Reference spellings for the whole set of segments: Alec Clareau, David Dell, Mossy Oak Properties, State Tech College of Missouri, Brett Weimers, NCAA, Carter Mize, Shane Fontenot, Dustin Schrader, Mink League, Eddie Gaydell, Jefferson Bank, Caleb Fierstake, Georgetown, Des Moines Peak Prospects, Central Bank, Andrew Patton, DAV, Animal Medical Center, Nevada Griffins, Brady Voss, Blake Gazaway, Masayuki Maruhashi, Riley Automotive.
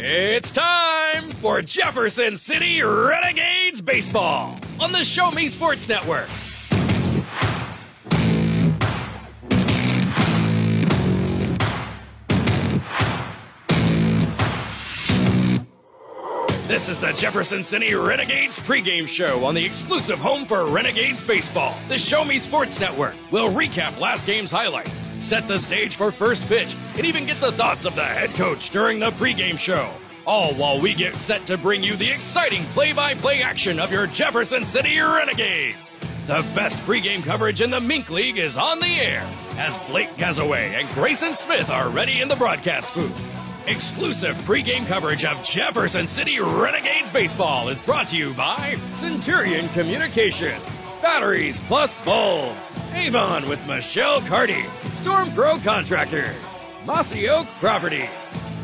It's time for Jefferson City Renegades Baseball on the Show Me Sports Network. This is the Jefferson City Renegades pregame show on the exclusive home for Renegades Baseball, the Show Me Sports Network. We'll recap last game's highlights, set the stage for first pitch, and even get the thoughts of the head coach during the pregame show. All while we get set to bring you the exciting play-by-play action of your Jefferson City Renegades. The best pregame coverage in the Mink League is on the air as Blake Gazaway and Grayson Smith are ready in the broadcast booth. Exclusive pregame coverage of Jefferson City Renegades Baseball is brought to you by Centurion Communications, Batteries Plus Bulbs, Avon with Michelle Carty, Stormcrow Contractors, Mossy Oak Properties,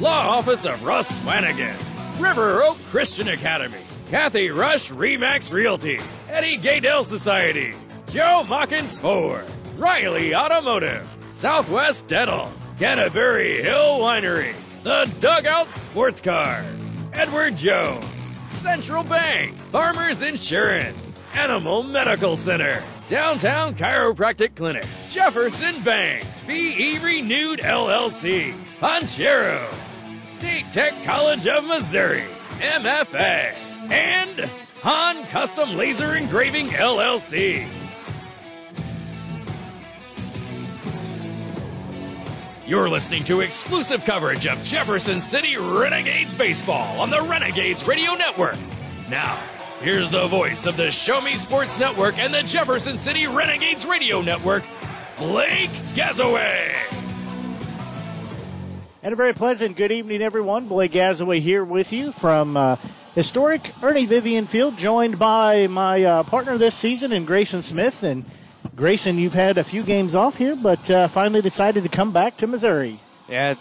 Law Office of Russ Swanigan, River Oak Christian Academy, Kathy Rush Remax Realty, Eddie Gaydell Society, Joe Mockins Ford, Riley Automotive, Southwest Dental, Canterbury Hill Winery, The Dugout Sports Cards, Edward Jones, Central Bank, Farmers Insurance, Animal Medical Center, Downtown Chiropractic Clinic, Jefferson Bank, BE Renewed LLC, Poncheros, State Tech College of Missouri, MFA, and Han Custom Laser Engraving LLC. You're listening to exclusive coverage of Jefferson City Renegades Baseball on the Renegades Radio Network. Now, here's the voice of the Show Me Sports Network and the Jefferson City Renegades Radio Network, Blake Gazaway. And a very pleasant good evening, everyone. Blake Gazaway here with you from historic Ernie Vivian Field, joined by my partner this season in Grayson Smith. And Grayson, you've had a few games off here, but finally decided to come back to Missouri. Yeah,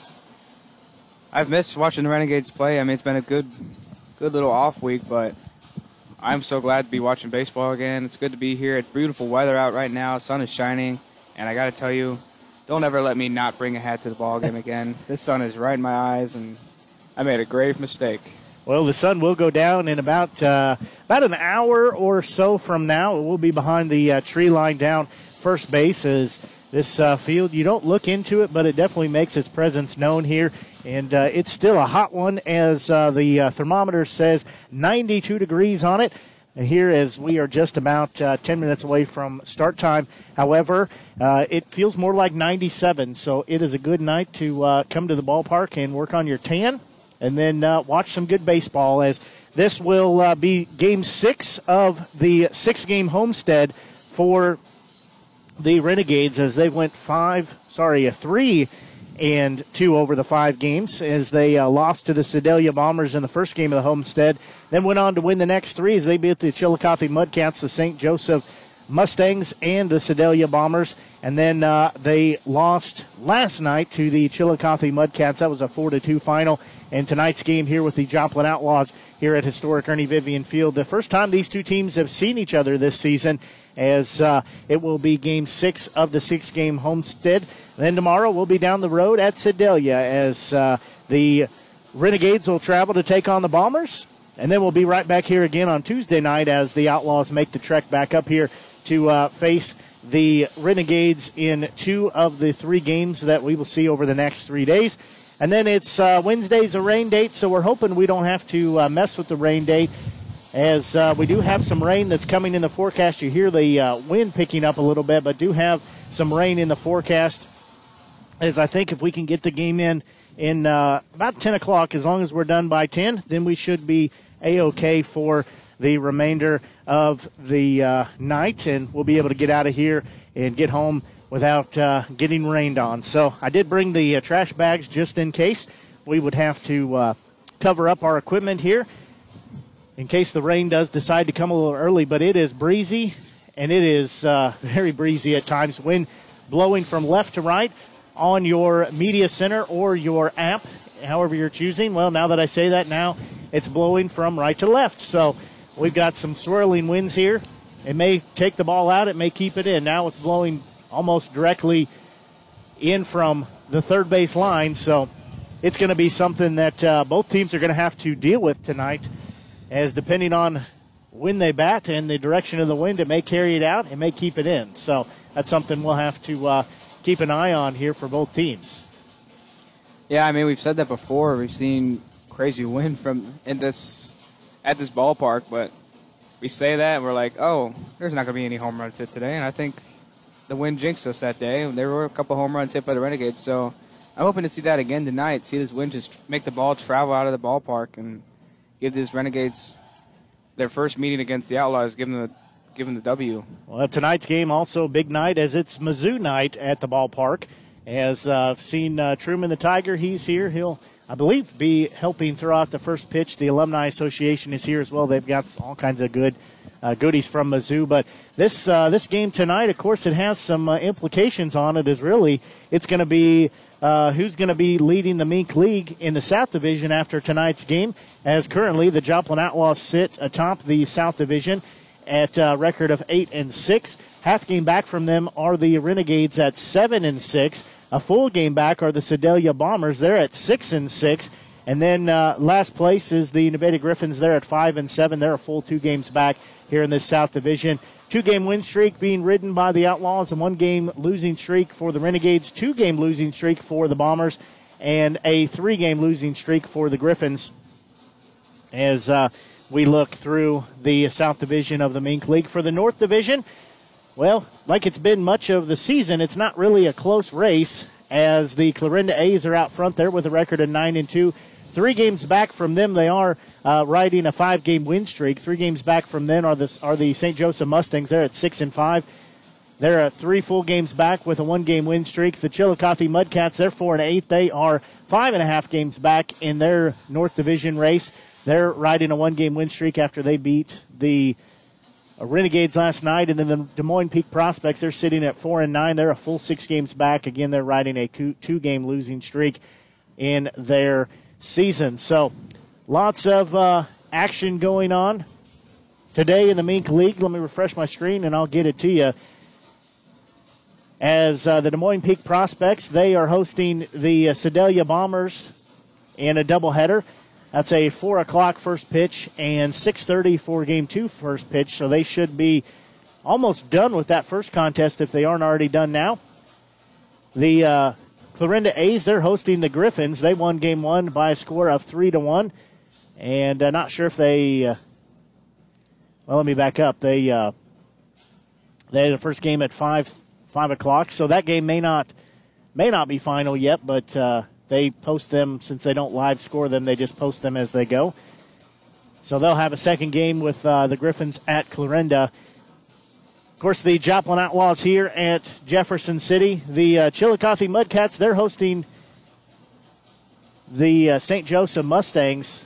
I've missed watching the Renegades play. I mean, it's been a good little off week, but I'm so glad to be watching baseball again. It's good to be here. It's beautiful weather out right now. Sun is shining, and I got to tell you, don't ever let me not bring a hat to the ball game again. This sun is right in my eyes, and I made a grave mistake. Well, the sun will go down in about an hour or so from now. It will be behind the tree line down first base as this field, you don't look into it, but it definitely makes its presence known here. And it's still a hot one as the thermometer says 92 degrees on it. Here as we are just about 10 minutes away from start time. However, it feels more like 97, so it is a good night to come to the ballpark and work on your tan and then watch some good baseball as this will be game 6 of the 6-game homestead for the Renegades as they went 3-2 over the 5 games as they lost to the Sedalia Bombers in the first game of the homestead, then went on to win the next 3 as they beat the Chillicothe Mudcats, the St. Joseph Mustangs, and the Sedalia Bombers. And then they lost last night to the Chillicothe Mudcats. That was a 4-2 final. And tonight's game here with the Joplin Outlaws here at historic Ernie Vivian Field. The first time these two teams have seen each other this season as it will be game 6 of the 6-game homestead. Then tomorrow we'll be down the road at Sedalia as the Renegades will travel to take on the Bombers. And then we'll be right back here again on Tuesday night as the Outlaws make the trek back up here to face the Renegades in 2 of the 3 games that we will see over the next 3 days. And then it's Wednesday's a rain date, so we're hoping we don't have to mess with the rain date as we do have some rain that's coming in the forecast. You hear the wind picking up a little bit, but do have some rain in the forecast as I think if we can get the game in about 10 o'clock, as long as we're done by 10, then we should be A-okay for the remainder of the night, and we'll be able to get out of here and get home without getting rained on. So I did bring the trash bags just in case, we would have to cover up our equipment here in case the rain does decide to come a little early. But it is breezy, and it is very breezy at times. Wind blowing from left to right on your media center or your app, however you're choosing. Well, now that I say that, now it's blowing from right to left. So we've got some swirling winds here. It may take the ball out. It may keep it in. Now it's blowing almost directly in from the third base line. So it's going to be something that both teams are going to have to deal with tonight, as depending on when they bat and the direction of the wind, it may carry it out. It may keep it in. So that's something we'll have to keep an eye on here for both teams. Yeah, I mean, we've said that before. We've seen crazy wind from at this ballpark, but we say that and we're like, oh, there's not going to be any home runs hit today. And I think the wind jinxed us that day. There were a couple home runs hit by the Renegades. So I'm hoping to see that again tonight, see this wind just make the ball travel out of the ballpark and give these Renegades their first meeting against the Outlaws, give them the W. Well, tonight's game also a big night, as it's Mizzou night at the ballpark. As I've seen Truman the Tiger, he's here. He'll, I believe, be helping throw out the first pitch. The Alumni Association is here as well. They've got all kinds of good goodies from Mizzou. But this game tonight, of course, it has some implications on it. Is really it's going to be who's going to be leading the Mink League in the South Division after tonight's game, as currently the Joplin Outlaws sit atop the South Division at a record of 8-6. Half game back from them are the Renegades at 7-6. A full game back are the Sedalia Bombers. They're at 6-6. And then last place is the Nevada Griffins. They're at 5-7. They're a full 2 games back here in this South Division. 2-game win streak being ridden by the Outlaws, and 1-game losing streak for the Renegades, 2-game losing streak for the Bombers, and a 3-game losing streak for the Griffins. As we look through the South Division of the Mink League. For the North Division, well, like it's been much of the season, it's not really a close race, as the Clarinda A's are out front there with a record of 9-2. 3 games back from them, they are riding a 5-game win streak. 3 games back from them are the St. Joseph Mustangs. They're at 6-5. They're at 3 full games back with a 1-game win streak. The Chillicothe Mudcats, they're 4-8. They are 5.5 games back in their North Division race. They're riding a 1-game win streak after they beat the Renegades last night. And then the Des Moines Peak Prospects, they're sitting at 4-9. They're a full 6 games back. Again, they're riding a 2-game losing streak in their season. So lots of action going on today in the Mink League. Let me refresh my screen, and I'll get it to you. As the Des Moines Peak Prospects, they are hosting the Sedalia Bombers in a doubleheader. That's a 4 o'clock first pitch and 6:30 for Game 2 first pitch, so they should be almost done with that first contest if they aren't already done now. The Clarinda A's, they're hosting the Griffins. They won Game 1 by a score of 3-1, and not sure if they well, let me back up. They had the first game at 5 o'clock, so that game may not be final yet, but they post them, since they don't live score them, they just post them as they go. So they'll have a second game with the Griffins at Clarinda. Of course, the Joplin Outlaws here at Jefferson City. The Chillicothe Mudcats, they're hosting the St. Joseph Mustangs.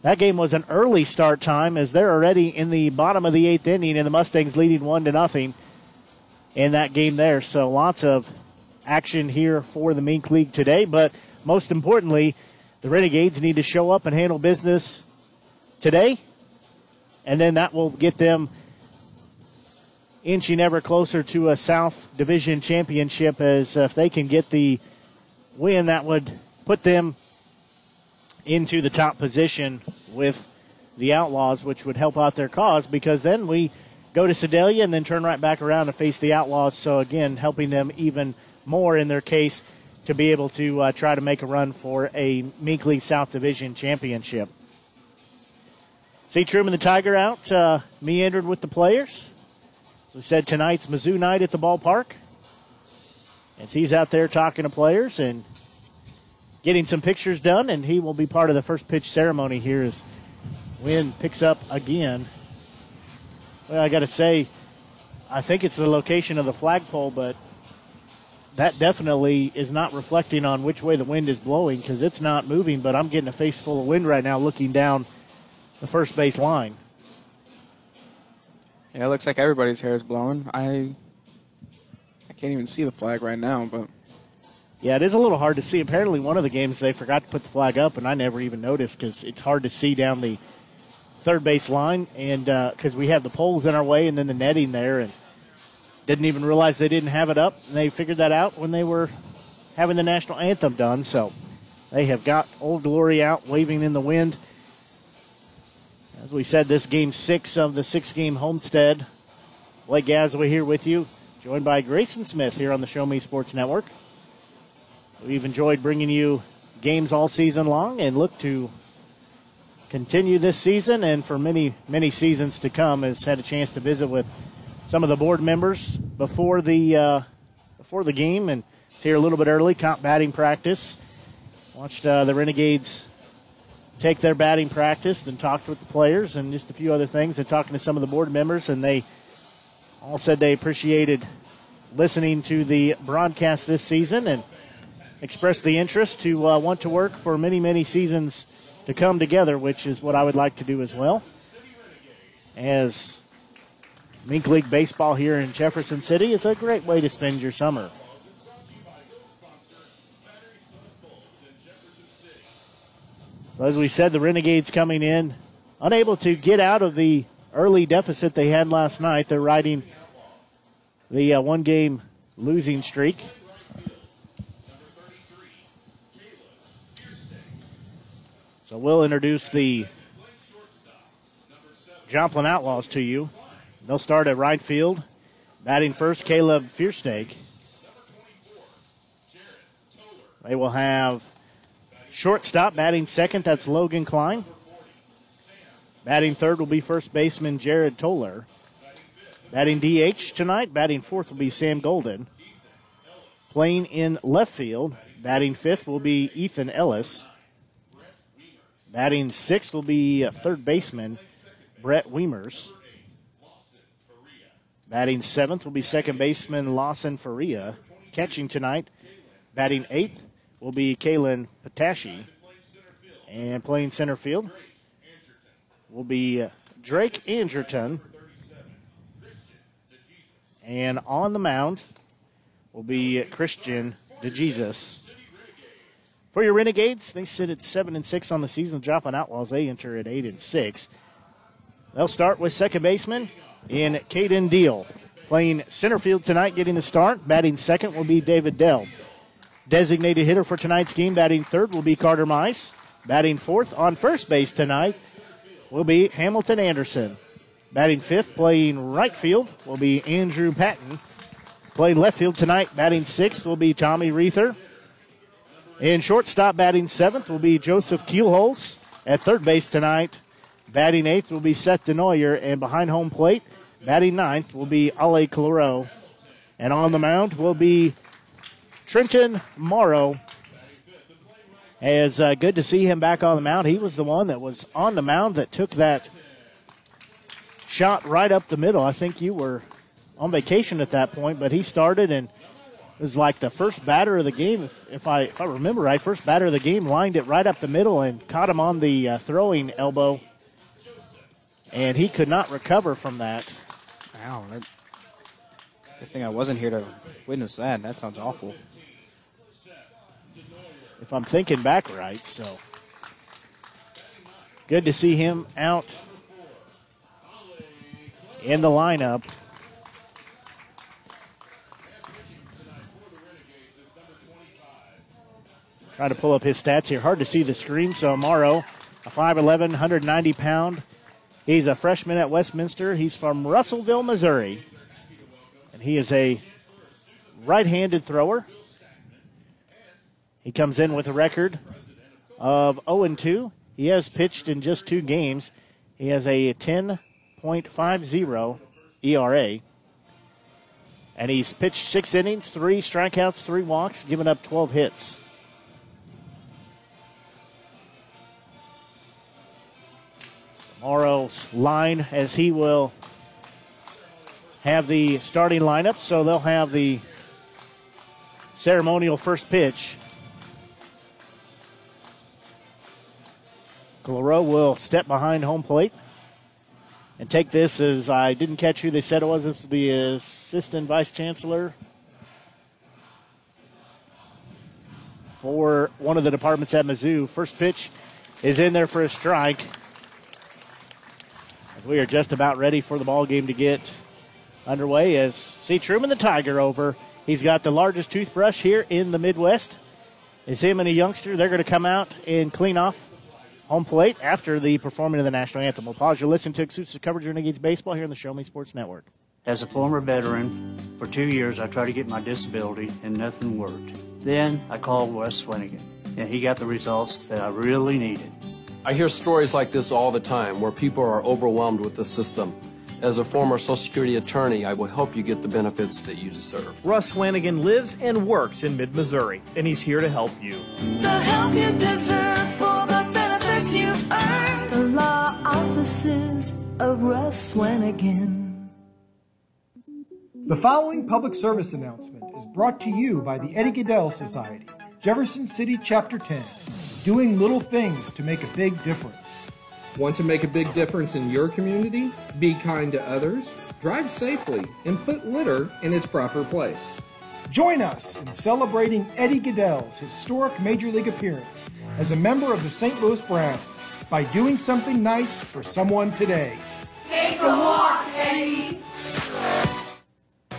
That game was an early start time, as they're already in the bottom of the 8th inning, and the Mustangs leading 1-0 in that game there. So lots of action here for the Mink League today, but most importantly, the Renegades need to show up and handle business today, and then that will get them inching ever closer to a South Division championship, as if they can get the win, that would put them into the top position with the Outlaws, which would help out their cause, because then we go to Sedalia and then turn right back around and face the Outlaws, so again, helping them even more in their case to be able to try to make a run for a Mink League South Division championship. See Truman the Tiger out, meandered with the players. As we said, tonight's Mizzou night at the ballpark. As he's out there talking to players and getting some pictures done, and he will be part of the first pitch ceremony here as Wynn picks up again. Well, I got to say, I think it's the location of the flagpole, but that definitely is not reflecting on which way the wind is blowing because it's not moving, but I'm getting a face full of wind right now looking down the first base line. Yeah, it looks like everybody's hair is blowing. I can't even see the flag right now, but... Yeah, it is a little hard to see. Apparently one of the games they forgot to put the flag up, and I never even noticed because it's hard to see down the third base line, and because we have the poles in our way and then the netting there, and didn't even realize they didn't have it up. And they figured that out when they were having the national anthem done, so they have got Old Glory out waving in the wind. As we said, this game six of the six-game homestead. Blake Gazaway here with you, joined by Grayson Smith here on the Show Me Sports Network. We've enjoyed bringing you games all season long and look to continue this season and for many, many seasons to come. Has had a chance to visit with some of the board members before the game, and it's here a little bit early, comp batting practice. Watched the Renegades take their batting practice and talked with the players and just a few other things and talking to some of the board members, and they all said they appreciated listening to the broadcast this season and expressed the interest to want to work for many, many seasons to come together, which is what I would like to do as well. As Mink League baseball here in Jefferson City is a great way to spend your summer. So as we said, the Renegades coming in, unable to get out of the early deficit they had last night. They're riding the one-game losing streak. So we'll introduce the Joplin Outlaws to you. They'll start at right field. Batting first, Caleb Fiersteg. They will have shortstop batting second. That's Logan Klein. Batting third will be first baseman Jared Toller. Batting DH tonight. Batting fourth will be Sam Golden. Playing in left field. Batting fifth will be Ethan Ellis. Batting sixth will be third baseman Brett Weimers. Batting seventh will be second baseman Lawson Faria. Catching tonight, batting eighth will be Kalen Protaski. And playing center field will be Drake Anderton. And on the mound will be Christian DeJesus. For your Renegades, they sit at 7-6 on the season. Joplin Outlaws, they enter at 8-6. They'll start with second baseman in Caden Deal. Playing center field tonight, getting the start. Batting second will be David Dell. Designated hitter for tonight's game, batting third will be Carter Mize. Batting fourth on first base tonight will be Hamilton Anderson. Batting fifth, playing right field, will be Andrew Patton. Playing left field tonight, batting sixth will be Tommy Reather. In shortstop, batting seventh will be Joseph Kielholz. At third base tonight, batting eighth will be Seth DeNoyer. And behind home plate, batting ninth will be Alec Clareau. And on the mound will be Trenton Morrow. As good to see him back on the mound. He was the one that was on the mound that took that shot right up the middle. I think you were on vacation at that point, but he started and it was like the first batter of the game, if I remember right, first batter of the game, lined it right up the middle and caught him on the throwing elbow. And he could not recover from that. Wow. Good thing I wasn't here to witness that. That sounds awful. If I'm thinking back right, so. Good to see him out in the lineup. Try to pull up his stats here. Hard to see the screen. So Morrow, a 5'11", 190-pound. He's a freshman at Westminster. He's from Russellville, Missouri. And he is a right-handed thrower. He comes in with a record of 0-2. He has pitched in just two games. He has a 10.50 ERA. And he's pitched 6 innings, 3 strikeouts, 3 walks, giving up 12 hits. Morrow's line as he will have the starting lineup. So they'll have the ceremonial first pitch. Clareau will step behind home plate and take this, as I didn't catch who they said it was. It's the assistant vice chancellor for one of the departments at Mizzou. First pitch is in there for a strike. We are just about ready for the ball game to get underway as see Truman the Tiger over. He's got the largest toothbrush here in the Midwest. It's him and a youngster. They're going to come out and clean off home plate after the performance of the National Anthem. We'll pause your listen to exclusive coverage of Renegades Baseball here on the Show Me Sports Network. As a former veteran, for 2 years I tried to get my disability and nothing worked. Then I called Wes Swinigan and he got the results that I really needed. I hear stories like this all the time where people are overwhelmed with the system. As a former Social Security attorney, I will help you get the benefits that you deserve. Russ Swanigan lives and works in mid-Missouri, and he's here to help you. The help you deserve for the benefits you've earned. The law offices of Russ Swanigan. The following public service announcement is brought to you by the Eddie Goodell Society, Jefferson City Chapter 10. Doing little things to make a big difference. Want to make a big difference in your community? Be kind to others, drive safely, and put litter in its proper place. Join us in celebrating Eddie Goodell's historic Major League appearance as a member of the St. Louis Browns by doing something nice for someone today. Take a walk, Eddie!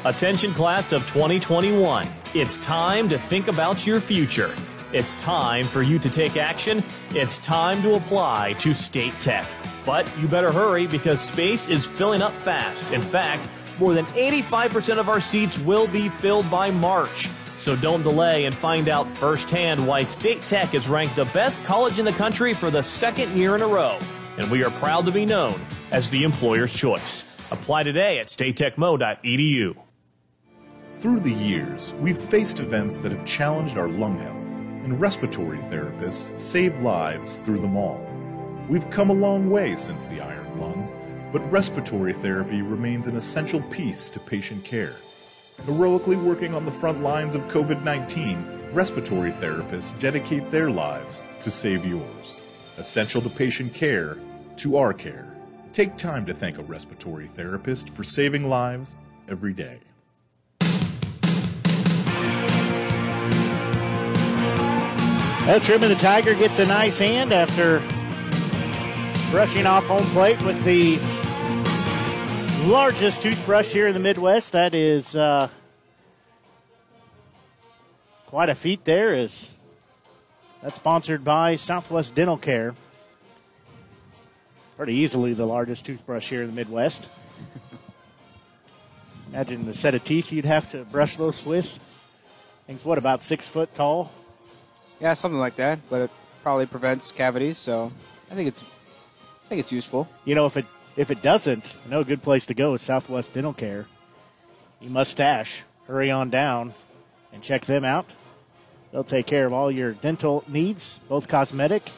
Attention class of 2021. It's time to think about your future. It's time for you to take action. It's time to apply to State Tech. But you better hurry because space is filling up fast. In fact, more than 85% of our seats will be filled by March. So don't delay and find out firsthand why State Tech is ranked the best college in the country for the second year in a row. And we are proud to be known as the employer's choice. Apply today at statetechmo.edu. Through the years, we've faced events that have challenged our lung health, and respiratory therapists save lives through them all. We've come a long way since the iron lung, but respiratory therapy remains an essential piece to patient care. Heroically working on the front lines of COVID-19, respiratory therapists dedicate their lives to save yours. Essential to patient care, to our care. Take time to thank a respiratory therapist for saving lives every day. Well, Truman the Tiger gets a nice hand after brushing off home plate with the largest toothbrush here in the Midwest. That is quite a feat there. That's sponsored by Southwest Dental Care. Pretty easily the largest toothbrush here in the Midwest. Imagine the set of teeth you'd have to brush those with. Things, what, about 6 foot tall? Yeah, something like that, but it probably prevents cavities, so I think it's useful. You know, if it doesn't, no good place to go is Southwest Dental Care. You mustache, hurry on down and check them out. They'll take care of all your dental needs, both cosmetic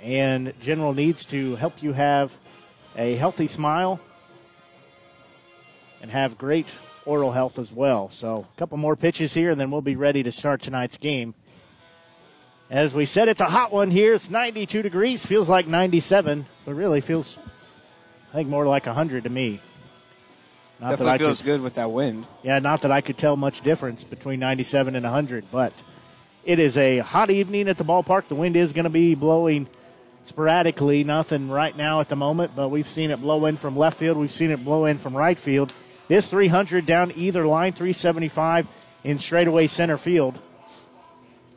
and general needs, to help you have a healthy smile and have great oral health as well. So a couple more pitches here, and then we'll be ready to start tonight's game. As we said, it's a hot one here. It's 92 degrees. Feels like 97, but really feels, I think, more like 100 to me. Not definitely that I feels could, good with that wind. Yeah, not that I could tell much difference between 97 and 100, but it is a hot evening at the ballpark. The wind is going to be blowing sporadically. Nothing right now at the moment, but we've seen it blow in from left field. We've seen it blow in from right field. It's 300 down either line, 375 in straightaway center field.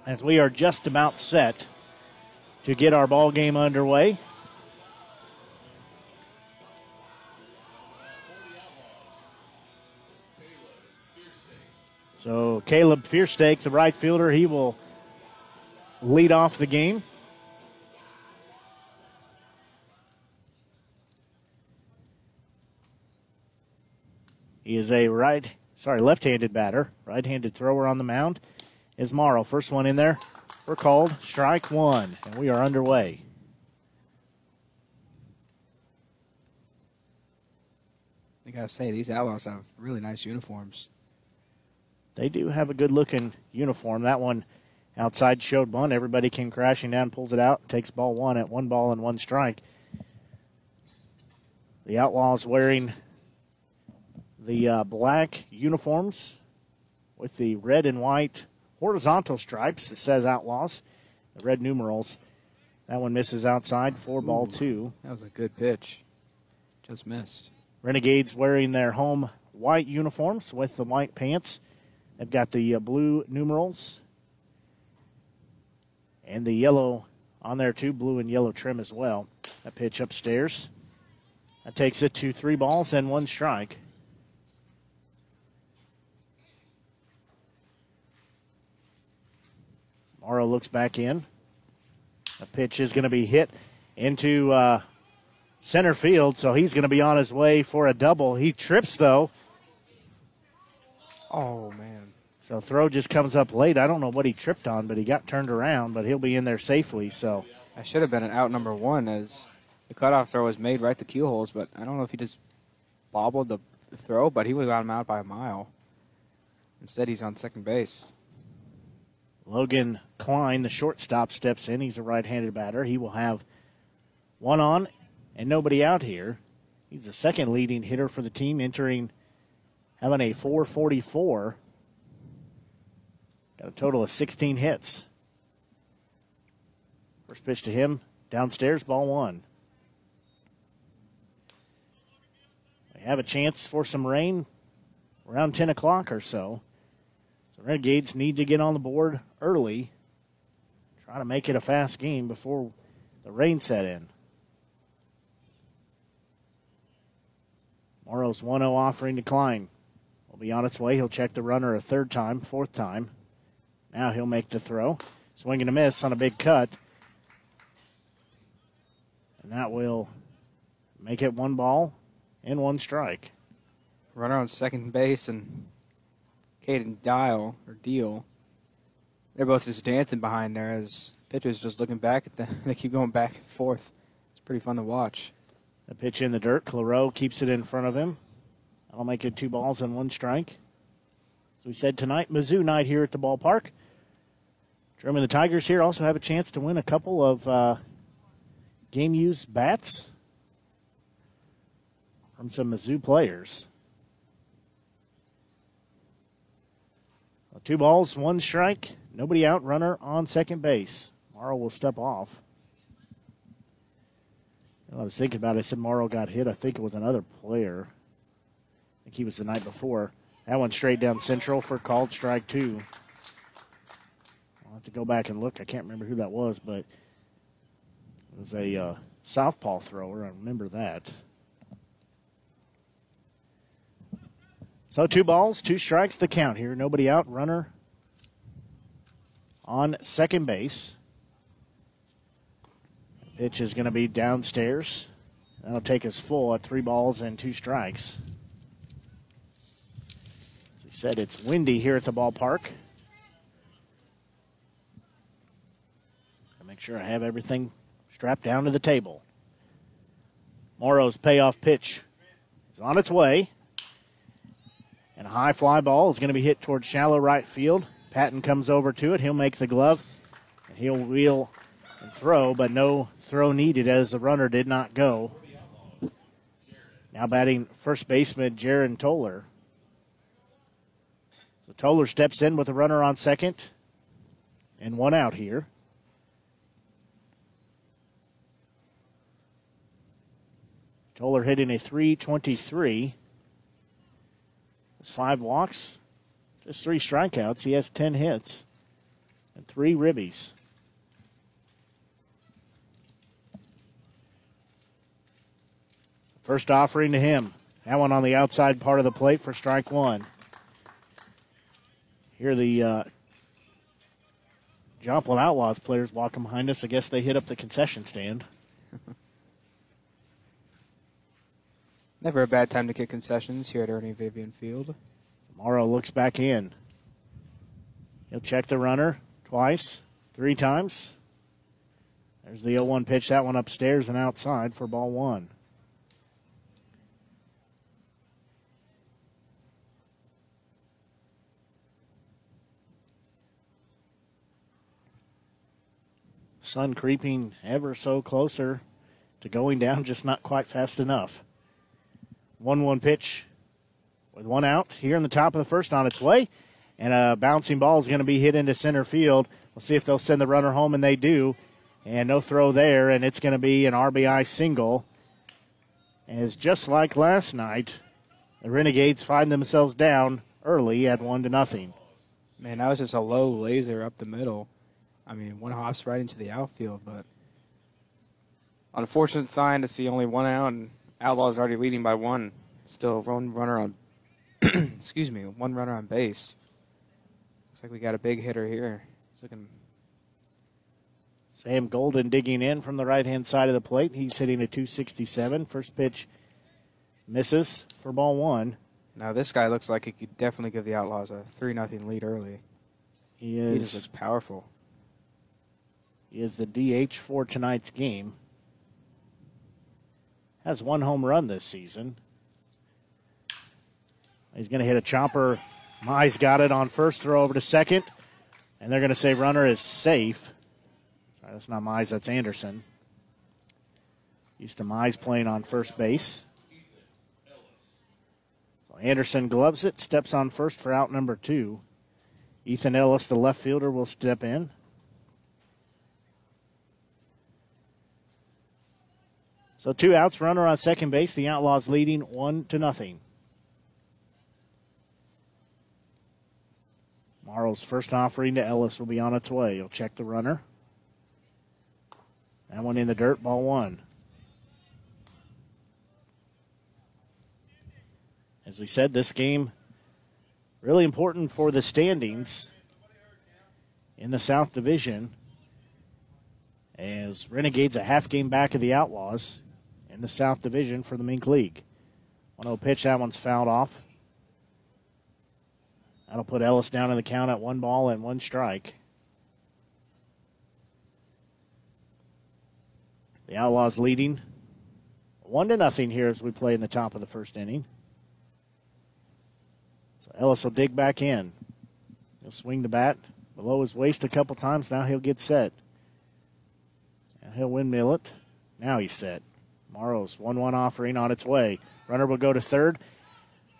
As we are just about set to get our ball game underway. So Caleb Fearstake, the right fielder, he will lead off the game. He is a left-handed batter, right-handed thrower on the mound. Is Morrow. First one in there. We're called strike one, and we are underway. I gotta say, these Outlaws have really nice uniforms. they do have a good-looking uniform. That one outside showed one. Everybody came crashing down, pulls it out, takes ball one at 1-1 strike. The Outlaws wearing the black uniforms with the red and white horizontal stripes that says Outlaws, the red numerals. That one misses outside, four ball two. That was a good pitch. Just missed. Renegades wearing their home white uniforms with the white pants. They've got the blue numerals and the yellow on there too, blue and yellow trim as well. A pitch upstairs. That takes it to 3 balls and 1 strike. Morrow looks back in. The pitch is going to be hit into center field, so he's going to be on his way for a double. He trips, though. Oh, man. So throw just comes up late. I don't know what he tripped on, but he got turned around, but he'll be in there safely. So that should have been an out number one as the cutoff throw was made right to Kielholz, but I don't know if he just bobbled the throw, but he would have got him out by a mile. Instead, he's on second base. Logan Klein, the shortstop, steps in. He's a right-handed batter. He will have one on and nobody out here. He's the second leading hitter for the team, entering, having a 444. Got a total of 16 hits. First pitch to him, downstairs, ball one. They have a chance for some rain around 10 o'clock or so. So Renegades need to get on the board early, try to make it a fast game before the rain set in. Morrow's 1-0 offering to Klein. Will be on its way. He'll check the runner a third time, fourth time. Now he'll make the throw. Swing and a miss on a big cut. And that will make it 1 ball and 1 strike. Runner on second base and Caden Deal. They're both just dancing behind there as pitchers just looking back at them. They keep going back and forth. It's pretty fun to watch. The pitch in the dirt. Clareau keeps it in front of him. That'll make it 2 balls and 1 strike. As we said tonight, Mizzou night here at the ballpark. German, the Tigers here also have a chance to win a couple of game-used bats from some Mizzou players. 2 balls, 1 strike. Nobody out, runner on second base. Morrow will step off. I was thinking about it. I said Morrow got hit. I think it was another player. I think he was the night before. That one straight down central for called strike two. I'll have to go back and look. I can't remember who that was, but it was a southpaw thrower. I remember that. So 2 balls, 2 strikes, the count here. Nobody out, runner on second base. Pitch is going to be downstairs. That'll take us full at 3 balls and 2 strikes. As we said, it's windy here at the ballpark. I'll make sure I have everything strapped down to the table. Morrow's payoff pitch is on its way. And a high fly ball is going to be hit towards shallow right field. Patton comes over to it. He'll make the glove, and he'll wheel and throw, but no throw needed as the runner did not go. Now batting first baseman Jared Toller. So Toller steps in with a runner on second and one out here. Toller hitting a 3.23. It's 5 walks, just 3 strikeouts. He has 10 hits and 3 ribbies. First offering to him. That one on the outside part of the plate for strike one. Here the Joplin Outlaws players walking behind us. I guess they hit up the concession stand. Never a bad time to get concessions here at Ernie Vivian Field. Morrow looks back in. He'll check the runner twice, 3 times. There's the 0-1 pitch. That one upstairs and outside for ball one. sun creeping ever so closer to going down, just not quite fast enough. 1-1 pitch with one out here in the top of the first on its way. And a bouncing ball is going to be hit into center field. We'll see if they'll send the runner home, and they do. And no throw there, and it's going to be an RBI single. As just like last night, the Renegades find themselves down early at 1-0. Man, that was just a low laser up the middle. I mean, one hops right into the outfield, but unfortunate sign to see only one out, and Outlaws already leading by one. Still one runner on, excuse me, one runner on base. Looks like we got a big hitter here. Sam Golden digging in from the right-hand side of the plate. He's hitting a .267. First pitch misses for ball one. Now this guy looks like he could definitely give the Outlaws a 3-0 lead early. He is. He just looks powerful. He is the DH for tonight's game. Has one home run this season. He's going to hit a chopper. Mize got it on first, throw over to second. And they're going to say runner is safe. Sorry, that's not Mize, that's Anderson. Used to Mize playing on first base. So Anderson gloves it, steps on first for out number two. Ethan Ellis, the left fielder, will step in. So two outs, runner on second base. The Outlaws leading 1-0. Morrow's first offering to Ellis will be on its way. He'll check the runner. That one in the dirt, ball one. As we said, this game really important for the standings in the South Division, as Renegades a half game back of the Outlaws in the South Division for the Mink League. 1-0 pitch, that one's fouled off. That'll put Ellis down in the count at 1-1. The Outlaws leading 1-0 here as we play in the top of the first inning. So Ellis will dig back in. He'll swing the bat below his waist a couple times. Now he'll get set. And he'll windmill it. Now he's set. Morrow's 1-1 offering on its way. Runner will go to third.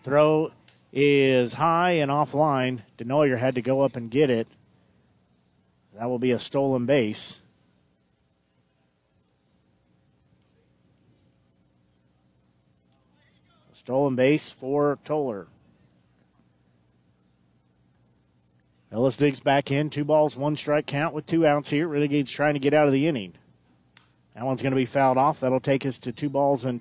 Throw is high and offline. DeNoyer had to go up and get it. That will be a stolen base. Stolen base for Toller. Ellis digs back in. 2-1 count with 2 outs here. Renegades trying to get out of the inning. That one's going to be fouled off. That'll take us to 2-2. A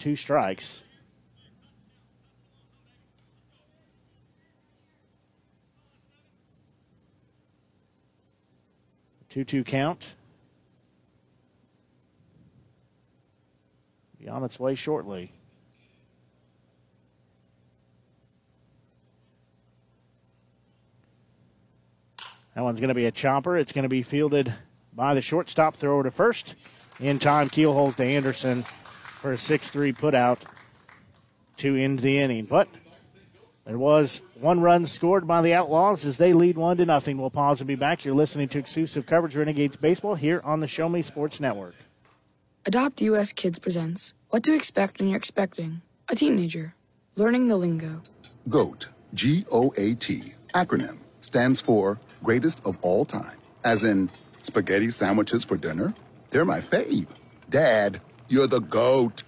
2-2 count. Be on its way shortly. That one's going to be a chopper. It's going to be fielded by the shortstop. Thrower to first. In time, Kielholz to Anderson for a 6-3 putout to end the inning. But there was one run scored by the Outlaws as they lead 1-0. We'll pause and be back. You're listening to exclusive coverage of Renegades Baseball here on the Show Me Sports Network. Adopt U.S. Kids presents What to Expect When You're Expecting a Teenager. Learning the lingo. GOAT, G-O-A-T, acronym, stands for Greatest of All Time. As in, spaghetti sandwiches for dinner? They're my fave. Dad, you're the GOAT.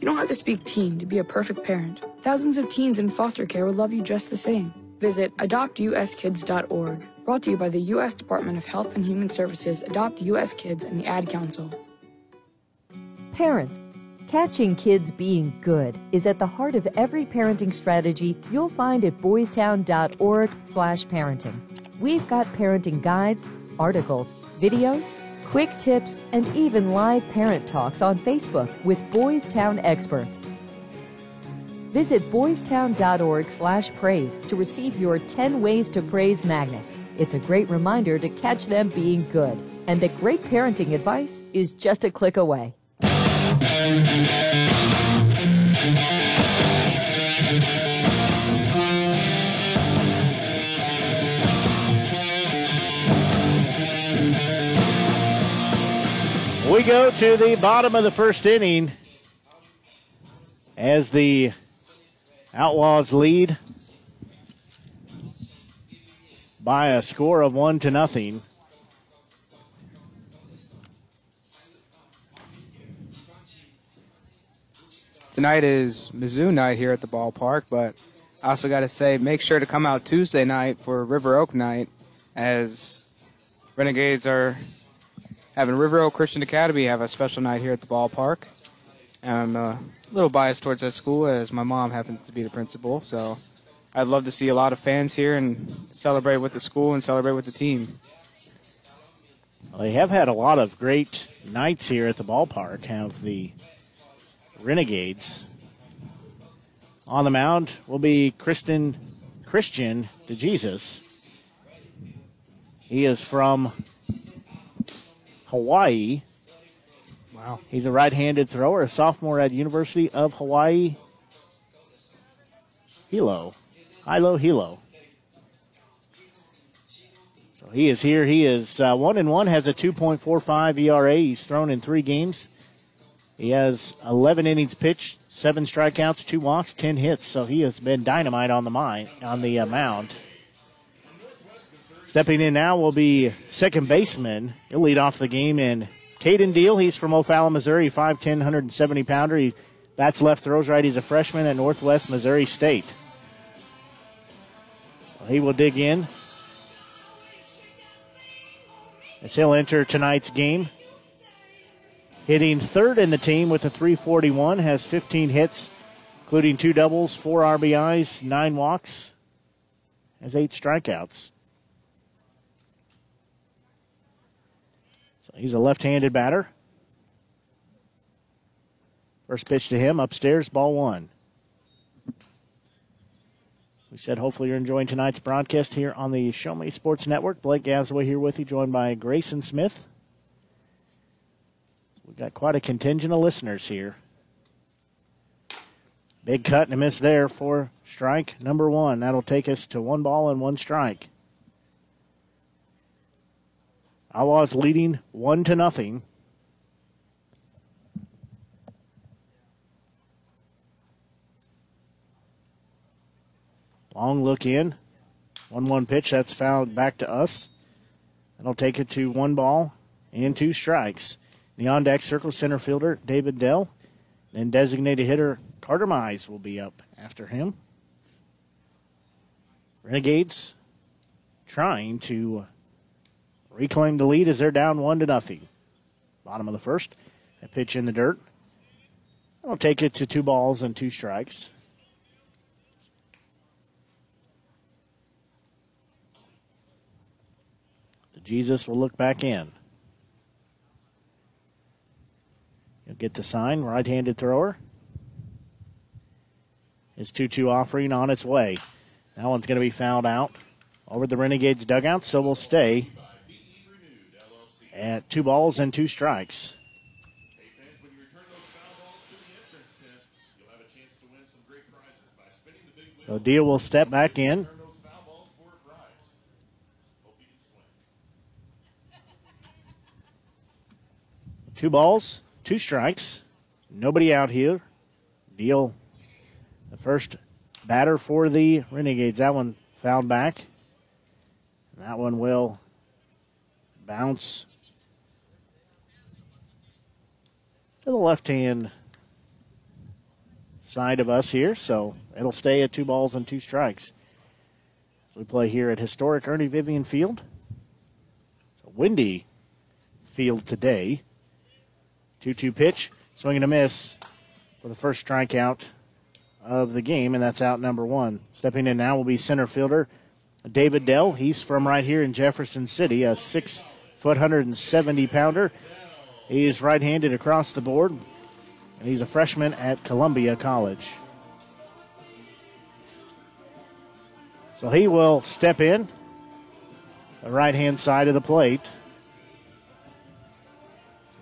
You don't have to speak teen to be a perfect parent. Thousands of teens in foster care will love you just the same. Visit adoptuskids.org. Brought to you by the U.S. Department of Health and Human Services, Adopt U.S. Kids, and the Ad Council. Parents, catching kids being good is at the heart of every parenting strategy you'll find at boystown.org/parenting. We've got parenting guides, articles, videos, quick tips, and even live parent talks on Facebook with Boys Town experts. Visit boystown.org/praise to receive your 10 Ways to Praise magnet. It's a great reminder to catch them being good, and that great parenting advice is just a click away. We go to the bottom of the first inning as the Outlaws lead by a score of 1-0. Tonight is Mizzou night here at the ballpark, but I also got to say, make sure to come out Tuesday night for River Oak night, as Renegades are having River Oak Christian Academy have a special night here at the ballpark. And I'm a little biased towards that school, as my mom happens to be the principal, so I'd love to see a lot of fans here and celebrate with the school and celebrate with the team. Well, they have had a lot of great nights here at the ballpark, have the Renegades. On the mound will be Christian DeJesus. He is from Hawaii. Wow. He's a right-handed thrower, a sophomore at University of Hawaii. Hilo. So he is here. He is 1-1, has a 2.45 ERA. He's thrown in 3 games. He has 11 innings pitched, 7 strikeouts, 2 walks, 10 hits. So he has been dynamite on the mound. Stepping in now will be second baseman. He'll lead off the game in Caden Deal. He's from O'Fallon, Missouri, 5'10", 170-pounder. He bats left, throws right. He's a freshman at Northwest Missouri State. Well, he will dig in as he'll enter tonight's game. Hitting third in the team with a 341, has 15 hits, including 2 doubles, 4 RBIs, 9 walks, has 8 strikeouts. So he's a left-handed batter. First pitch to him, upstairs, ball 1. We said hopefully you're enjoying tonight's broadcast here on the Show Me Sports Network. Blake Gazaway here with you, joined by Grayson Smith. We've got quite a contingent of listeners here. Big cut and a miss there for strike number 1. That'll take us to 1 ball and 1 strike. Outlaws leading 1-0. Long look in. 1-1 pitch. That's fouled back to us. That'll take it to 1 ball and 2 strikes. The on-deck circle center fielder, David Dell, and designated hitter Carter Mize will be up after him. Renegades trying to reclaim the lead as they're down 1-0. Bottom of the first, a pitch in the dirt. That'll take it to 2 balls and 2 strikes. DeJesus will look back in. He'll get the sign, right-handed thrower. His 2-2 offering on its way. That one's going to be fouled out over the Renegades dugout, so we'll stay at 2 balls and 2 strikes. So Deal will step back in. Two balls. 2 strikes, nobody out here. Deal, the first batter for the Renegades. That one fouled back. And that one will bounce to the left-hand side of us here. So it'll stay at 2 balls and 2 strikes. So we play here at historic Ernie Vivian Field. It's a windy field today. 2-2 pitch, swing and a miss for the first strikeout of the game, and that's out number 1. Stepping in now will be center fielder David Dell. He's from right here in Jefferson City, a 6 foot 170-pounder. He's right-handed across the board, and he's a freshman at Columbia College. So he will step in the right-hand side of the plate.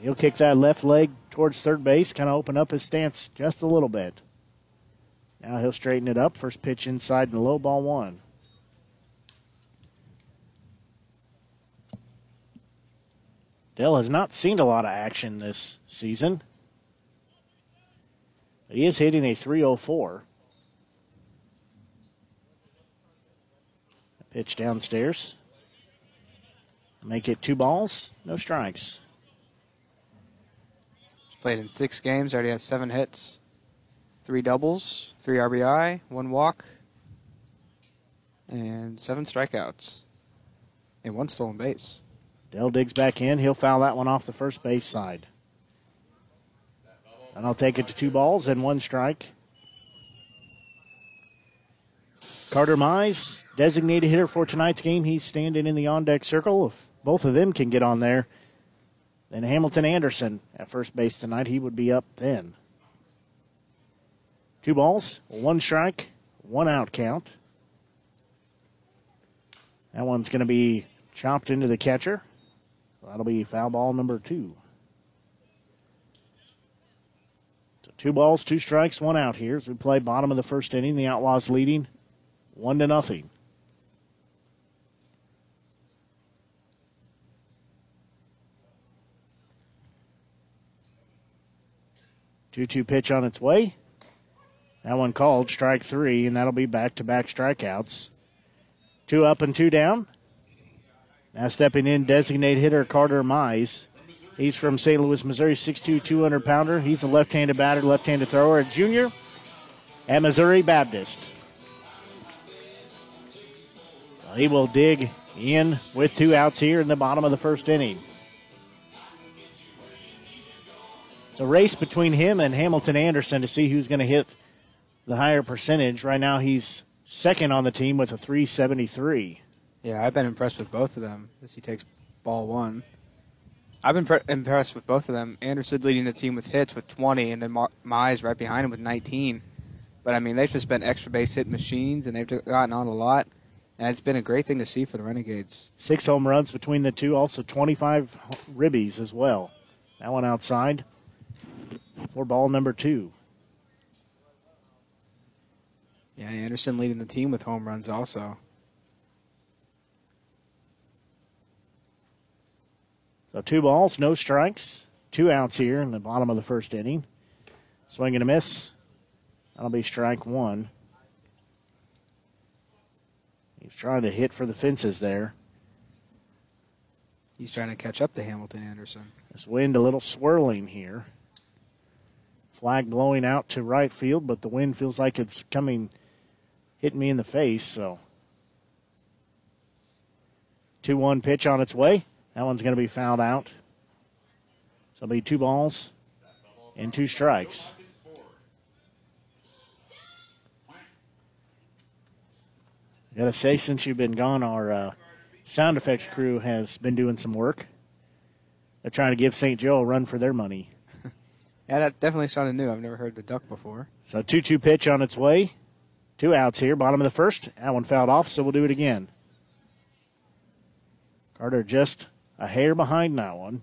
He'll kick that left leg towards third base, kind of open up his stance just a little bit. Now he'll straighten it up. First pitch inside and low, ball 1. Dell has not seen a lot of action this season. He is hitting a .304. Pitch downstairs. Make it 2 balls, no strikes. He's played in 6 games, already has 7 hits, 3 doubles, 3 RBI, 1 walk, and 7 strikeouts, and 1 stolen base. Dell digs back in. He'll foul that one off the first base side. And I'll take it to 2 balls and 1 strike. Carter Mize, designated hitter for tonight's game. He's standing in the on-deck circle. If both of them can get on there, then Hamilton Anderson at first base tonight, he would be up then. 2 balls, 1 strike, 1 out count. That one's going to be chopped into the catcher. That'll be foul ball number 2. So 2 balls, 2 strikes, 1 out here as we play bottom of the first inning. The Outlaws leading 1-0. Two-two pitch on its way. That one called strike 3, and that'll be back-to-back strikeouts. 2 up and 2 down. Now stepping in, designated hitter Carter Mize. He's from St. Louis, Missouri, 6'2", 200-pounder. He's a left-handed batter, left-handed thrower, a junior at Missouri Baptist. He will dig in with 2 outs here in the bottom of the first inning. It's a race between him and Hamilton Anderson to see who's going to hit the higher percentage. Right now he's second on the team with a .373. Yeah, I've been impressed with both of them as he takes ball 1. I've been impressed with both of them. Anderson leading the team with hits with 20, and then Mize right behind him with 19. But, I mean, they've just been extra base hit machines, and they've gotten on a lot. And it's been a great thing to see for the Renegades. 6 home runs between the two, also 25 ribbies as well. That one outside for ball number 2. Yeah, Anderson leading the team with home runs also. So 2 balls, no strikes, 2 outs here in the bottom of the first inning. Swing and a miss. That'll be strike 1. He's trying to hit for the fences there. He's trying to catch up to Hamilton Anderson. This wind a little swirling here. Flag blowing out to right field, but the wind feels like it's coming, hitting me in the face, so. 2-1 pitch on its way. That one's going to be fouled out. So it'll be 2 balls and 2 strikes. Got to say, since you've been gone, our sound effects crew has been doing some work. They're trying to give St. Joe a run for their money. Yeah, that definitely sounded new. I've never heard the duck before. So 2-2 pitch on its way. 2 outs here, bottom of the first. That one fouled off, so we'll do it again. Carter just a hair behind that one.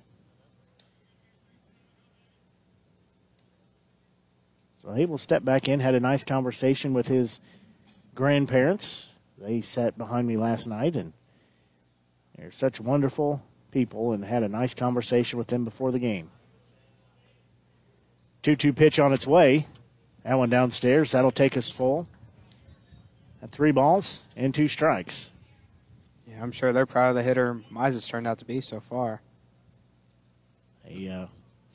So he will step back in, had a nice conversation with his grandparents. They sat behind me last night, and they're such wonderful people, and had a nice conversation with them before the game. 2-2 pitch on its way. That one downstairs. That'll take us full. At 3 balls and 2 strikes. Yeah, I'm sure they're proud of the hitter Mize has turned out to be so far. They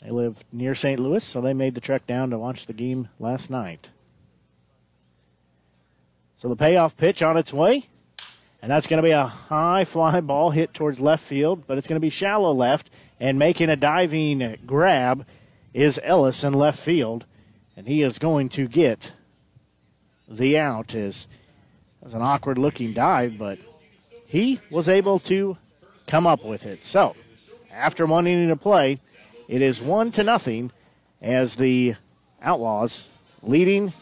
live near St. Louis, so they made the trek down to watch the game last night. So the payoff pitch on its way, and that's going to be a high fly ball hit towards left field, but it's going to be shallow left, and making a diving grab is Ellis in left field, and he is going to get the out. It was an awkward-looking dive, but he was able to come up with it. So after 1 inning to play, it is 1-0 as the Outlaws leading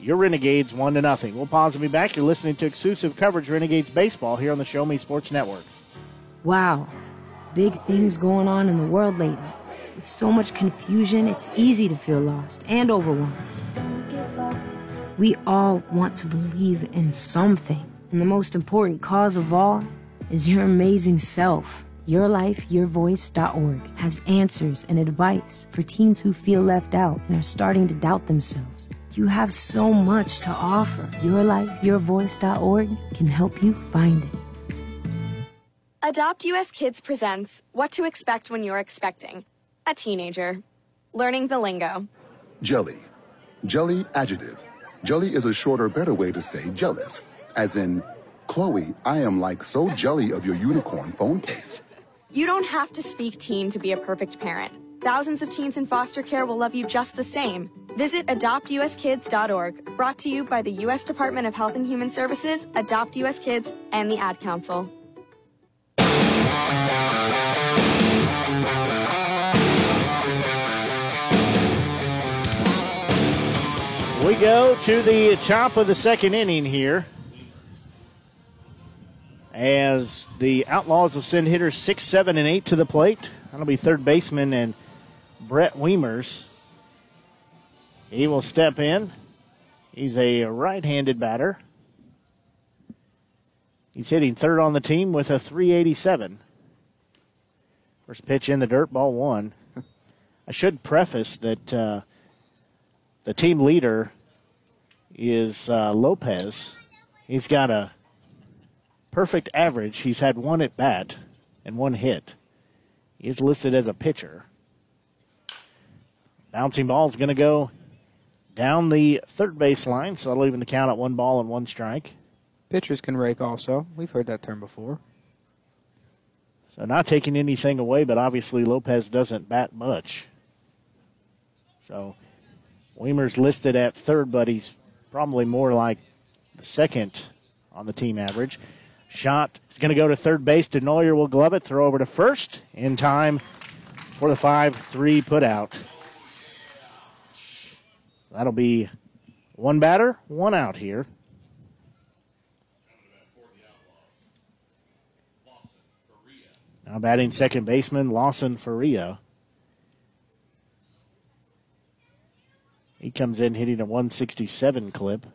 your Renegades 1-0. We'll pause and be back. You're listening to exclusive coverage Renegades baseball here on the Show Me Sports Network. Wow, big things going on in the world lately. With so much confusion, it's easy to feel lost and overwhelmed. We all want to believe in something, and the most important cause of all is your amazing self. YourLifeYourVoice.org has answers and advice for teens who feel left out and are starting to doubt themselves. You have so much to offer. YourLifeYourVoice.org can help you find it. Adopt US Kids presents What to Expect When You're Expecting a Teenager. Learning the lingo. Jelly. Jelly adjective. Jelly is a shorter, better way to say jealous. As in, Chloe, I am like so jelly of your unicorn phone case. You don't have to speak teen to be a perfect parent. Thousands of teens in foster care will love you just the same. Visit AdoptUSKids.org. Brought to you by the U.S. Department of Health and Human Services, Adopt U.S. Kids, and the Ad Council. We go to the top of the second inning here as the Outlaws will send hitters 6, 7, and 8 to the plate. That'll be third baseman and Brett Weimers. He will step in. He's a right-handed batter. He's hitting third on the team with a 387. First pitch in the dirt, ball one. I should preface that the team leader is Lopez. He's got a perfect average. He's had one at bat and one hit. He is listed as a pitcher. Bouncing ball is going to go down the third baseline, so that'll even the count at 1-1 strike. Pitchers can rake also. We've heard that term before. So not taking anything away, but obviously Lopez doesn't bat much. So Weimer's listed at third, but he's probably more like the second on the team average. Shot is going to go to third base. DeNoyer will glove it, throw over to first in time for the 5-3 put out. That'll be one batter, one out here. Now batting second baseman, Lawson Faria. He comes in hitting a 167 clip.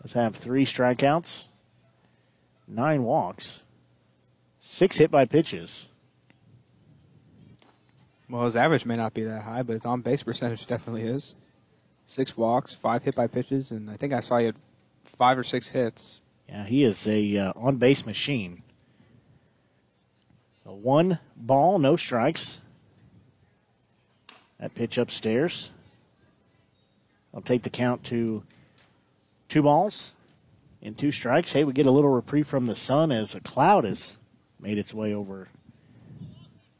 Let's have 3 strikeouts, 9 walks, 6 hit by pitches. Well, his average may not be that high, but his on-base percentage definitely is. 6 walks, 5 hit by pitches, and I think I saw you had 5 or 6 hits. Yeah, he is a on-base machine. So 1 ball, no strikes. That pitch upstairs. I'll take the count to 2 balls and 2 strikes. Hey, we get a little reprieve from the sun as a cloud has made its way over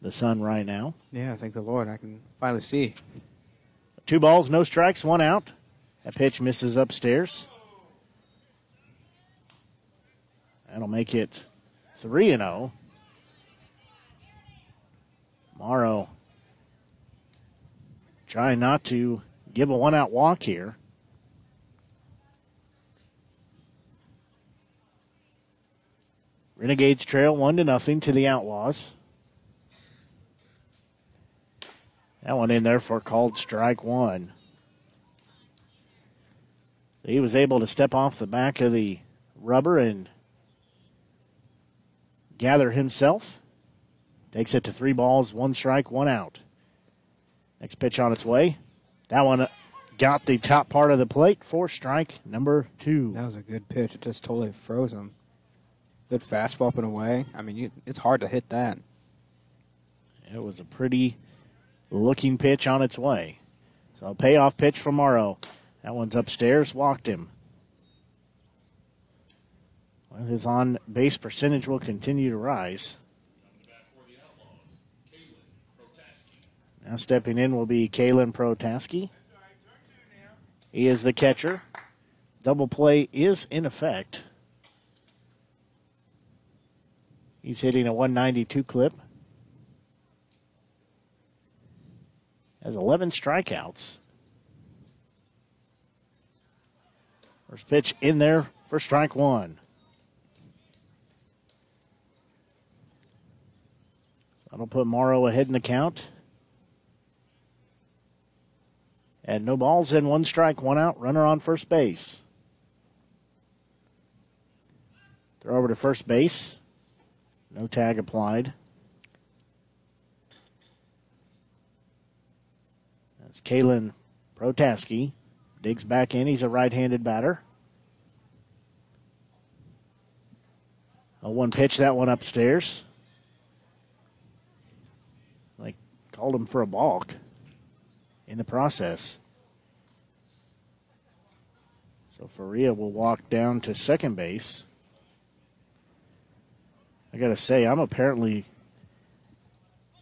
the sun right now. Yeah, thank the Lord. I can finally see. 2 balls, no strikes, 1 out. That pitch misses upstairs. That'll make it 3-0. Morrow trying not to give a one-out walk here. Renegades trail 1-0 to the Outlaws. That one in there for called strike one. He was able to step off the back of the rubber and gather himself. Takes it to 3 balls, 1 strike, 1 out. Next pitch on its way. That one got the top part of the plate for strike number 2. That was a good pitch. It just totally froze him. Good fastball up and away. I mean, it's hard to hit that. It was a pretty looking pitch on its way. So a payoff pitch from Morrow. That one's upstairs. Walked him. Well, his on-base percentage will continue to rise. Now stepping in will be Kalen Protaski. He is the catcher. Double play is in effect. He's hitting a 192 clip. Has 11 strikeouts. First pitch in there for strike one. That'll put Morrow ahead in the count. And no balls in, 1 strike, 1 out, runner on first base. Throw over to first base. No tag applied. That's Kalen Protaski. Digs back in. He's a right-handed batter. A one pitch, that one upstairs. They called him for a balk in the process. So Faria will walk down to second base. I got to say, I'm apparently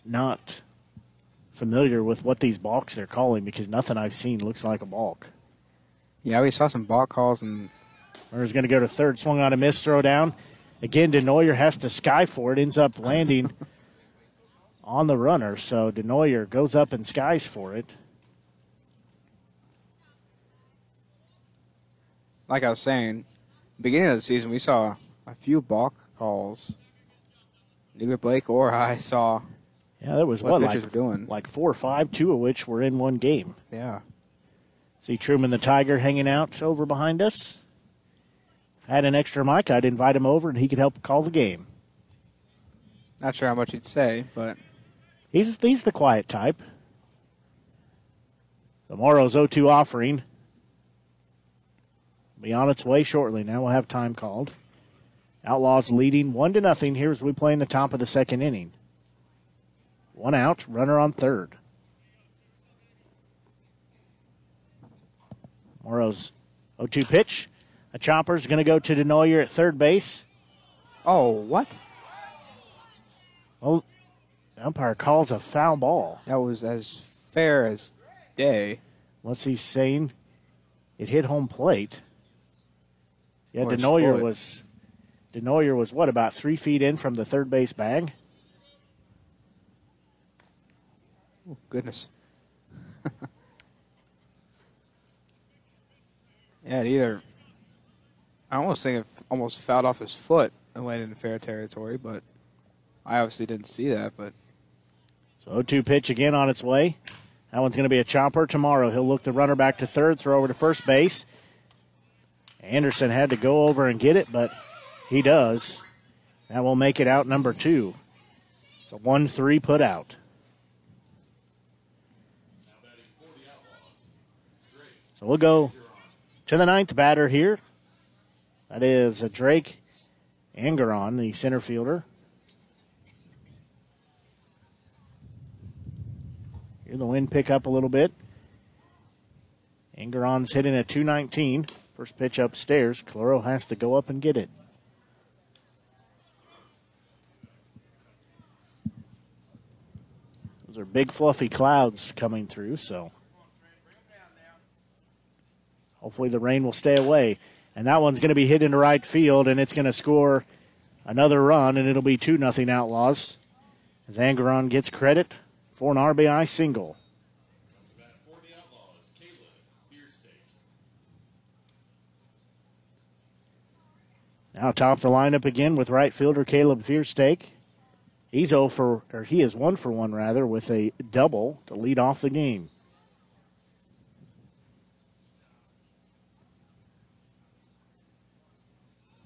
not familiar with what these balks they're calling because nothing I've seen looks like a balk. Yeah, we saw some balk calls. And Murray's going to go to third. Swung on a miss, throw down. Again, DeNoyer has to sky for it, ends up landing on the runner. So DeNoyer goes up and skies for it. Like I was saying, beginning of the season, we saw a few balk calls. Neither Blake or I saw. Yeah, there was what pitchers were doing. Like 4 or 5, 2 of which were in one game. Yeah. See Truman the Tiger hanging out over behind us. If I had an extra mic, I'd invite him over and he could help call the game. Not sure how much he'd say, but he's the quiet type. The Morrow's 0-2 offering. Be on its way shortly. Now we'll have time called. Outlaws leading 1-0 here as we play in the top of the second inning. One out, runner on third. Morrow's 0-2 pitch. A chopper's going to go to DeNoyer at third base. Oh, what? Oh, the umpire calls a foul ball. That was as fair as day. Unless he's saying it hit home plate. Yeah, DeNoyer was what, about 3 feet in from the third base bag? Oh, goodness. Yeah, it either. I almost think it almost fouled off his foot and landed in fair territory, but I obviously didn't see that. But so 0-2 pitch again on its way. That one's going to be a chopper tomorrow. He'll look the runner back to third, throw over to first base. Anderson had to go over and get it, but he does. That will make it out number 2. It's a 1-3 put out. So we'll go to the ninth batter here. That is Drake Angeron, the center fielder. Hear the wind pick up a little bit. Angeron's hitting a 219. First pitch upstairs. Claro has to go up and get it. Those are big, fluffy clouds coming through, so hopefully the rain will stay away. And that one's going to be hit into right field, and it's going to score another run, and it'll be 2-0 Outlaws. As Angeron gets credit for an RBI single. Now top the lineup again with right fielder Caleb Fearstake. He's 1 for 1 with a double to lead off the game.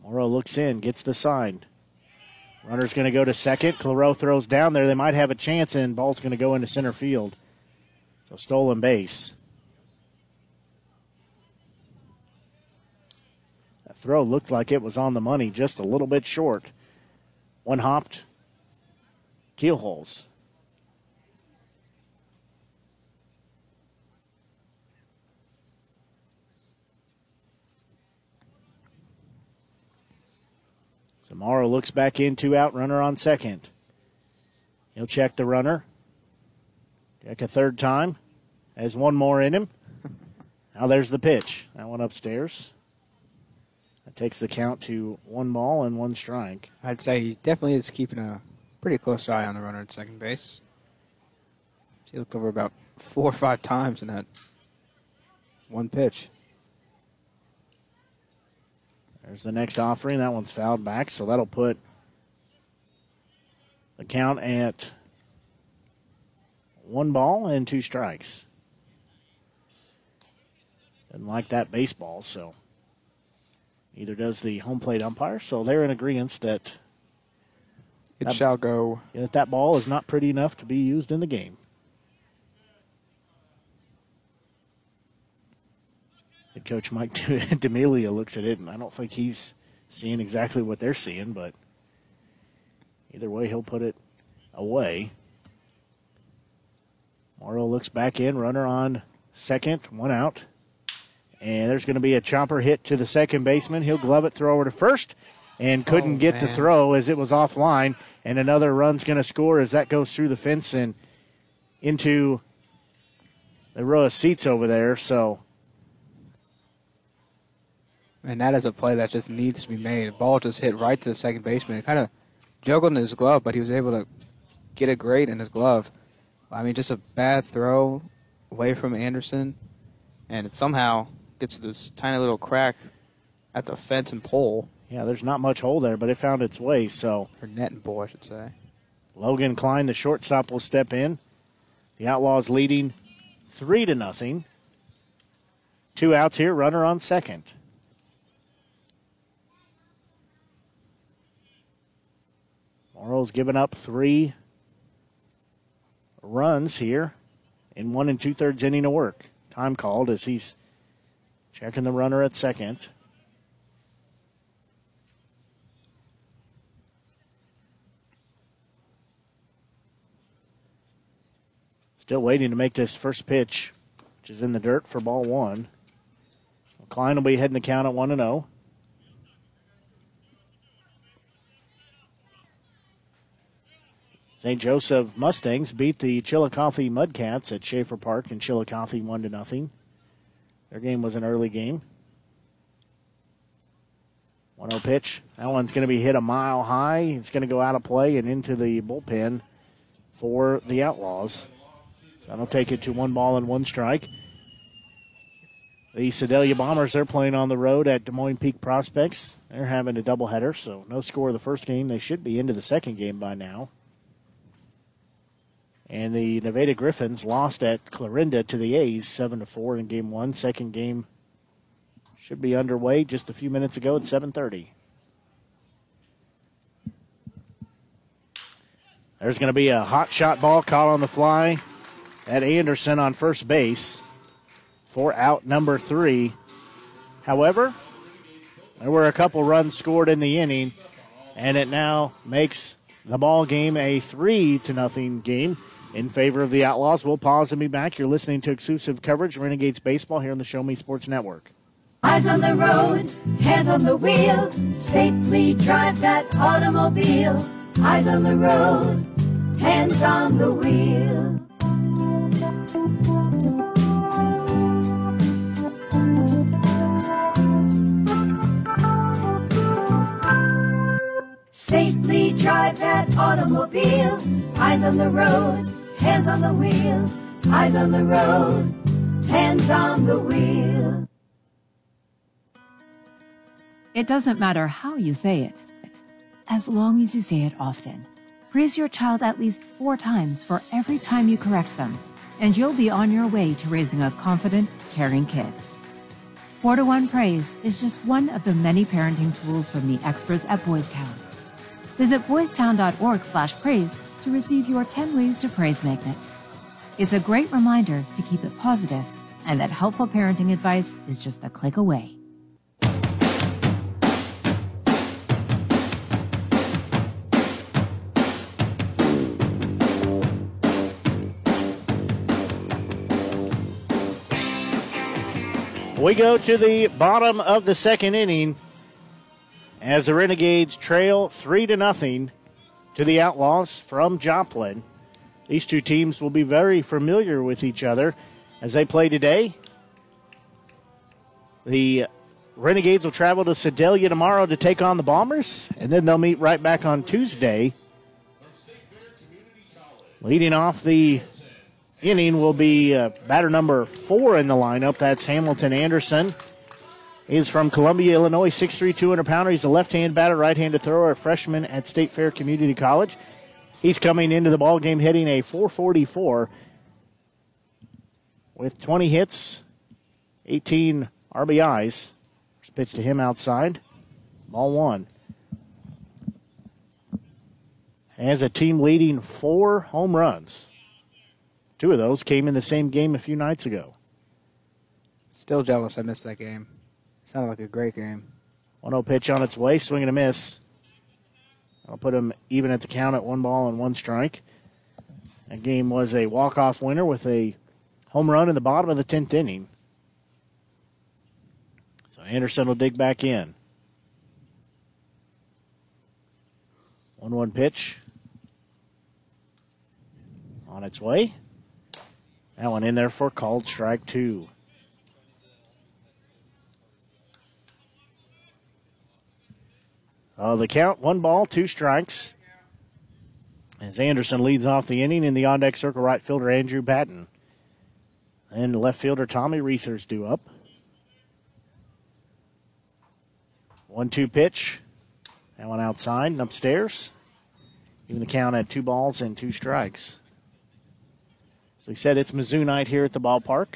Morrow looks in, gets the sign. Runner's going to go to second. Clareau throws down there. They might have a chance, and ball's going to go into center field. So stolen base. Throw looked like it was on the money, just a little bit short. One hopped. Kielholz. Samaro looks back in, 2 out, runner on second. He'll check the runner. Check a third time. Has one more in him. Now there's the pitch. That one upstairs. Takes the count to 1 ball and 1 strike. I'd say he definitely is keeping a pretty close eye on the runner at second base. He looked over about 4 or 5 times in that one pitch. There's the next offering. That one's fouled back, so that'll put the count at 1 ball and 2 strikes. Didn't like that baseball, so Neither does the home plate umpire, so they're in agreement that it shall go. That that ball is not pretty enough to be used in the game. Head coach Mike D'Amelia looks at it, and I don't think he's seeing exactly what they're seeing, but either way, he'll put it away. Morrow looks back in, runner on second, one out. And there's going to be a chopper hit to the second baseman. He'll glove it, throw over to first, and couldn't get the throw as it was offline. And another run's going to score as that goes through the fence and into the row of seats over there. So, and that is a play that just needs to be made. The ball just hit right to the second baseman. It kind of juggled in his glove, but he was able to get it great in his glove. I mean, just a bad throw away from Anderson, and it somehow gets this tiny little crack at the fence and pole. Yeah, there's not much hole there, but it found its way, so. Or net and pole, I should say. Logan Klein, the shortstop, will step in. The Outlaws leading 3-0. Two outs here, runner on second. Morrow's given up 3 runs here in 1 2/3 inning of work. Time called as he's checking the runner at second. Still waiting to make this first pitch, which is in the dirt for ball one. Klein will be heading the count at 1-0. St. Joseph Mustangs beat the Chillicothe Mudcats at Schaefer Park in Chillicothe 1-0. Their game was an early game. 1-0 pitch. That one's going to be hit a mile high. It's going to go out of play and into the bullpen for the Outlaws. So that'll take it to 1-1. The Sedalia Bombers, they're playing on the road at Des Moines Peak Prospects. They're having a doubleheader, so no score of the first game. They should be into the second game by now. And the Nevada Griffins lost at Clarinda to the A's 7-4 in game one. Second game should be underway just a few minutes ago at 7:30. There's going to be a hot shot ball caught on the fly at Anderson on first base for out number 3. However, there were a couple runs scored in the inning, and it now makes the ball game a 3-0 game in favor of the Outlaws. We'll pause and be back. You're listening to exclusive coverage of Renegades Baseball here on the Show Me Sports Network. Eyes on the road, hands on the wheel, safely drive that automobile. Eyes on the road, hands on the wheel. Safely drive that automobile. Eyes on the road, hands on the wheel. Eyes on the road, hands on the wheel. It doesn't matter how you say it, as long as you say it often. Praise your child at least 4 times for every time you correct them, and you'll be on your way to raising a confident, caring kid. 4-to-1 praise is just one of the many parenting tools from the experts at Boys Town. Visit boystown.org/praise to receive your 10 ways to praise magnet. It's a great reminder to keep it positive and that helpful parenting advice is just a click away. We go to the bottom of the second inning, as the Renegades trail 3-0 to the Outlaws from Joplin. These two teams will be very familiar with each other as they play today. The Renegades will travel to Sedalia tomorrow to take on the Bombers, and then they'll meet right back on Tuesday. Leading off the inning will be batter number 4 in the lineup. That's Hamilton Anderson. He's from Columbia, Illinois, 6'3", 200-pounder. He's a left-hand batter, right-handed thrower, a freshman at State Fair Community College. He's coming into the ballgame hitting a .444 with 20 hits, 18 RBIs, First pitch to him outside. Ball one. As a team leading 4 home runs. 2 of those came in the same game a few nights ago. Still jealous I missed that game. Sounded like a great game. 1-0 pitch on its way. Swing and a miss. I'll put him even at the count at 1-1. That game was a walk-off winner with a home run in the bottom of the 10th inning. So Anderson will dig back in. 1-1 pitch. On its way. That one in there for called strike 2. The count, 1-2. As Anderson leads off the inning in the on-deck circle, right fielder Andrew Patton. And left fielder Tommy Reather's due up. 1-2 pitch. That one outside and upstairs. Even the count at 2-2. So he said it's Mizzou night here at the ballpark.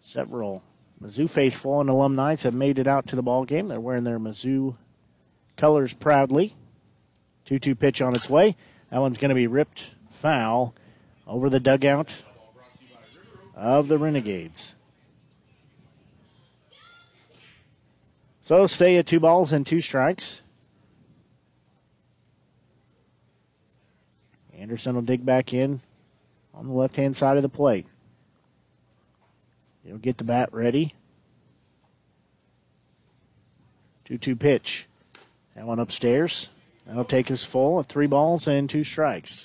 Several Mizzou faithful and alumni have made it out to the ball game. They're wearing their Mizzou colors proudly. 2-2 pitch on its way. That one's going to be ripped foul over the dugout of the Renegades. So stay at 2-2. Anderson will dig back in on the left-hand side of the plate. He'll get the bat ready. 2-2 pitch. That one upstairs. That'll take us full of 3-2.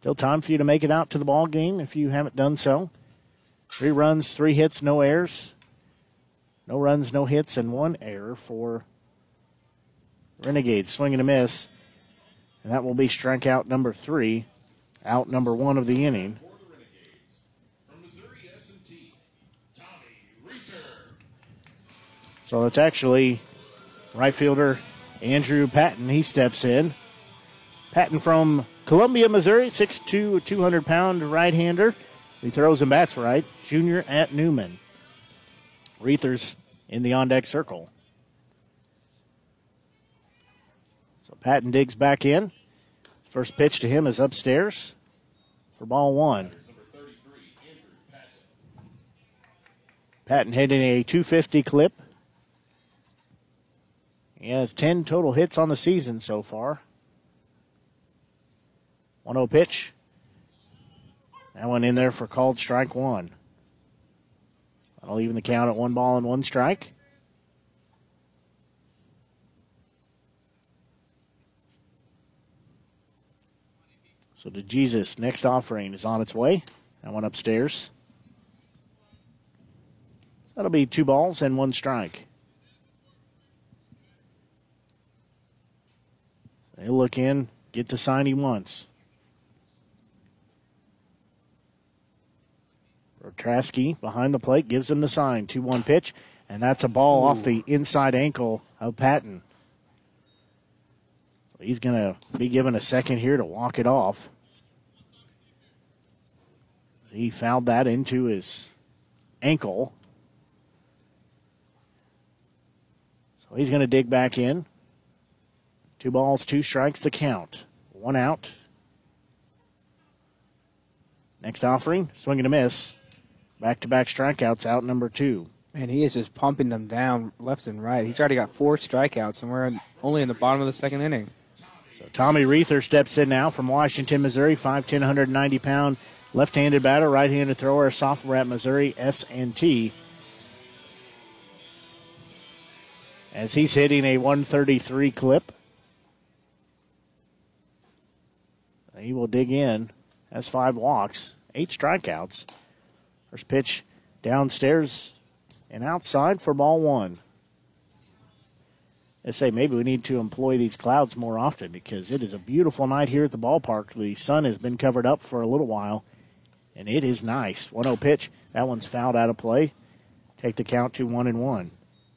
Still time for you to make it out to the ball game if you haven't done so. 3 runs, 3 hits, no errors. No runs, no hits, and 1 error for Renegades. Swing and a miss. And that will be strikeout number 3, out number 1 of the inning. From Missouri S&T, Tommy Reather. So it's actually right fielder Andrew Patton. He steps in. Patton from Columbia, Missouri, 6'2", 200-pound right-hander. He throws and bats right, junior at Newman. Reather's in the on-deck circle. Patton digs back in. First pitch to him is upstairs for ball 1. Patton hitting a .250 clip. He has 10 total hits on the season so far. 1-0 pitch. That one in there for called strike 1. I'll even the count at 1-1. So DeJesus, next offering, is on its way. That one upstairs. That'll be 2-1. He'll look in, get the sign he wants. Protaski behind the plate gives him the sign. 2-1 pitch, and that's a ball off the inside ankle of Patton. He's going to be given a second here to walk it off. He fouled that into his ankle. So he's going to dig back in. 2-2 the count. 1 out. Next offering, swing and a miss. Back-to-back strikeouts, out number 2. Man, he is just pumping them down left and right. He's already got 4 strikeouts, and we're only in the bottom of the second inning. So Tommy Reather steps in now from Washington, Missouri, 5'10", 190-pound left-handed batter, right-handed thrower, a sophomore at Missouri S&T. As he's hitting a .133 clip. He will dig in. Has 5 walks, 8 strikeouts. First pitch downstairs and outside for ball 1. They say maybe we need to employ these clouds more often because it is a beautiful night here at the ballpark. The sun has been covered up for a little while, and it is nice. 1-0 pitch. That one's fouled out of play. Take the count to 1-1.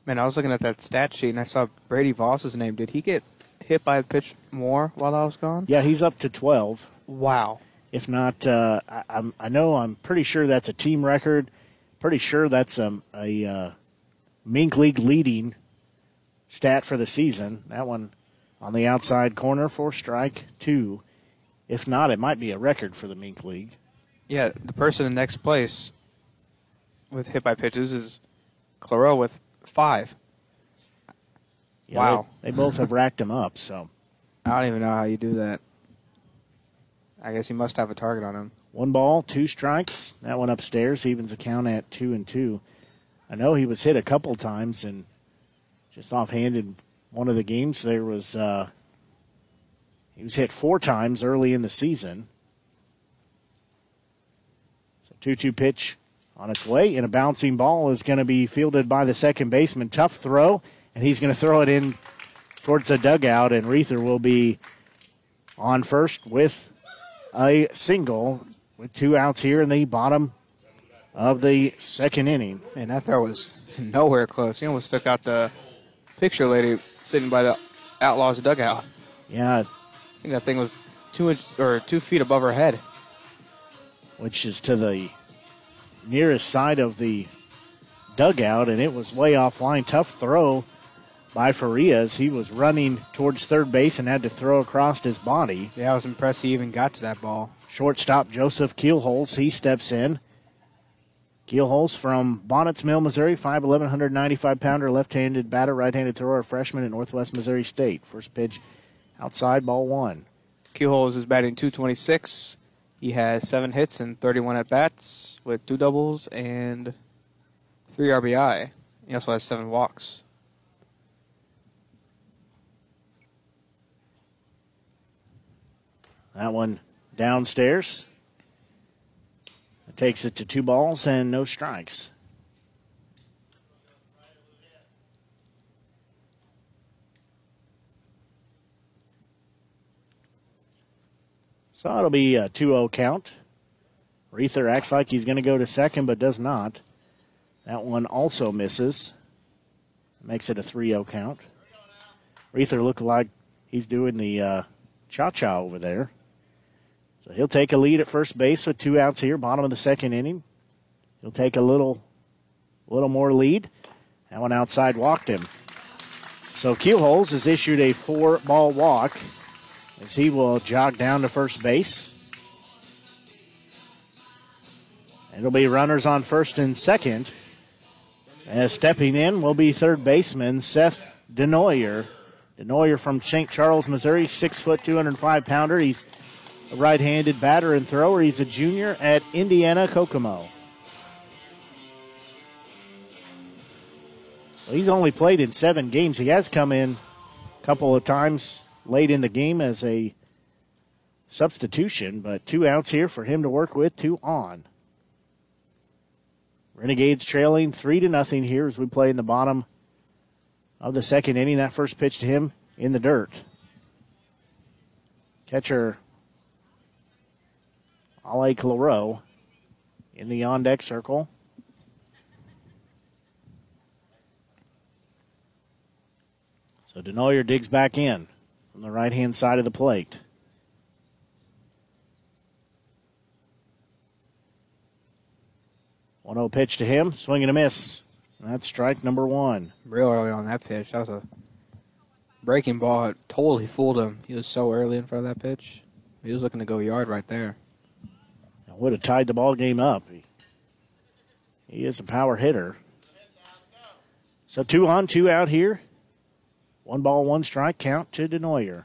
Man, I was looking at that stat sheet, and I saw Brady Voss's name. Did he get hit by a pitch more while I was gone? Yeah, he's up to 12. Wow. If not, I'm pretty sure that's a team record. Pretty sure that's a Mink League leading stat for the season. That one on the outside corner for strike two. If not, it might be a record for the Mink League. Yeah, the person in next place with hit by pitches is Clareau with 5. Yeah, wow. They both have racked him up, so. I don't even know how you do that. I guess he must have a target on him. 1 ball, 2 strikes. That one upstairs evens the count at 2-2. I know he was hit a couple times, and just offhand in one of the games there was he was hit 4 times early in the season. So 2-2 pitch on its way, and a bouncing ball is going to be fielded by the second baseman. Tough throw, and he's going to throw it in towards the dugout, and Reather will be on first with a single with 2 outs here in the bottom of the second inning. And that throw was nowhere close. He almost took out the picture lady sitting by the Outlaws dugout. Yeah. I think that thing was 2 feet above her head. Which is to the nearest side of the dugout, and it was way off line. Tough throw by Farias. He was running towards third base and had to throw across his body. Yeah, I was impressed he even got to that ball. Shortstop Joseph Kielholz, he steps in. Kielholz from Bonnets Mill, Missouri, 5'11", 195-pounder, left-handed batter, right-handed thrower, freshman at Northwest Missouri State. First pitch outside, ball 1. Kielholz is batting .226. He has 7 hits and 31 at-bats with 2 doubles and 3 RBI. He also has 7 walks. That one downstairs. It takes it to 2 balls and no strikes. So it'll be a 2-0 count. Reather acts like he's going to go to second, but does not. That one also misses. Makes it a 3-0 count. Reather looked like he's doing the cha-cha over there. So he'll take a lead at first base with 2 outs here, bottom of the second inning. He'll take a little more lead. That one outside walked him. So Kielholz is issued a 4-ball walk as he will jog down to first base. It'll be runners on first and second. As stepping in will be third baseman Seth DeNoyer. DeNoyer from St. Charles, Missouri, 6 foot, 205-pounder. He's a right-handed batter and thrower. He's a junior at Indiana Kokomo. Well, he's only played in 7 games. He has come in a couple of times late in the game as a substitution, but 2 outs here for him to work with, 2 on. Renegades trailing 3-0 here as we play in the bottom of the second inning. That first pitch to him in the dirt. Catcher Alec Clareau in the on-deck circle. So DeNoyer digs back in from the right-hand side of the plate. One-oh pitch to him, swing and a miss. That's strike number 1. Real early on that pitch. That was a breaking ball. It totally fooled him. He was so early in front of that pitch. He was looking to go yard right there. That would have tied the ball game up. He is a power hitter. So 2 on, 2 out here. 1 ball, 1 strike count to DeNoyer.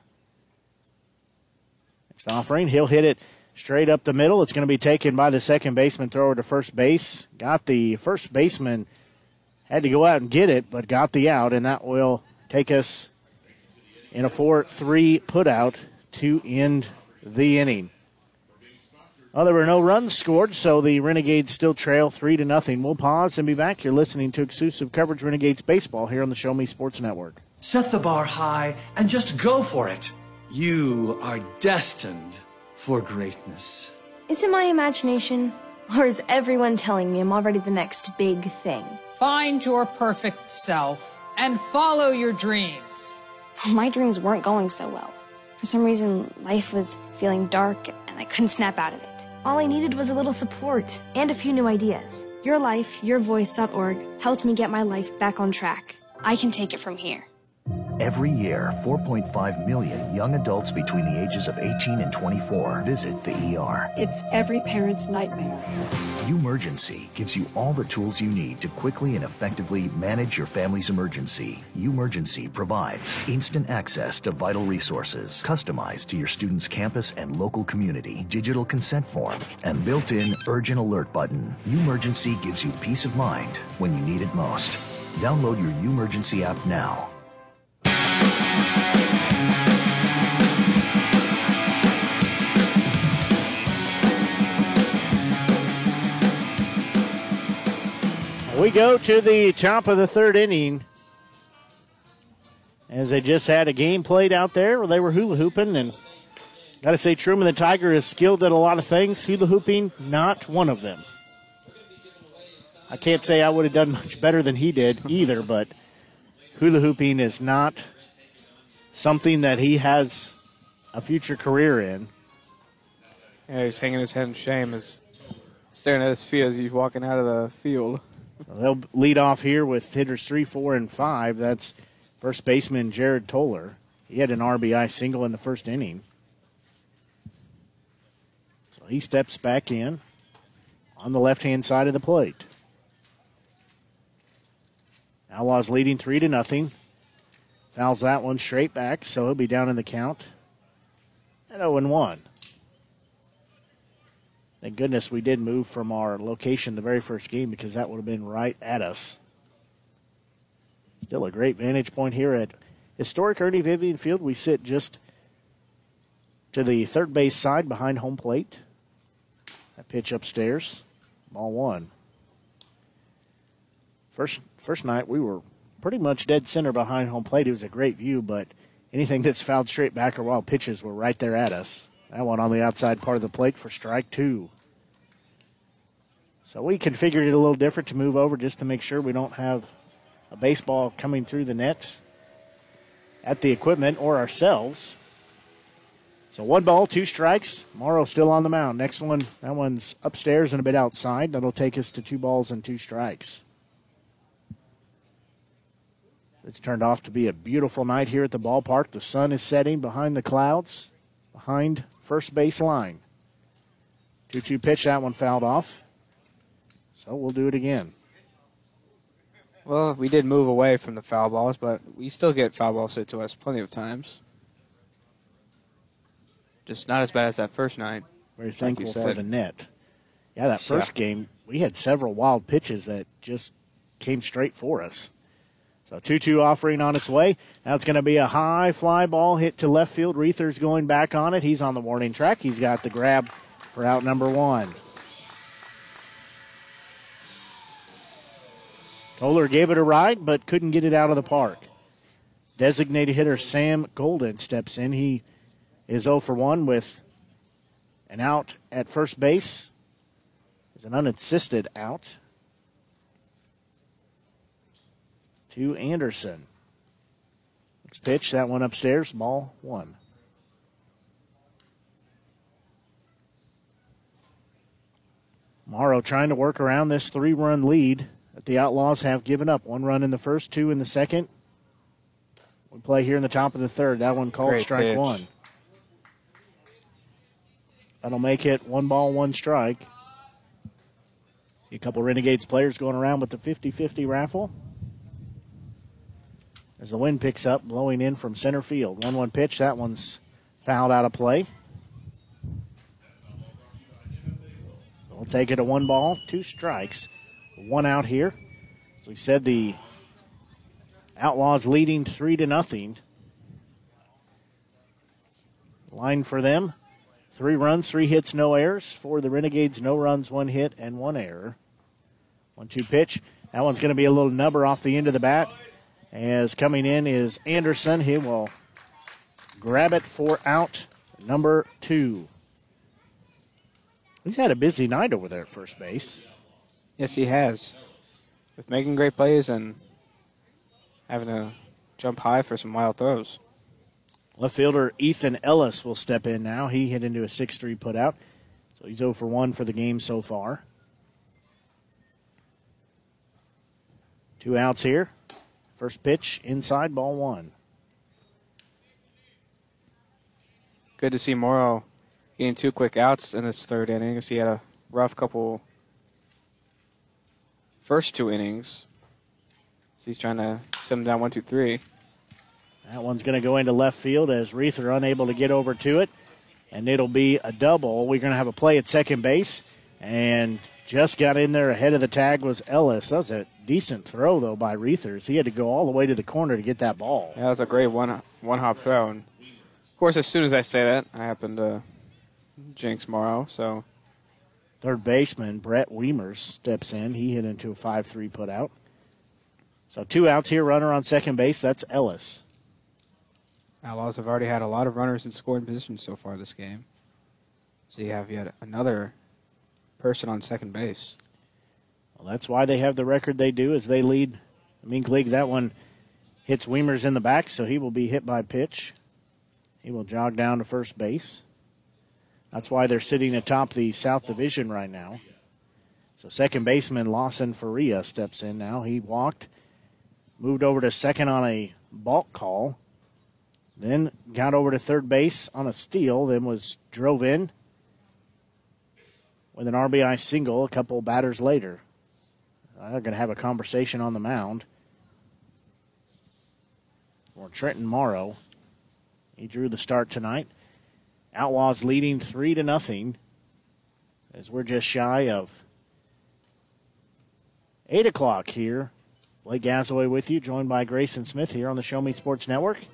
Next offering, he'll hit it straight up the middle. It's going to be taken by the second baseman, thrower to first base. Got the first baseman. Had to go out and get it, but got the out, and that will take us in a 4-3 put-out to end the inning. Well, there were no runs scored, so the Renegades still trail 3-0. We'll pause and be back. You're listening to exclusive coverage Renegades baseball here on the Show Me Sports Network. Set the bar high and just go for it. You are destined for greatness. Is it my imagination, or is everyone telling me I'm already the next big thing? Find your perfect self and follow your dreams. My dreams weren't going so well. For some reason, life was feeling dark and I couldn't snap out of it. All I needed was a little support and a few new ideas. YourLifeYourVoice.org helped me get my life back on track. I can take it from here. Every year, 4.5 million young adults between the ages of 18 and 24 visit the ER. It's every parent's nightmare. Umergency gives you all the tools you need to quickly and effectively manage your family's emergency. Umergency provides instant access to vital resources, customized to your student's campus and local community, digital consent form, and built-in urgent alert button. Umergency gives you peace of mind when you need it most. Download your Umergency app now. We go to the top of the third inning as they just had a game played out there where they were hula hooping, and got to say Truman the Tiger is skilled at a lot of things, hula hooping not one of them. I can't say I would have done much better than he did either, but hula hooping is not something that he has a future career in. Yeah, he's hanging his head in shame, is staring at his feet as he's walking out of the field. They'll lead off here with hitters 3, 4, and 5. That's first baseman Jared Toller. He had an RBI single in the first inning. So he steps back in on the left-hand side of the plate. Outlaws leading 3-0. Fouls that one straight back, so he'll be down in the count at 0-1. Thank goodness we did move from our location the very first game, because that would have been right at us. Still a great vantage point here at historic Ernie Vivian Field. We sit just to the third base side behind home plate. That pitch upstairs, ball one. First night we were pretty much dead center behind home plate. It was a great view, but anything that's fouled straight back or wild pitches were right there at us. That one on the outside part of the plate for strike two. So we configured it a little different to move over just to make sure we don't have a baseball coming through the net at the equipment or ourselves. So 1 ball, 2 strikes. Morrow still on the mound. Next one, that one's upstairs and a bit outside. That'll take us to 2 balls and 2 strikes. It's turned off to be a beautiful night here at the ballpark. The sun is setting behind the clouds, behind first base line. 2-2 pitch, that one fouled off. So we'll do it again. Well, we did move away from the foul balls, but we still get foul balls hit to us plenty of times. Just not as bad as that first night. Very thankful for the net. Yeah, that first game, we had several wild pitches that just came straight for us. So 2-2 offering on its way. Now it's going to be a high fly ball hit to left field. Reather's going back on it. He's on the warning track. He's got the grab for out number one. Toller gave it a ride, but couldn't get it out of the park. Designated hitter Sam Golden steps in. He is 0 for 1 with an out at first base. It's an unassisted out to Anderson. Next pitch, that one upstairs, ball one. Morrow trying to work around this 3-run lead that the Outlaws have given up. 1 run in the first, 2 in the second. We play here in the top of the third. That one called strike one. That'll make it 1 ball, 1 strike. See a couple Renegades players going around with the 50-50 raffle. As the wind picks up, blowing in from center field. 1-1 pitch, that one's fouled out of play. We'll take it a 1 ball, 2 strikes. 1 out here. As we said, the Outlaws leading 3-0. Line for them, 3 runs, 3 hits, no errors. For the Renegades, no runs, 1 hit, and 1 error. 1-2 pitch. That one's going to be a little nubber off the end of the bat. As coming in is Anderson. He will grab it for out number 2. He's had a busy night over there at first base. Yes, he has. With making great plays and having to jump high for some wild throws. Left fielder Ethan Ellis will step in now. He hit into a 6-3 putout, so he's 0 for 1 for the game so far. 2 outs here. First pitch inside, ball one. Good to see Morrow getting 2 quick outs in this third inning. You see he had a rough couple first 2 innings. So he's trying to send him down 1, 2, 3. That one's going to go into left field as Reather unable to get over to it, and it'll be a double. We're going to have a play at second base, and just got in there ahead of the tag was Ellis. That was a decent throw, though, by Reather. He had to go all the way to the corner to get that ball. Yeah, that was a great one-hop throw. And of course, as soon as I say that, I happen to jinx Morrow. So, third baseman Brett Weimers steps in. He hit into a 5-3 putout. So 2 outs here, runner on second base. That's Ellis. Outlaws have already had a lot of runners in scoring position so far this game. So you have yet another person on second base. Well, that's why they have the record they do, as they lead the Mink League. That one hits Weimers in the back, so he will be hit by pitch. He will jog down to first base. That's why they're sitting atop the South Division right now. So second baseman Lawson Faria steps in now. He walked, moved over to second on a balk call, then got over to third base on a steal, then was drove in with an RBI single a couple batters later. They're going to have a conversation on the mound for Trenton Morrow. He drew the start tonight. Outlaws leading 3-0, as we're just shy of 8 o'clock here. Blake Gazaway with you, joined by Grayson Smith here on the Show Me Sports Network. If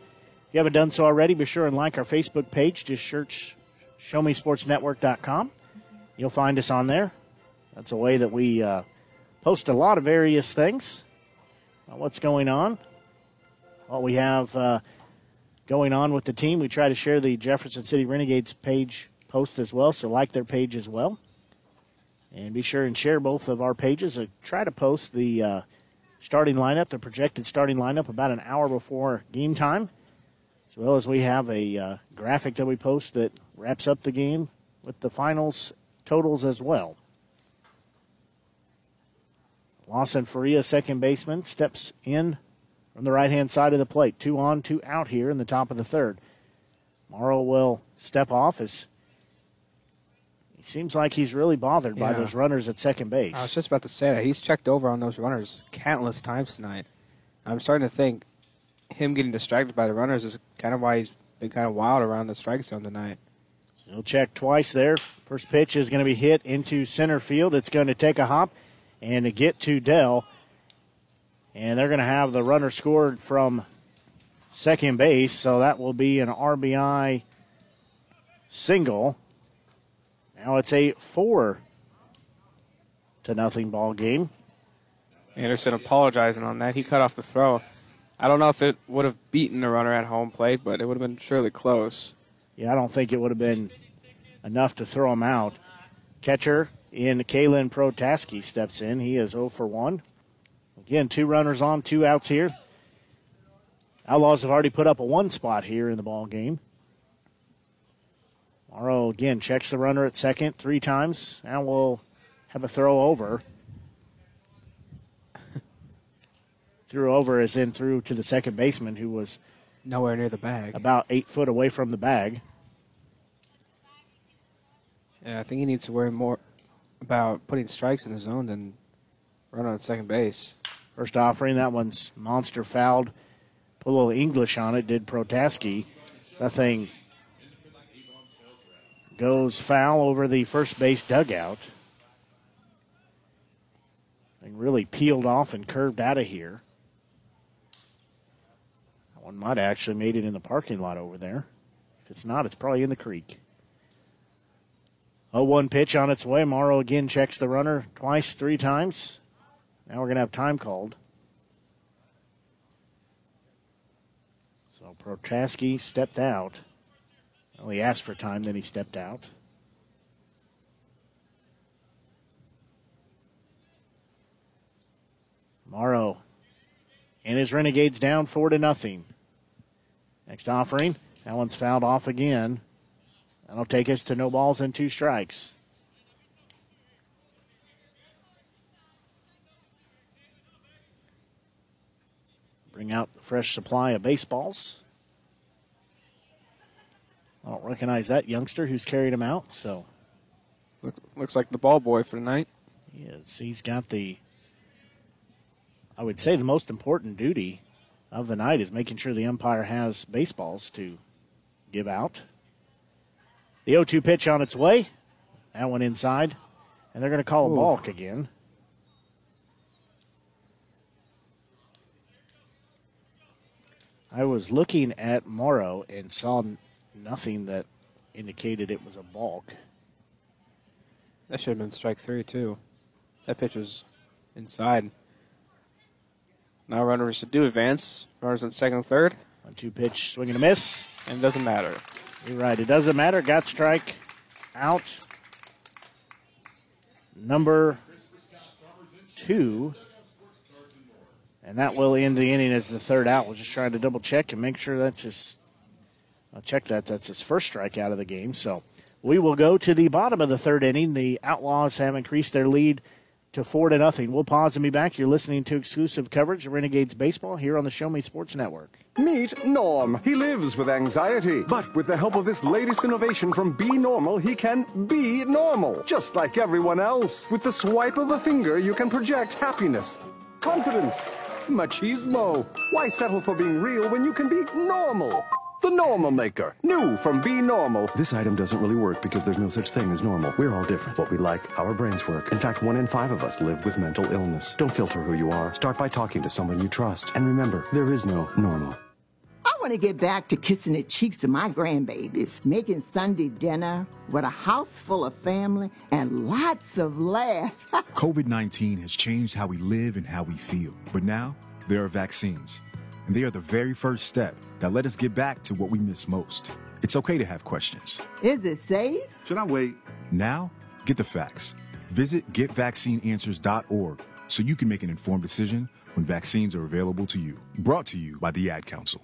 you haven't done so already, be sure and like our Facebook page. Just search showmesportsnetwork.com. You'll find us on there. That's a way that we post a lot of various things about what's going on, what we have going on with the team. We try to share the Jefferson City Renegades page post as well, so like their page as well. And be sure and share both of our pages. I try to post the starting lineup, the projected starting lineup, about an hour before game time. As well as we have a graphic that we post that wraps up the game with the finals totals as well. Lawson Faria, second baseman, steps in from the right-hand side of the plate. 2 on, 2 out here in the top of the third. Morrow will step off as he seems like he's really bothered by those runners at second base. I was just about to say that. He's checked over on those runners countless times tonight. I'm starting to think him getting distracted by the runners is kind of why he's been kind of wild around the strike zone tonight. So he'll check twice there. First pitch is going to be hit into center field. It's going to take a hop and to get to Dell. And they're going to have the runner scored from second base, so that will be an RBI single. Now it's a 4-0 ball game. Anderson apologizing on that. He cut off the throw. I don't know if it would have beaten the runner at home plate, but it would have been surely close. Yeah, I don't think it would have been enough to throw him out. Catcher in Kalen Protaski steps in. He is 0 for 1. Again, 2 runners on, 2 outs here. Outlaws have already put up a 1 spot here in the ball game. Morrow again checks the runner at second 3 times, and will have a throw over. Threw over as in through to the second baseman, who was nowhere near the bag. About 8 foot away from the bag. Yeah, I think he needs to worry more about putting strikes in the zone than running on second base. First offering, that one's monster fouled. Put a little English on it, did Protaski. That thing goes foul over the first base dugout. And really peeled off and curved out of here. One might have actually made it in the parking lot over there. If it's not, it's probably in the creek. 0-1 pitch on its way. Morrow again checks the runner twice, 3 times. Now we're going to have time called. So Protaski stepped out. Well, he asked for time, then he stepped out. Morrow and his Renegades down 4-0. Next offering, That one's fouled off again. That'll take us to no balls and two strikes. Bring out the fresh supply of baseballs. I don't recognize that youngster who's carried him out, so. Looks like the ball boy for tonight. Yes, he's got the, I would say the most important duty of the night is making sure the umpire has baseballs to give out. The 0-2 pitch on its way. That one inside. And they're going to call a balk again. I was looking at Morrow and saw nothing that indicated it was a balk. That should have been strike three, too. That pitch was inside. Now runners do advance. Runners on second and third. 1-2 pitch, swing and a miss. And it doesn't matter. You're right, it doesn't matter. Got strike out number 2. And that will end the inning as the third out. We're just trying to double check and make sure that's his. I'll check that. That's his first strike out of the game. So we will go to the bottom of the third inning. The Outlaws have increased their lead to 4-0. We'll pause and be back. You're listening to exclusive coverage of Renegades Baseball here on the Show Me Sports Network. Meet Norm. He lives with anxiety, but with the help of this latest innovation from Be Normal, he can be normal, just like everyone else. With the swipe of a finger, you can project happiness, confidence, machismo. Why settle for being real when you can be normal? The Normal Maker, new from Be Normal. This item doesn't really work because there's no such thing as normal. We're all different. What we like, how our brains work. In fact, 1 in 5 of us live with mental illness. Don't filter who you are. Start by talking to someone you trust. And remember, there is no normal. I want to get back to kissing the cheeks of my grandbabies, making Sunday dinner with a house full of family and lots of laughs. COVID-19 has changed how we live and how we feel. But now there are vaccines, and they are the very first step that let us get back to what we miss most. It's okay to have questions. Is it safe? Should I wait? Now, get the facts. Visit getvaccineanswers.org so you can make an informed decision when vaccines are available to you. Brought to you by the Ad Council.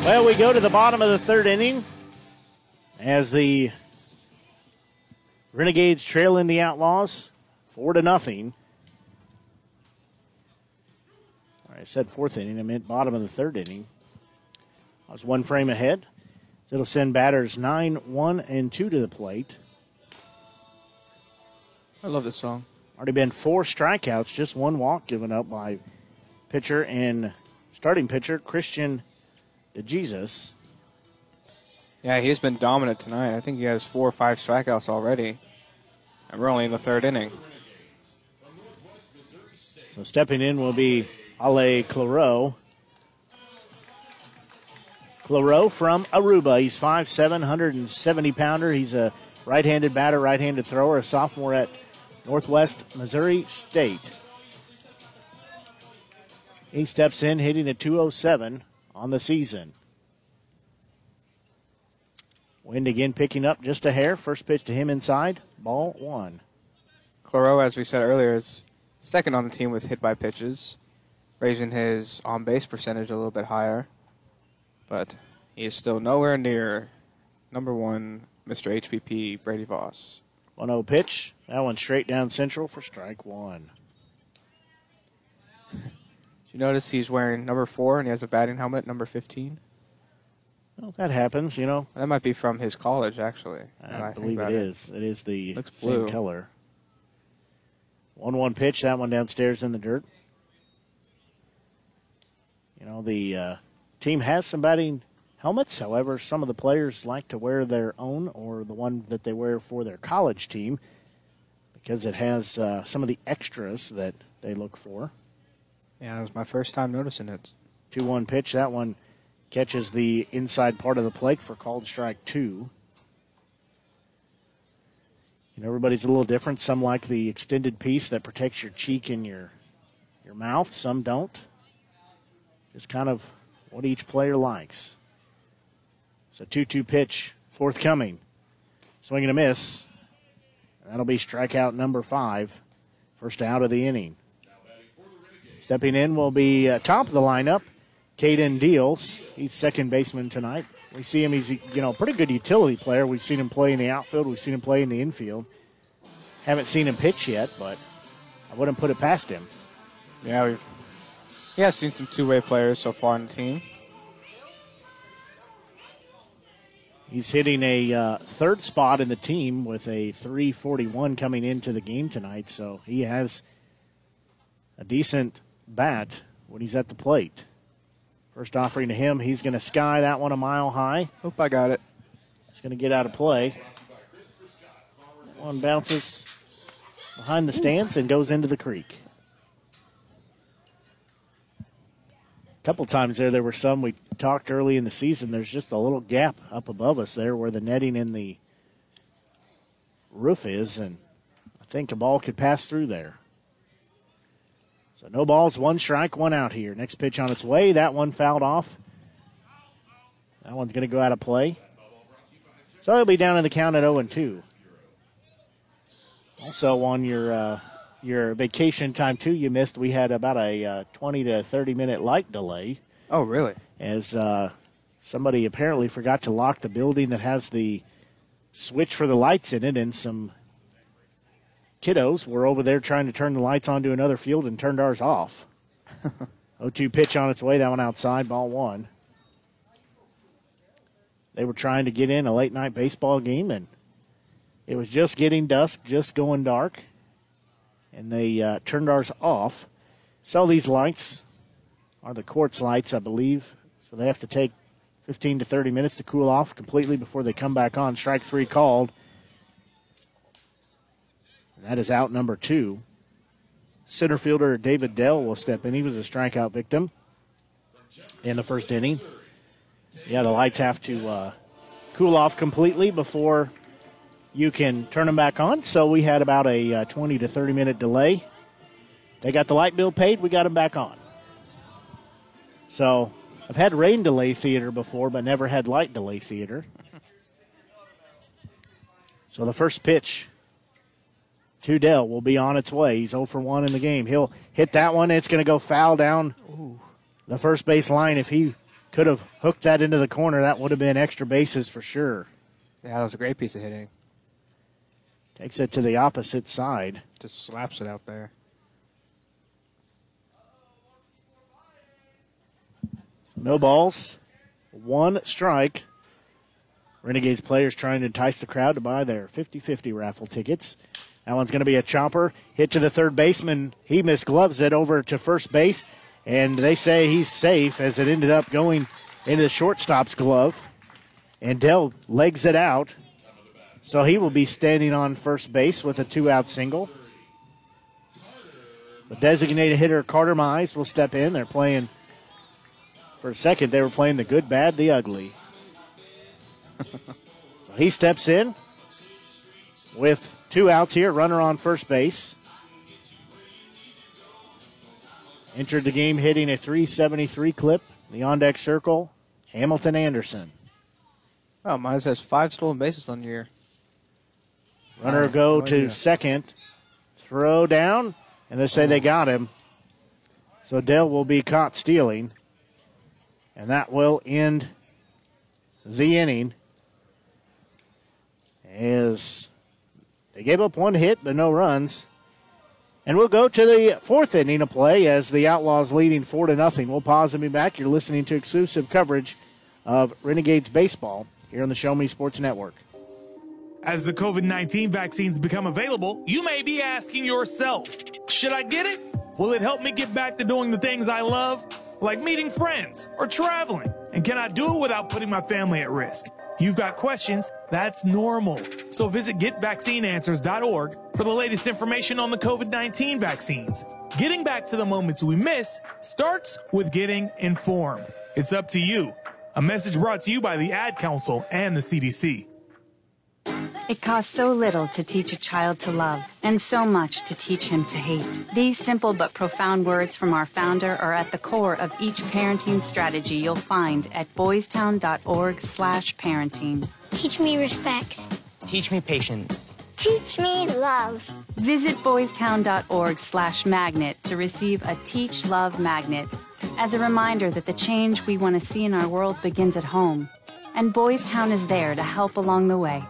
Well, we go to the bottom of the third inning as the Renegades trail in the Outlaws 4-0. All right, I said fourth inning. I meant bottom of the third inning. I was one frame ahead. So it'll send batters 9, 1, and 2 to the plate. I love this song. Already been 4 strikeouts, just 1 walk given up by pitcher and starting pitcher Christian DeJesus. Yeah, he's been dominant tonight. I think he has 4 or 5 strikeouts already. And we're only in the third inning. So stepping in will be Alec Clareau. Clareau from Aruba. He's 5'7", 170-pounder. He's a right-handed batter, right-handed thrower, a sophomore at Northwest Missouri State. He steps in hitting a 207 on the season. Wind again picking up just a hair. First pitch to him inside. Ball one. Clareau, as we said earlier, is second on the team with hit-by-pitches, raising his on-base percentage a little bit higher. But he is still nowhere near number 1, Mr. HPP, Brady Voss. 1-0 pitch. That one straight down central for strike 1. Did you notice he's wearing number 4 and he has a batting helmet, number 15? Well, that happens, you know. That might be from his college, actually. I believe it is. It is the same color. 1-1 pitch, that one downstairs in the dirt. You know, the team has some batting helmets. However, some of the players like to wear their own or the one that they wear for their college team because it has some of the extras that they look for. Yeah, that was my first time noticing it. 2-1 pitch, that one catches the inside part of the plate for called strike 2. You know, everybody's a little different. Some like the extended piece that protects your cheek and your mouth. Some don't. It's kind of what each player likes. So 2-2 pitch forthcoming. Swing and a miss. That'll be strikeout number 5. First out of the inning. Stepping in will be top of the lineup, Caden Deal. He's second baseman tonight. We see him. He's a pretty good utility player. We've seen him play in the outfield. We've seen him play in the infield. Haven't seen him pitch yet, but I wouldn't put it past him. Yeah, I've seen some two-way players so far on the team. He's hitting a third spot in the team with a 341 coming into the game tonight, so he has a decent bat when he's at the plate. First offering to him, he's going to sky that one a mile high. Hope I got it. It's going to get out of play. One bounces behind the stance and goes into the creek. A couple times there were some we talked early in the season. There's just a little gap up above us there where the netting in the roof is, and I think a ball could pass through there. So no balls, one strike, one out here. Next pitch on its way. That one fouled off. That one's going to go out of play. So he'll be down in the count at 0-2. Also on your vacation time, too, you missed. We had about a 20 to 30-minute light delay. Oh, really? As somebody apparently forgot to lock the building that has the switch for the lights in it, and some kiddos were over there trying to turn the lights onto another field and turned ours off. 0-2 pitch on its way. That one outside, ball one. They were trying to get in a late-night baseball game, and it was just getting dusk, just going dark, and they turned ours off. So these lights are the quartz lights, I believe. So they have to take 15 to 30 minutes to cool off completely before they come back on. Strike three called. And that is out number 2. Center fielder David Dell will step in. He was a strikeout victim in the first inning. Yeah, the lights have to cool off completely before you can turn them back on. So we had about a 20 to 30-minute delay. They got the light bill paid. We got them back on. So I've had rain delay theater before, but never had light delay theater. So the first pitch to Dell will be on its way. He's 0 for 1 in the game. He'll hit that one. It's going to go foul down the first base line. If he could have hooked that into the corner, that would have been extra bases for sure. Yeah, that was a great piece of hitting. Takes it to the opposite side. Just slaps it out there. No balls, one strike. Renegades players trying to entice the crowd to buy their 50-50 raffle tickets. That one's going to be a chopper. Hit to the third baseman. He misgloves it over to first base, and they say he's safe as it ended up going into the shortstop's glove. And Dell legs it out. So he will be standing on first base with a two-out single. The designated hitter, Carter Mize, will step in. They're playing, for a second, they were playing the good, bad, the ugly. So he steps in with two outs here, runner on first base. Entered the game hitting a 373 clip. The on-deck circle, Hamilton Anderson. Oh, Mize has 5 stolen bases on the year. Runner go to second, throw down, and they say they got him. So Dell will be caught stealing, and that will end the inning. As they gave up one hit, but no runs. And we'll go to the fourth inning of play as the Outlaws leading 4-0. We'll pause and be back. You're listening to exclusive coverage of Renegades baseball here on the Show Me Sports Network. As the COVID-19 vaccines become available, you may be asking yourself, should I get it? Will it help me get back to doing the things I love, like meeting friends or traveling? And can I do it without putting my family at risk? You've got questions, that's normal. So visit getvaccineanswers.org for the latest information on the COVID-19 vaccines. Getting back to the moments we miss starts with getting informed. It's up to you. A message brought to you by the Ad Council and the CDC. It costs so little to teach a child to love, and so much to teach him to hate. These simple but profound words from our founder are at the core of each parenting strategy you'll find at boystown.org/parenting. Teach me respect. Teach me patience. Teach me love. Visit boystown.org/magnet to receive a Teach Love magnet as a reminder that the change we want to see in our world begins at home. And Boys Town is there to help along the way.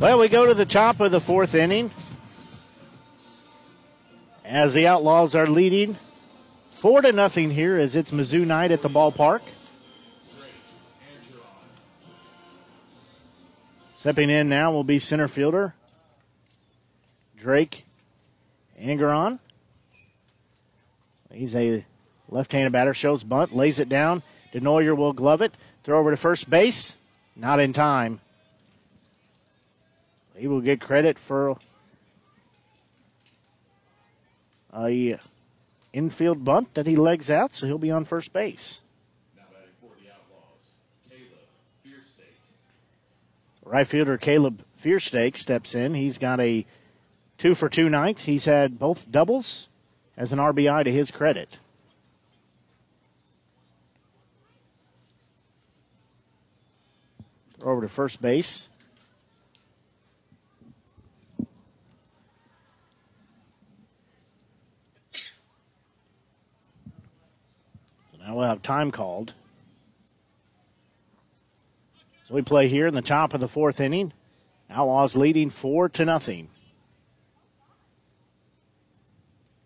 Well, we go to the top of the fourth inning as the Outlaws are leading 4-0 here as it's Mizzou night at the ballpark. Stepping in now will be center fielder Drake Anderton. He's a left-handed batter, shows bunt, lays it down. DeNoyer will glove it, throw over to first base, not in time. He will get credit for a infield bunt that he legs out, so he'll be on first base. Now batting for the Outlaws, Caleb Fearstake. Right fielder Caleb Fearstake steps in. He's got a 2-for-2 night. He's had both doubles as an RBI to his credit. Over to first base. Now we'll have time called. So we play here in the top of the fourth inning. Outlaws leading 4-0.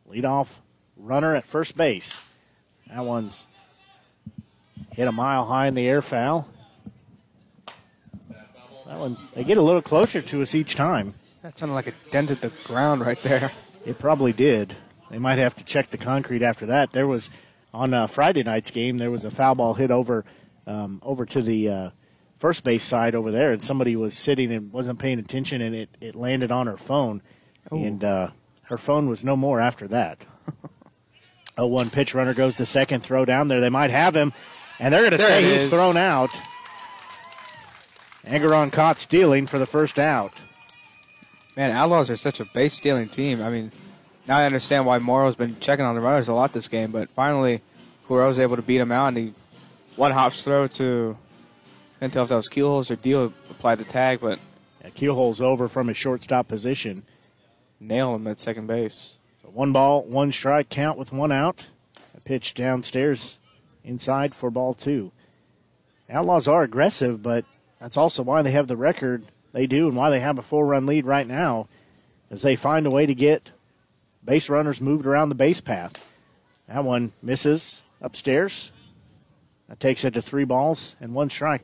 Leadoff runner at first base. That one's hit a mile high in the air foul. That one, they get a little closer to us each time. That sounded like it dented the ground right there. It probably did. They might have to check the concrete after that. There was... on Friday night's game, there was a foul ball hit over to the first base side over there, and somebody was sitting and wasn't paying attention, and it landed on her phone. Ooh. And her phone was no more after that. 0-1 pitch, runner goes to second, throw down there. They might have him, and they're going to say he's thrown out. Angeron caught stealing for the first out. Man, Outlaws are such a base-stealing team. I mean... now I understand why Morrow's been checking on the runners a lot this game, but finally, Clareau's able to beat him out, and he one-hops throw to, I couldn't tell if that was Kielholz or Deal applied the tag, but... yeah, Kielholz over from his shortstop position. Nail him at second base. So 1-1 count with 1 out. A pitch downstairs inside for ball 2. Outlaws are aggressive, but that's also why they have the record they do and why they have a 4-run lead right now, as they find a way to get... base runners moved around the base path. That one misses upstairs. That takes it to 3-1,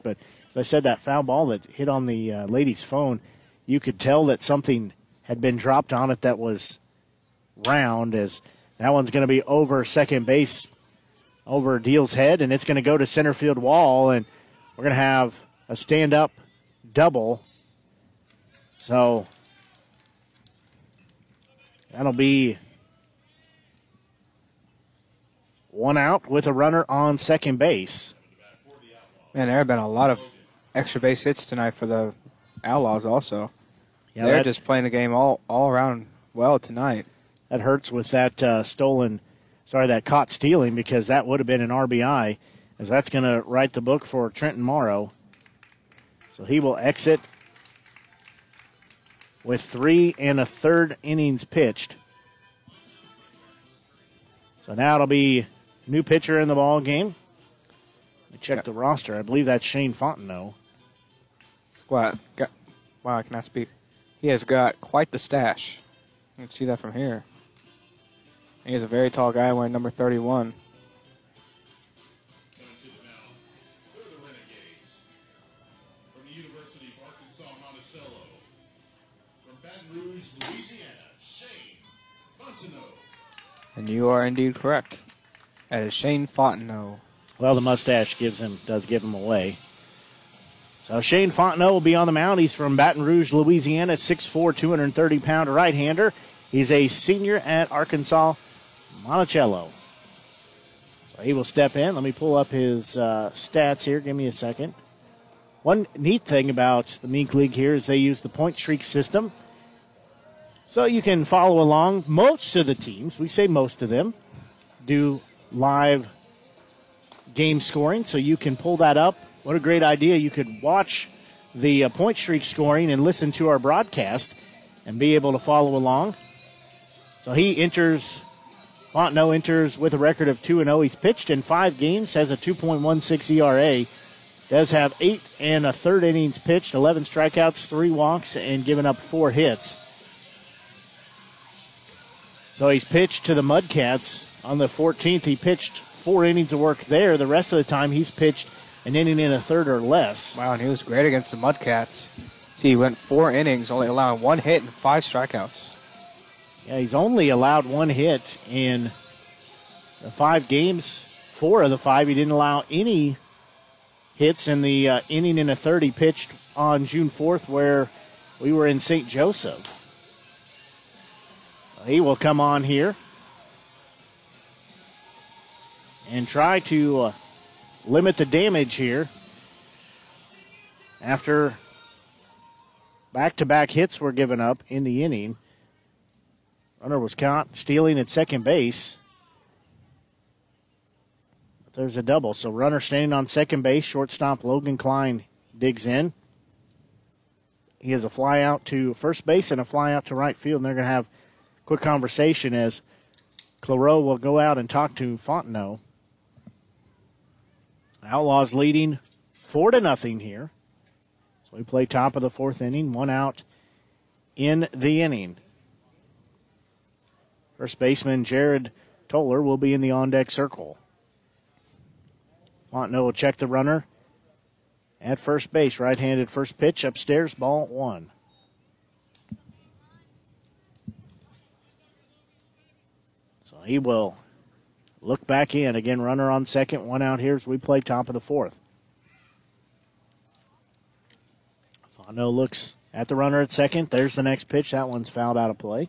but as I said, that foul ball that hit on the lady's phone, you could tell that something had been dropped on it that was round, as that one's going to be over second base, over Deal's head, and it's going to go to center field wall, and we're going to have a stand-up double. So... that'll be 1 out with a runner on second base. Man, there have been a lot of extra base hits tonight for the Outlaws also. Yeah, they're just playing the game all around well tonight. That hurts with that caught stealing, because that would have been an RBI, as that's going to write the book for Trenton Morrow. So he will exit with 3 1/3 innings pitched. So now it'll be new pitcher in the ball game. Let me check the roster. I believe that's Shane Fontenot. Squad. Wow, I cannot speak. He has got quite the stash. You can see that from here. He is a very tall guy wearing number 31. And you are indeed correct. That is Shane Fontenot. Well, the mustache does give him away. So Shane Fontenot will be on the mound. He's from Baton Rouge, Louisiana, 6'4", 230-pound right-hander. He's a senior at Arkansas Monticello. So he will step in. Let me pull up his stats here. Give me a second. One neat thing about the Mink League here is they use the Point Shriek system. So you can follow along. Most of the teams, we say most of them, do live game scoring. So you can pull that up. What a great idea. You could watch the Point Shriek scoring and listen to our broadcast and be able to follow along. So he enters, Fontenot enters with a record of 2-0. He's pitched in 5 games, has a 2.16 ERA, does have 8 1/3 innings pitched, 11 strikeouts, 3 walks, and given up 4 hits. So he's pitched to the Mudcats. On the 14th, he pitched 4 innings of work there. The rest of the time, he's pitched an inning and a third or less. Wow, and he was great against the Mudcats. See, he went 4 innings, only allowing 1 hit and 5 strikeouts. Yeah, he's only allowed 1 hit in the 5 games. 4 of the 5, he didn't allow any hits in the inning and a third he pitched on June 4th where we were in St. Joseph. He will come on here and try to limit the damage here after back-to-back hits were given up in the inning. Runner was caught stealing at second base. But there's a double. So runner standing on second base. Shortstop Logan Klein digs in. He has a fly out to first base and a fly out to right field. And they're going to have a quick conversation as Clareau will go out and talk to Fontenot. Outlaws leading 4-0 here. So we play top of the 4th inning. 1 out in the inning. First baseman Jared Toller will be in the on-deck circle. Fontenot will check the runner at first base. Right-handed first pitch upstairs, ball 1. So he will look back in. Again, runner on second, 1 out here as we play top of the 4th. Fontenot looks at the runner at second. There's the next pitch. That one's fouled out of play.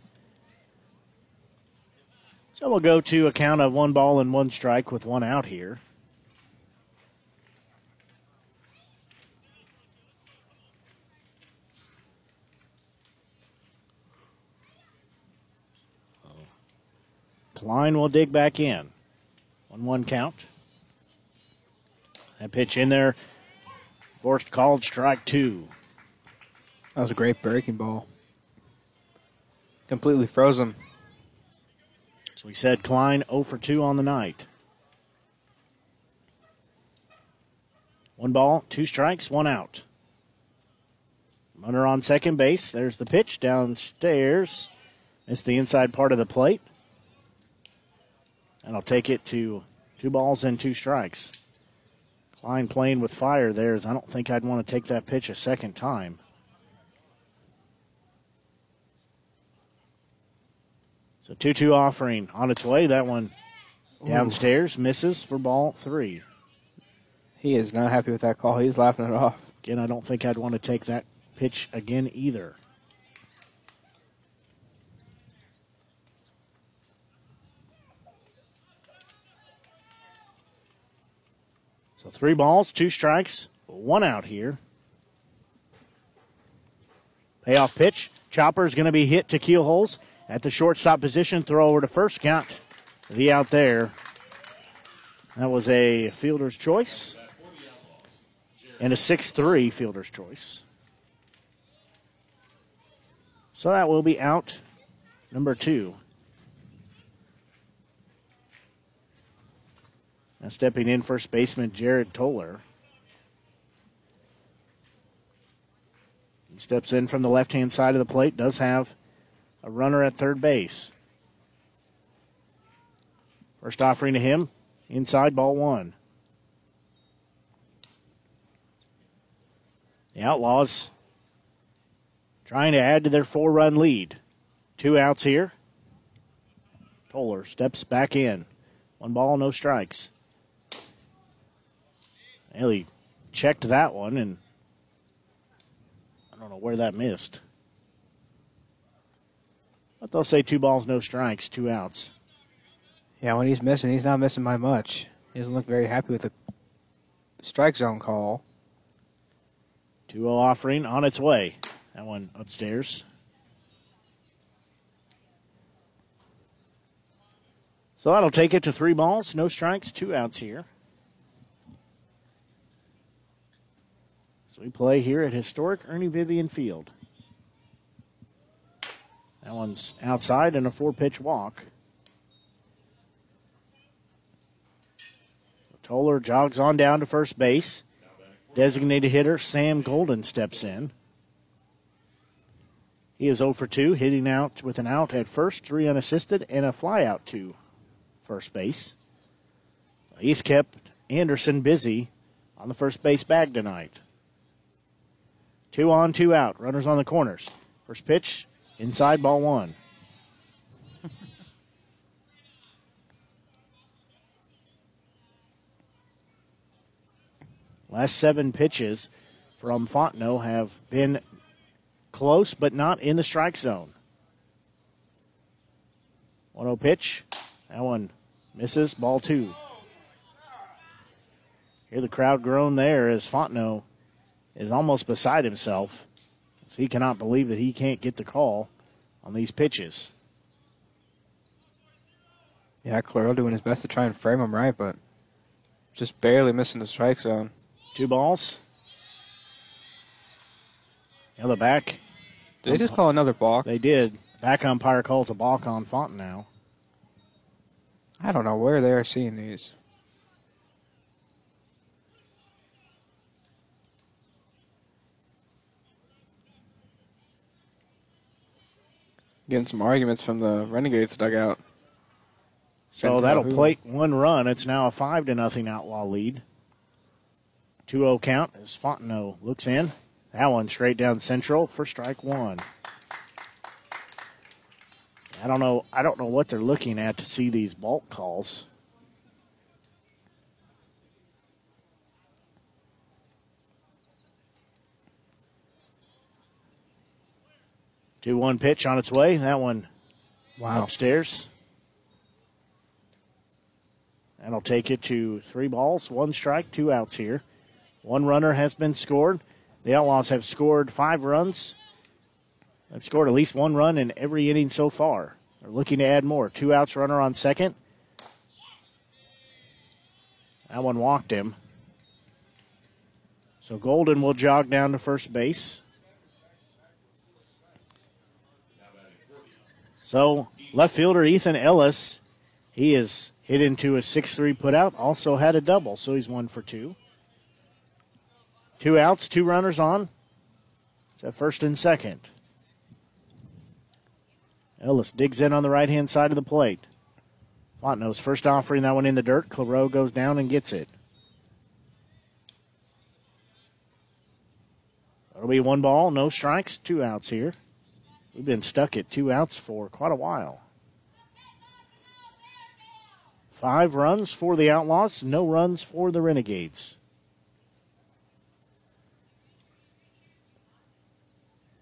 So we'll go to a count of 1 ball and 1 strike with 1 out here. Uh-oh. Klein will dig back in. 1-1 count. That pitch in there. Forced called strike 2. That was a great breaking ball. Completely froze him. So we said Klein 0 for 2 on the night. 1 ball, 2 strikes, 1 out. Runner on second base. There's the pitch downstairs. It's the inside part of the plate. And I'll take it to 2 balls and 2 strikes. Klein playing with fire there. I don't think I'd want to take that pitch a second time. So 2-2 offering on its way. That one downstairs misses for ball 3. He is not happy with that call. He's laughing it off. Again, I don't think I'd want to take that pitch again either. So 3 balls, 2 strikes, 1 out here. Payoff pitch. Chopper is going to be hit to Kielholz. At the shortstop position, throw over to first, got the out there. That was a fielder's choice and a 6-3 fielder's choice. So that will be out number 2. Now stepping in, first baseman Jared Toller. He steps in from the left-hand side of the plate, does have a runner at third base. First offering to him. Inside, ball 1. The Outlaws trying to add to their 4-run lead. 2 outs here. Toller steps back in. 1 ball, no strikes. Haley checked that one, and I don't know where that missed. But they'll say 2 balls, no strikes, 2 outs. Yeah, when he's missing, he's not missing by much. He doesn't look very happy with the strike zone call. 2-0 offering on its way. That one upstairs. So that'll take it to 3 balls, no strikes, 2 outs here. So we play here at historic Ernie Vivian Field. That one's outside and a 4-pitch walk. Toller jogs on down to first base. Designated hitter Sam Golden steps in. He is 0 for 2, hitting out with an out at first, 3 unassisted, and a fly out to first base. He's kept Anderson busy on the first base bag tonight. 2 on, 2 out. Runners on the corners. First pitch, inside, ball 1. Last 7 pitches from Fontenot have been close, but not in the strike zone. 1-0 pitch. That one misses. Ball 2. Hear the crowd groan there as Fontenot is almost beside himself. He cannot believe that he can't get the call on these pitches. Yeah, Clareau doing his best to try and frame him right, but just barely missing the strike zone. 2 balls. The back. Did they just call another balk? They did. Back umpire calls a balk on Fontenot. I don't know where they are seeing these. Getting some arguments from the Renegades dugout. So that'll plate 1 run. It's now a 5-0 Outlaw lead. 2-0 count as Fontenot looks in. That one straight down central for strike 1. I don't know what they're looking at to see these balk calls. Do 1 pitch on its way. That one upstairs. That'll take it to 3 balls, 1 strike, 2 outs here. 1 runner has been scored. The Outlaws have scored 5 runs. They've scored at least 1 run in every inning so far. They're looking to add more. 2 outs, runner on second. That one walked him. So Golden will jog down to first base. So left fielder Ethan Ellis, he is hit into a 6-3 putout, also had a double, so he's 1 for 2. 2 outs, 2 runners on. It's at first and second. Ellis digs in on the right-hand side of the plate. Fontenot's first offering, that one in the dirt. Clareau goes down and gets it. That'll be 1 ball, no strikes, 2 outs here. We've been stuck at 2 outs for quite a while. 5 runs for the Outlaws, no runs for the Renegades.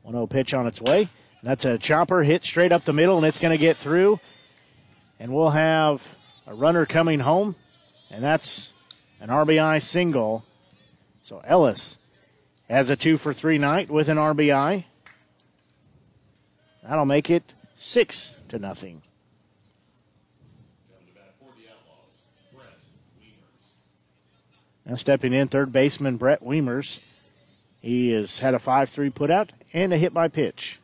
1-0 pitch on its way. That's a chopper hit straight up the middle, and it's going to get through. And we'll have a runner coming home, and that's an RBI single. So Ellis has a 2 for 3 night with an RBI. That'll make it 6-0. Now stepping in, third baseman Brett Weimers. He has had a 5-3 putout and a hit by pitch.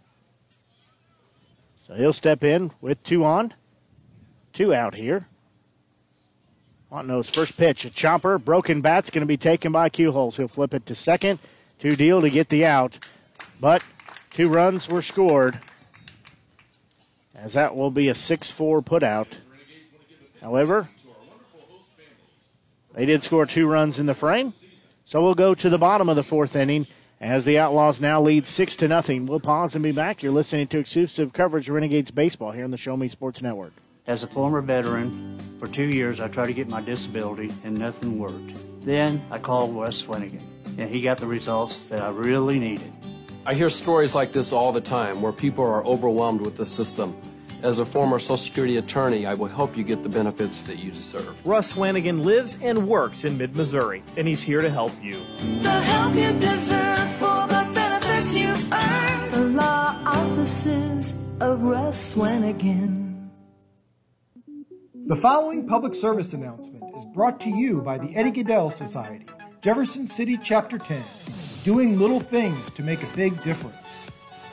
So he'll step in with 2 on, 2 out here. Fontenot's first pitch, a chopper, broken bat's going to be taken by Kielholz. He'll flip it to second, to Deal to get the out. But 2 runs were scored, as that will be a 6-4 putout. However, they did score 2 runs in the frame, so we'll go to the bottom of the 4th inning as the Outlaws now lead 6-0. We'll pause and be back. You're listening to exclusive coverage of Renegades baseball here on the Show Me Sports Network. As a former veteran, for 2 years I tried to get my disability and nothing worked. Then I called Wes Flanagan, and he got the results that I really needed. I hear stories like this all the time where people are overwhelmed with the system. As a former Social Security attorney, I will help you get the benefits that you deserve. Russ Swanigan lives and works in mid-Missouri, and he's here to help you. The help you deserve for as you earn. The law offices of Russ Swanigan. The following public service announcement is brought to you by the Eddie Goodell Society, Jefferson City Chapter 10, doing little things to make a big difference.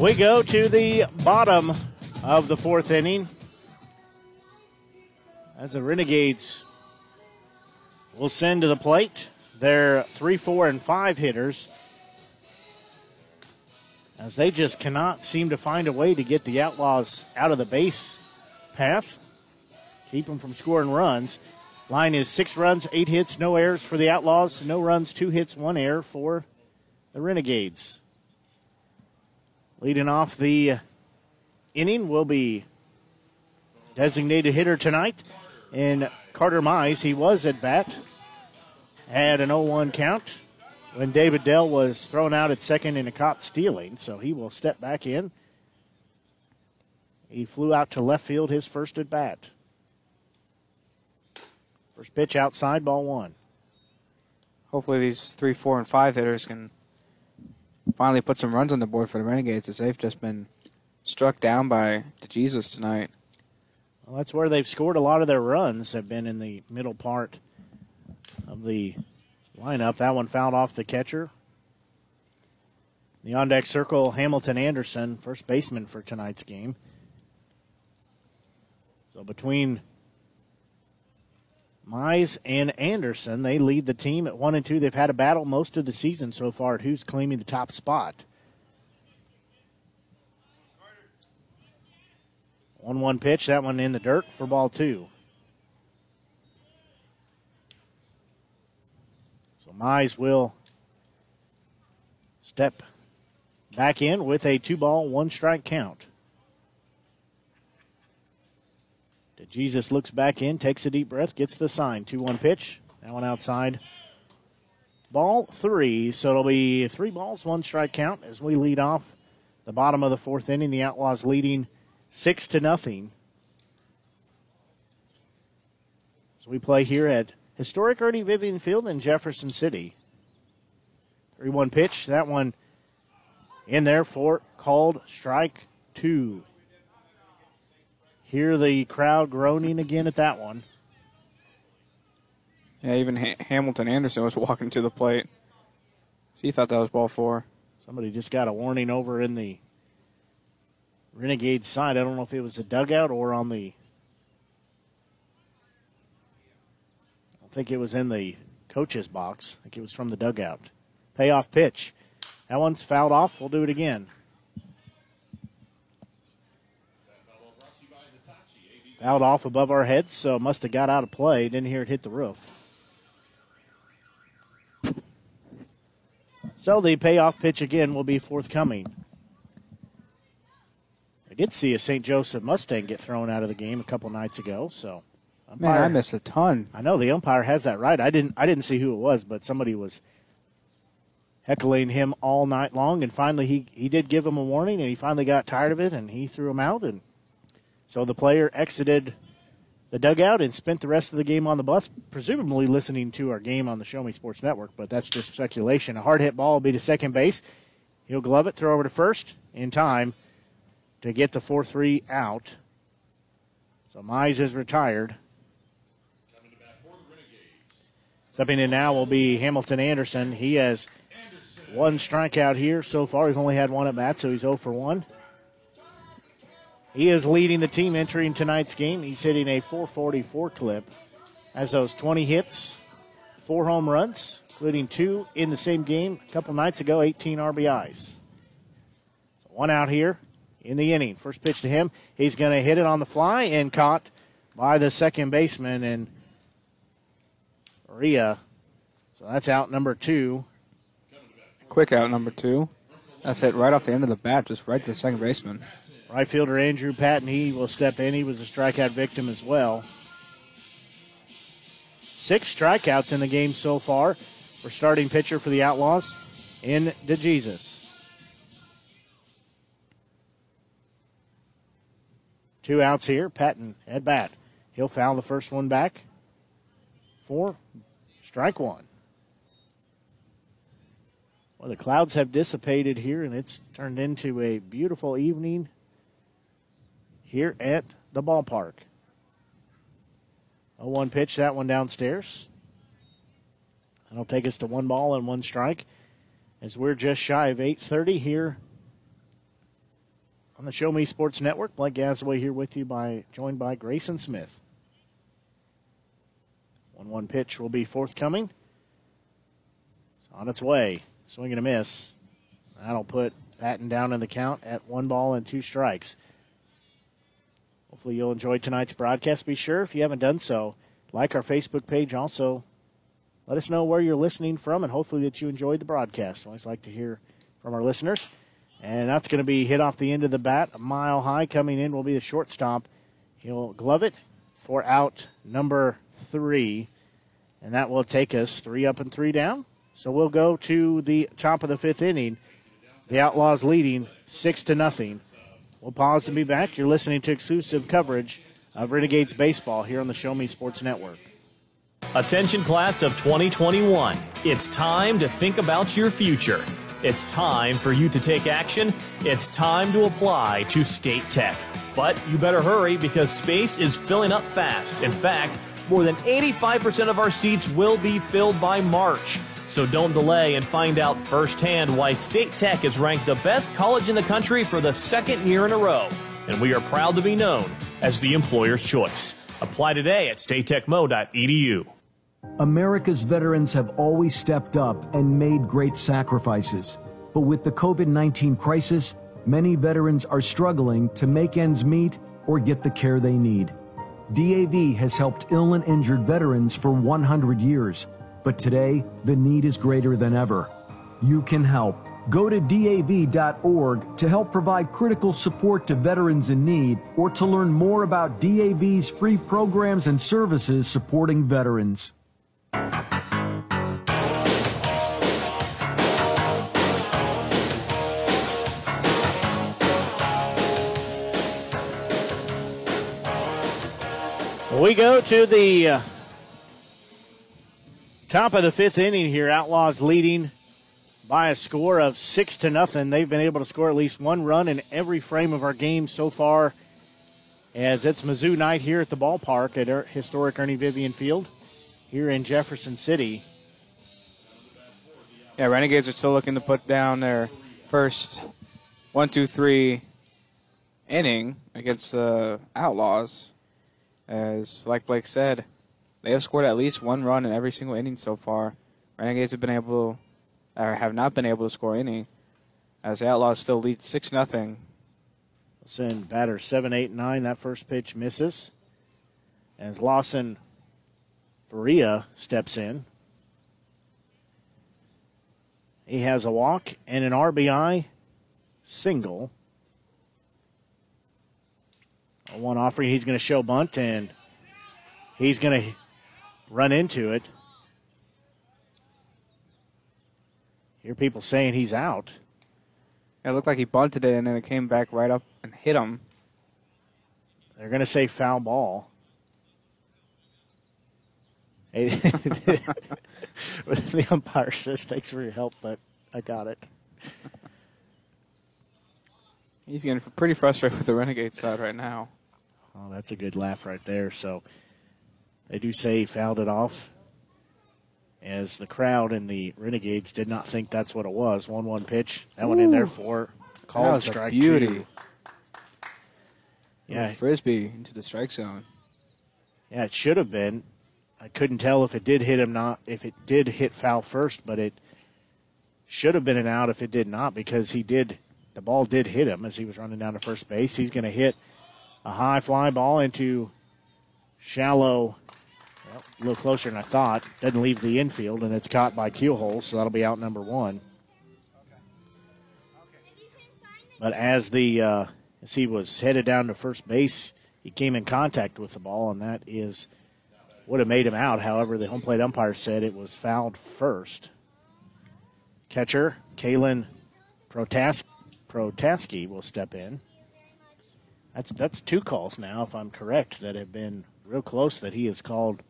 We go to the bottom of the fourth inning as the Renegades will send to the plate their 3, 4, and 5 hitters as they just cannot seem to find a way to get the Outlaws out of the base path, keep them from scoring runs. Line is 6 runs, 8 hits, no errors for the Outlaws, no runs, 2 hits, 1 error for the Renegades. Leading off the inning will be designated hitter tonight in Carter Mize. He was at bat, had an 0-1 count when David Dell was thrown out at second in a caught stealing, so he will step back in. He flew out to left field his first at bat. First pitch outside, ball 1. Hopefully these 3, 4, and 5 hitters can finally put some runs on the board for the Renegades, as they've just been struck down by DeJesus tonight. Well, that's where they've scored a lot of their runs, have been in the middle part of the lineup. That one fouled off the catcher. The on-deck circle, Hamilton Anderson, first baseman for tonight's game. So between Mize and Anderson, they lead the team at 1 and 2. They've had a battle most of the season so far at who's claiming the top spot. 1-1 pitch, that one in the dirt for ball 2. So Mize will step back in with a 2-ball, 1-strike count. DeJesus looks back in, takes a deep breath, gets the sign. 2-1 pitch. That one outside. Ball 3. So it'll be 3 balls, 1 strike count as we lead off the bottom of the fourth inning. The Outlaws leading 6-0. So we play here at historic Ernie Vivian Field in Jefferson City. 3-1 pitch. That one in there for called strike 2. Hear the crowd groaning again at that one. Yeah, even Hamilton Anderson was walking to the plate. So he thought that was ball 4. Somebody just got a warning over in the Renegade side. I don't know if it was the dugout or on the... I don't think it was in the coach's box. I think it was from the dugout. Payoff pitch. That one's fouled off. We'll do it again. Out off above our heads, so must have got out of play. Didn't hear it hit the roof. So the payoff pitch again will be forthcoming. I did see a St. Joseph Mustang get thrown out of the game a couple nights ago. So, umpire, man, I missed a ton. I know the umpire has that right. I didn't see who it was, but somebody was heckling him all night long, and finally he did give him a warning, and he finally got tired of it, and he threw him out. And so the player exited the dugout and spent the rest of the game on the bus, presumably listening to our game on the Show Me Sports Network, but that's just speculation. A hard hit ball will be to second base. He'll glove it, throw over to first in time to get the 4-3 out. So Mize is retired. Stepping in now will be Hamilton Anderson. He has 1 strikeout here so far. He's only had 1 at bat, so he's 0 for 1. He is leading the team entering tonight's game. He's hitting a .444 clip. Has those 20 hits, 4 home runs, including 2 in the same game a couple nights ago, 18 RBIs. So 1 out here in the inning. First pitch to him. He's going to hit it on the fly and caught by the second baseman and Rhea. So that's out number 2. Quick out number 2. That's it, right off the end of the bat, just right to the second baseman. Right fielder Andrew Patton, he will step in. He was a strikeout victim as well. 6 strikeouts in the game so far for starting pitcher for the Outlaws in DeJesus. 2 outs here. Patton at bat. He'll foul the first one back for strike one. Well, the clouds have dissipated here, and it's turned into a beautiful evening here at the ballpark. 0-1 pitch, that one downstairs. That'll take us to 1 ball and 1 strike as we're just shy of 8:30 here on the Show Me Sports Network. Blake Gazaway here with you, joined by Grayson Smith. 1-1 pitch will be forthcoming. It's on its way. Swing and a miss. That'll put Patton down in the count at 1 ball and 2 strikes. Hopefully you'll enjoy tonight's broadcast. Be sure, if you haven't done so, like our Facebook page. Also, let us know where you're listening from, and hopefully that you enjoyed the broadcast. Always like to hear from our listeners. And that's going to be hit off the end of the bat, a mile high. Coming in will be the shortstop. He'll glove it for out number 3. And that will take us 3 up and 3 down. So we'll go to the top of the 5th inning. The Outlaws leading 6-0. We'll pause and be back. You're listening to exclusive coverage of Renegades baseball here on the Show Me Sports Network. Attention, class of 2021. It's time to think about your future. It's time for you to take action. It's time to apply to State Tech. But you better hurry, because space is filling up fast. In fact, more than 85% of our seats will be filled by March. So don't delay and find out firsthand why State Tech is ranked the best college in the country for the 2nd year in a row. And we are proud to be known as the employer's choice. Apply today at statetechmo.edu. America's veterans have always stepped up and made great sacrifices. But with the COVID-19 crisis, many veterans are struggling to make ends meet or get the care they need. DAV has helped ill and injured veterans for 100 years. But today, the need is greater than ever. You can help. Go to DAV.org to help provide critical support to veterans in need, or to learn more about DAV's free programs and services supporting veterans. We go to the top of the 5th inning here. Outlaws leading by a score of 6-0. They've been able to score at least 1 run in every frame of our game so far, as it's Mizzou night here at the ballpark at historic Ernie Vivian Field here in Jefferson City. Yeah, Renegades are still looking to put down their first 1-2-3 inning against the Outlaws. As like Blake said, they have scored at least 1 run in every single inning so far. Renegades have been able, or have not been able to score any, as the Outlaws still lead 6-0. Send batter 7, 8, 9. That first pitch misses, as Lawson Faria steps in. He has a walk and an RBI single. A one offering. He's going to show bunt, and he's going to run into it. Hear people saying he's out. It looked like he bunted it, and then it came back right up and hit him. They're going to say foul ball. Hey, the umpire says, "Thanks for your help, but I got it." He's getting pretty frustrated with the Renegade side right now. Oh, that's a good laugh right there. So they do say he fouled it off, as the crowd and the Renegades did not think that's what it was. 1-1 pitch. That one in there for called strike beauty. 2. Yeah, frisbee into the strike zone. Yeah, it should have been. I couldn't tell if it did hit him not. If it did hit foul first, but it should have been an out if it did not, because he did. The ball did hit him as he was running down to first base. He's going to hit a high fly ball into shallow. Well, a little closer than I thought. Doesn't leave the infield, and it's caught by Kielholz, so that'll be out number 1. Okay. But as he was headed down to first base, he came in contact with the ball, and that is would have made him out. However, the home plate umpire said it was fouled first. Catcher Kalen Protaski will step in. That's two calls now, if I'm correct, that have been real close that he has called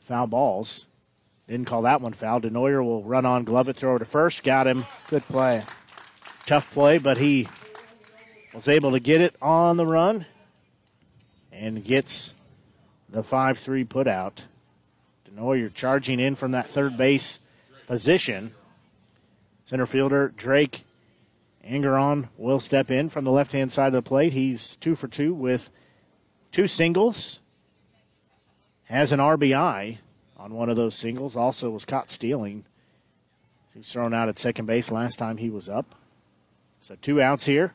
foul balls. Didn't call that one foul. DeNoyer will run on, glove it, throw to first. Got him. Good play. Tough play, but he was able to get it on the run and gets the 5-3 put out. DeNoyer charging in from that third base position. Center fielder Drake Angeron will step in from the left-hand side of the plate. He's 2 for 2 with 2 singles. Has an RBI on one of those singles. Also was caught stealing. He was thrown out at second base last time he was up. So 2 outs here.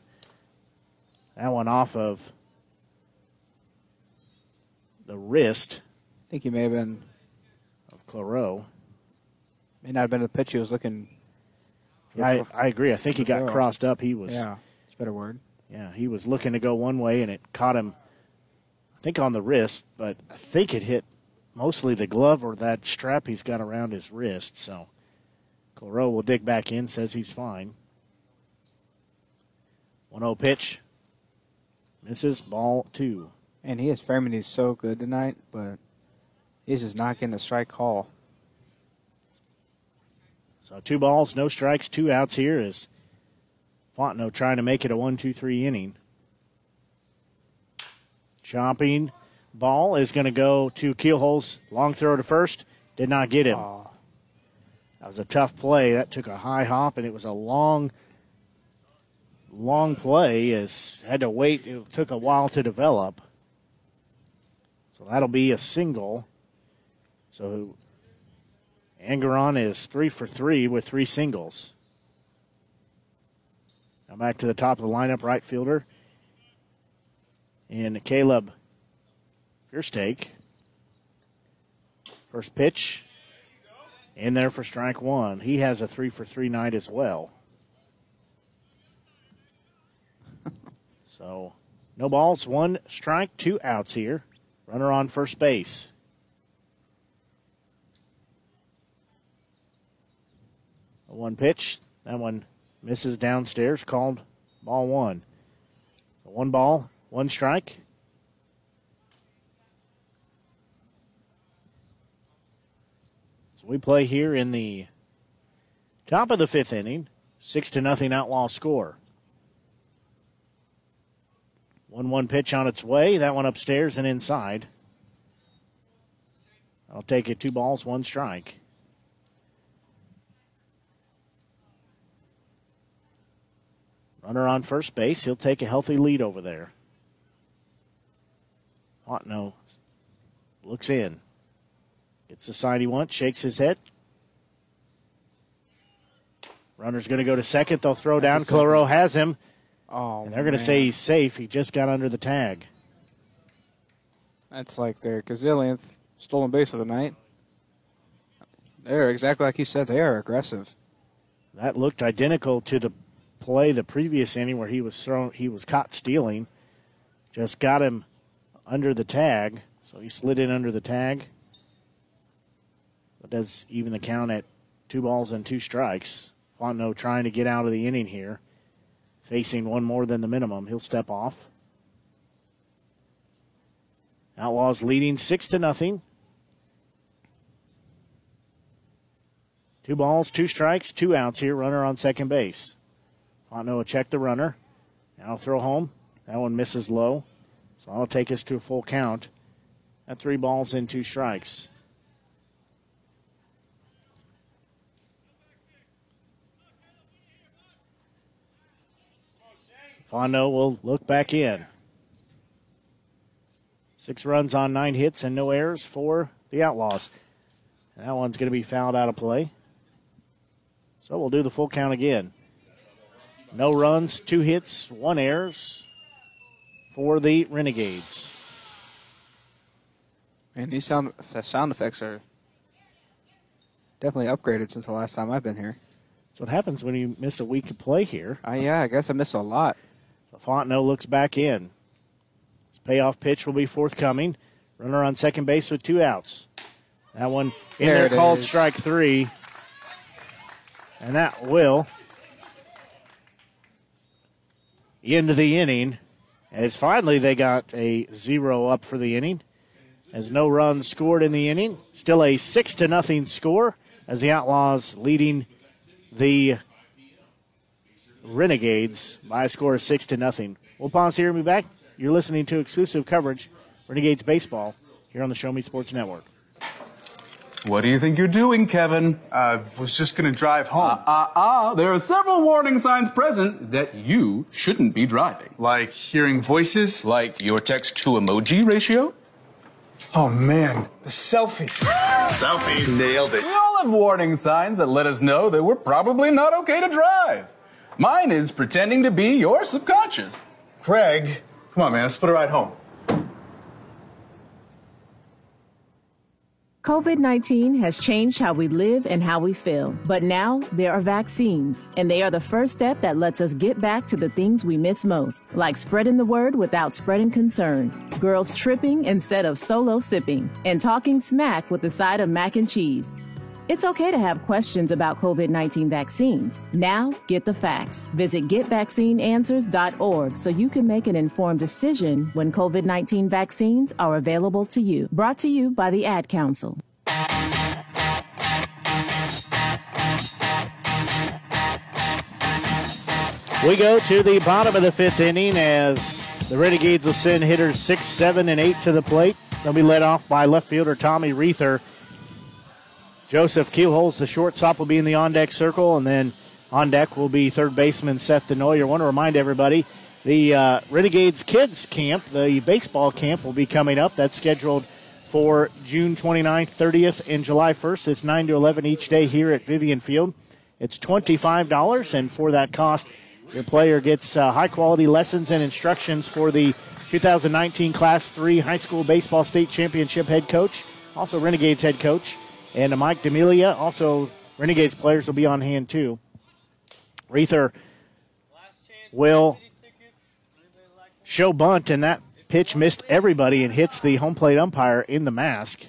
That one off of the wrist. I think he may have been. Of Clareau. May not have been the pitch he was looking for. I agree. I think he got crossed up. He was. Yeah, it's a better word. Yeah, he was looking to go one way, and it caught him, I think, on the wrist, but I think it hit mostly the glove or that strap he's got around his wrist. So Clareau will dig back in, says he's fine. 1-0 pitch. Misses, ball 2. And he is framing these so good tonight, but he's just not getting a strike call. So 2 balls, no strikes, 2 outs here is Fontenot trying to make it a 1-2-3 inning. Chopping ball is going to go to Kielholz. Long throw to first. Did not get him. Aww. That was a tough play. That took a high hop, and it was a long play. Had to wait. It took a while to develop. So that'll be a single. So Angeron is 3 for 3 with 3 singles. Now back to the top of the lineup, right fielder. And Caleb Fierstake. First pitch. In there for strike 1. He has a 3 for 3 night as well. So, no balls, 1 strike, 2 outs here. Runner on first base. A 1 pitch. That one misses downstairs. Called ball 1. So 1 ball, 1 strike. So we play here in the top of the 5th inning. 6-0 Outlaw score. 1-1 pitch on its way. That one upstairs and inside. I'll take it 2 balls, 1 strike. Runner on first base. He'll take a healthy lead over there. Fontenot looks in. Gets the side he wants. Shakes his head. Runner's going to go to second. They'll throw down. Clareau has him. Oh, and they're going to say he's safe. He just got under the tag. That's like their gazillionth stolen base of the night. They're exactly like you said. They are aggressive. That looked identical to the play the previous inning where he was caught stealing. Just got him under the tag. So he slid in under the tag. But that's even the count at 2 balls and 2 strikes. Fontenot trying to get out of the inning here. Facing one more than the minimum. He'll step off. Outlaws leading 6-0. 2 balls, 2 strikes, 2 outs here. Runner on second base. Fontenot will check the runner. Now throw home. That one misses low. So that'll take us to a full count at 3 balls and 2 strikes. Fontenot will look back in. 6 runs on 9 hits and no errors for the Outlaws. And that one's going to be fouled out of play. So we'll do the full count again. No runs, 2 hits, 1 errors for the Renegades. And these sound effects are definitely upgraded since the last time I've been here. That's what happens when you miss a week of play here. Yeah, I guess I miss a lot. Fontenot looks back in. His payoff pitch will be forthcoming. Runner on second base with two outs. That one in there called strike three. And that will end of the inning, as finally they got a 0 up for the inning, as no runs scored in the inning. Still a 6-0 score as the Outlaws leading the Renegades by a score of 6-0. We'll pause here and be back. You're listening to exclusive coverage, Renegades baseball, here on the Show Me Sports Network. What do you think you're doing, Kevin? I was just going to drive home. There are several warning signs present that you shouldn't be driving. Like hearing voices? Like your text to emoji ratio? Oh, man, the selfie. Selfie, nailed it. We all have warning signs that let us know that we're probably not okay to drive. Mine is pretending to be your subconscious. Craig, come on, man, let's put a ride home. COVID-19 has changed how we live and how we feel. But now there are vaccines, and they are the first step that lets us get back to the things we miss most, like spreading the word without spreading concern, girls tripping instead of solo sipping, and talking smack with a side of mac and cheese. It's okay to have questions about COVID-19 vaccines. Now, get the facts. Visit getvaccineanswers.org so you can make an informed decision when COVID-19 vaccines are available to you. Brought to you by the Ad Council. We go to the bottom of the fifth inning as the Renegades will send hitters 6, 7, and 8 to the plate. They'll be led off by left fielder Tommy Reather. Joseph Kielholz, the shortstop, will be in the on-deck circle, and then on deck will be third baseman Seth DeNoyer. I want to remind everybody, the Renegades Kids Camp, the baseball camp, will be coming up. That's scheduled for June 29th, 30th, and July 1st. It's 9 to 11 each day here at Vivian Field. It's $25, and for that cost, your player gets high-quality lessons and instructions for the 2019 Class 3 High School Baseball State Championship head coach, also Renegades head coach. And Mike D'Amelia, also Renegades players, will be on hand, too. Reather will show bunt, and that pitch missed everybody and hits the home plate umpire in the mask.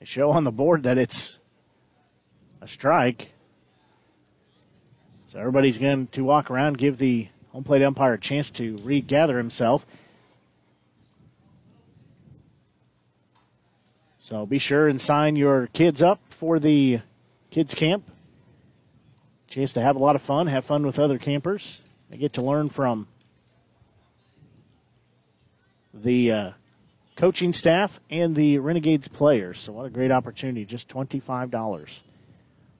They show on the board that it's a strike. So everybody's going to walk around, give the home plate umpire a chance to regather himself. So be sure and sign your kids up for the kids camp. Chance to have a lot of fun, have fun with other campers. They get to learn from the coaching staff and the Renegades players. So what a great opportunity, just $25.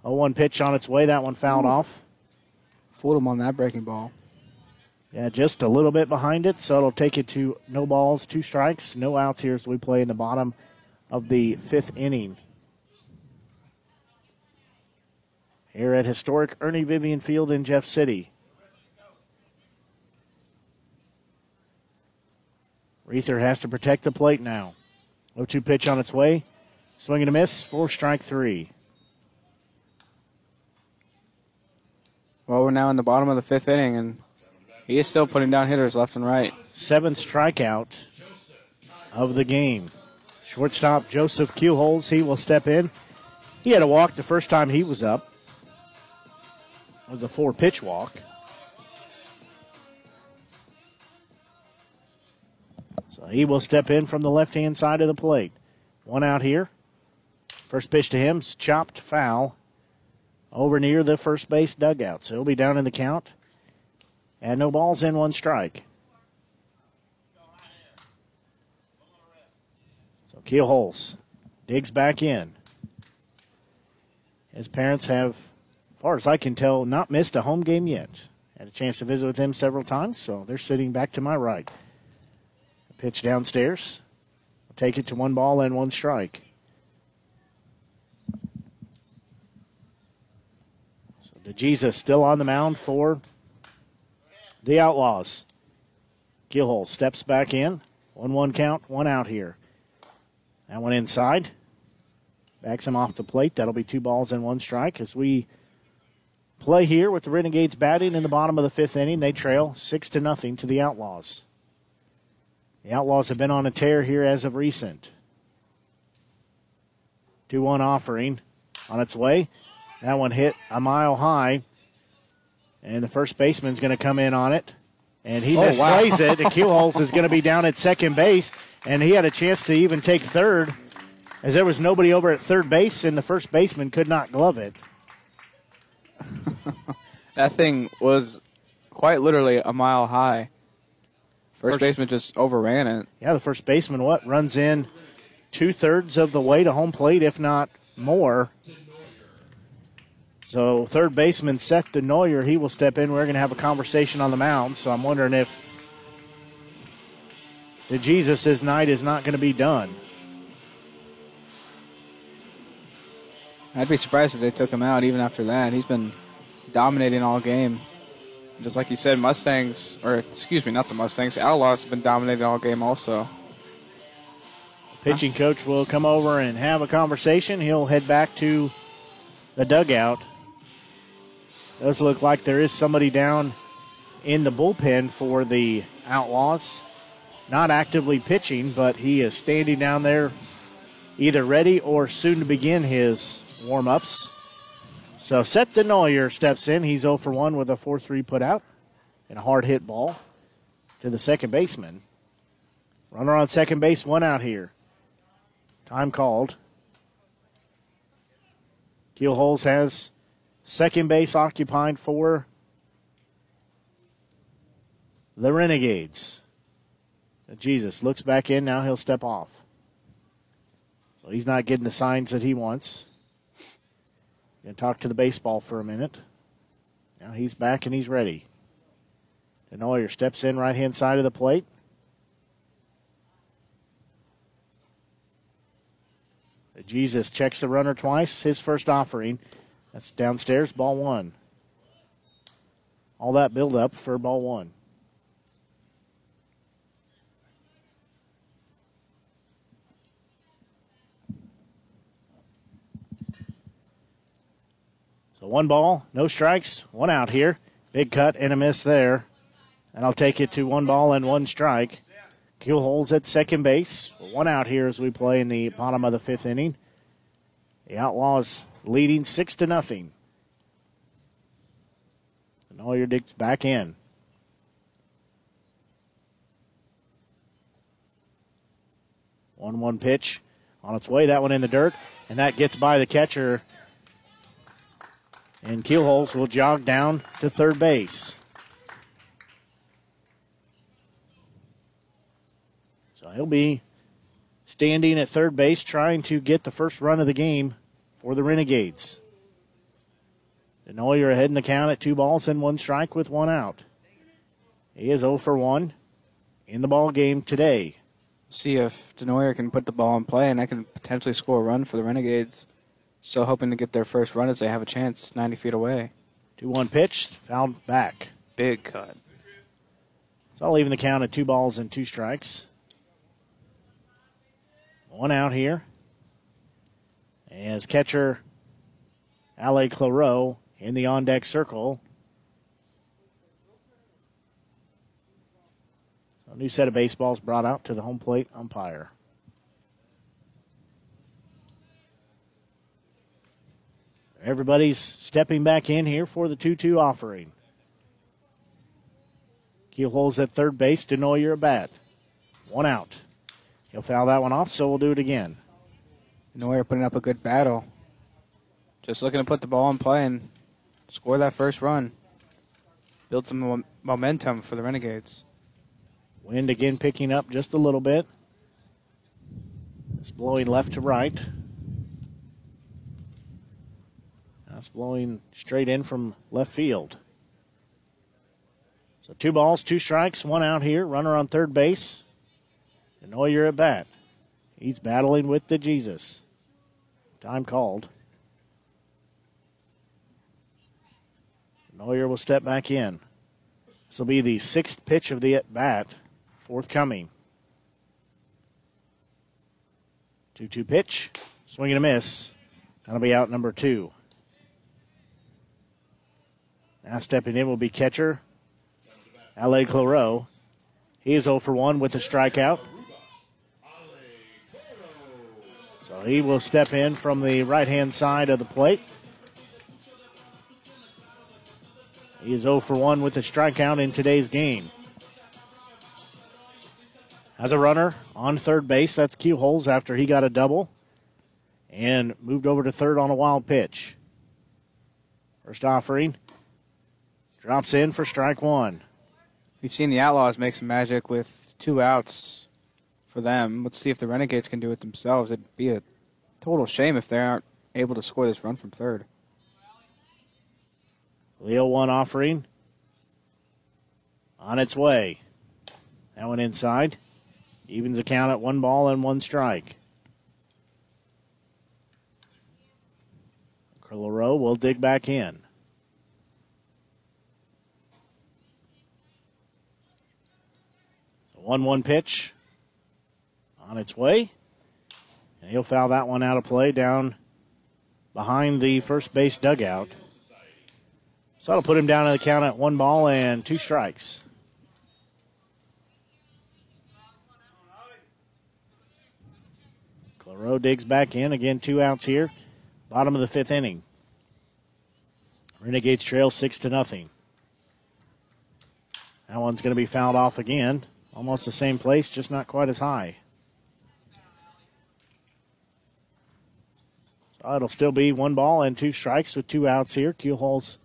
0-1 pitch on its way, that one fouled off. Fooled him on that breaking ball. Yeah, just a little bit behind it, so it'll take it to no balls, two strikes, no outs here as we play in the bottom of the fifth inning here at historic Ernie Vivian Field in Jeff City. Reather has to protect the plate now. 0-2 pitch on its way. Swing and a miss for strike three. Well, we're now in the bottom of the fifth inning, and he is still putting down hitters left and right. Seventh strikeout of the game. Shortstop Joseph Kielholz, he will step in. He had a walk the first time he was up. It was a 4-pitch walk. So he will step in from the left-hand side of the plate. One out here. First pitch to him is chopped foul over near the first base dugout. So he'll be down in the count. And no balls in, one strike. Kielholz digs back in. His parents have, as far as I can tell, not missed a home game yet. Had a chance to visit with him several times, so they're sitting back to my right. Pitch downstairs. Take it to 1-1 strike. So DeJesus still on the mound for the Outlaws. Kielholz steps back in. 1-1 count, one out here. That one inside. Backs him off the plate. That'll be 2 balls and 1 strike as we play here with the Renegades batting in the bottom of the 5th inning. They trail 6-0 to the Outlaws. The Outlaws have been on a tear here as of recent. 2-1 offering on its way. That one hit a mile high. And the first baseman's going to come in on it. And he misplays it. And Kielholz is going to be down at second base. And he had a chance to even take third, as there was nobody over at third base, and the first baseman could not glove it. That thing was quite literally a mile high. First baseman just overran it. Yeah, the first baseman runs in 2/3 of the way to home plate, if not more. So third baseman Seth DeNoyer, he will step in. We're going to have a conversation on the mound, so I'm wondering if DeJesus' night is not going to be done. I'd be surprised if they took him out even after that. He's been dominating all game. Just like you said, Outlaws have been dominating all game also. Pitching coach will come over and have a conversation. He'll head back to the dugout. Does look like there is somebody down in the bullpen for the Outlaws. Not actively pitching, but he is standing down there either ready or soon to begin his warm-ups. So Seth DeNoyer steps in. He's 0 for 1 with a 4-3 put out and a hard hit ball to the second baseman. Runner on second base, one out here. Time called. Kielholz has second base occupied for the Renegades. DeJesus looks back in. Now he'll step off. So he's not getting the signs that he wants. Going to talk to the baseball for a minute. Now he's back and he's ready. DeNoyer steps in right-hand side of the plate. DeJesus checks the runner twice. His first offering. That's downstairs, ball one. All that buildup for ball one. So 1 ball, no strikes, 1 out here. Big cut and a miss there. And I'll take it to 1 ball and 1 strike. Kielholz at second base. 1 out here as we play in the bottom of the 5th inning. The Outlaws leading 6-0. And all your digs back in. One pitch on its way. That one in the dirt. And that gets by the catcher. And Kielholz will jog down to third base. So he'll be standing at third base trying to get the first run of the game for the Renegades. DeNoyer ahead in the count at 2 balls and 1 strike with 1 out. He is 0 for 1 in the ball game today. See if DeNoyer can put the ball in play, and that can potentially score a run for the Renegades. Still hoping to get their first run as they have a chance 90 feet away. 2-1 pitch, fouled back. Big cut. It's all even the count at 2 balls and 2 strikes. 1 out here. As catcher Alec Clareau in the on-deck circle. A new set of baseballs brought out to the home plate umpire. Everybody's stepping back in here for the 2-2 offering. Kielholz at third base. DeNoyer at bat. 1 out. He'll foul that one off, so we'll do it again. DeNoyer putting up a good battle. Just looking to put the ball in play and score that first run. Build some momentum for the Renegades. Wind again picking up just a little bit. It's blowing left to right. That's blowing straight in from left field. So 2 balls, 2 strikes, 1 out here. Runner on third base. DeNoyer at bat. He's battling with DeJesus. Time called. DeNoyer will step back in. This will be the 6th pitch of the at bat, forthcoming. 2-2 pitch. Swing and a miss. That'll be out number two. Now stepping in will be catcher Alec Clareau. He is 0 for 1 with a strikeout. So he will step in from the right-hand side of the plate. He is 0 for 1 with a strikeout in today's game. As a runner on third base, that's Kielholz after he got a double and moved over to third on a wild pitch. First offering drops in for strike one. We've seen the Outlaws make some magic with two outs for them. Let's see if the Renegades can do it themselves. It'd be a total shame if they aren't able to score this run from third. Leo one offering on its way. That one inside. Evens the count at 1-1 strike. Clareau will dig back in. The 1-1 pitch on its way. And he'll foul that one out of play down behind the first base dugout. So that'll put him down in the count at 1-2 strikes. Clareau digs back in. Again, two outs here. Bottom of the fifth inning. Renegades trail 6-0. That one's going to be fouled off again. Almost the same place, just not quite as high. So it'll still be 1-2 strikes with two outs here. Kielholz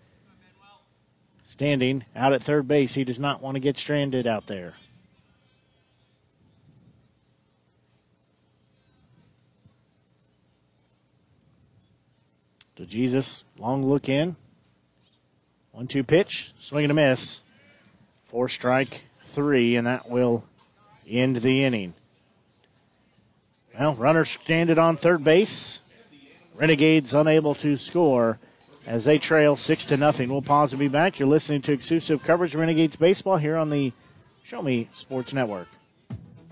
standing out at third base. He does not want to get stranded out there. DeJesus, long look in. 1-2 pitch, swing and a miss. For strike three, and that will end the inning. Well, runner stranded on third base. Renegades unable to score as they trail 6-0. We'll pause and be back. You're listening to exclusive coverage of Renegades baseball here on the Show Me Sports Network.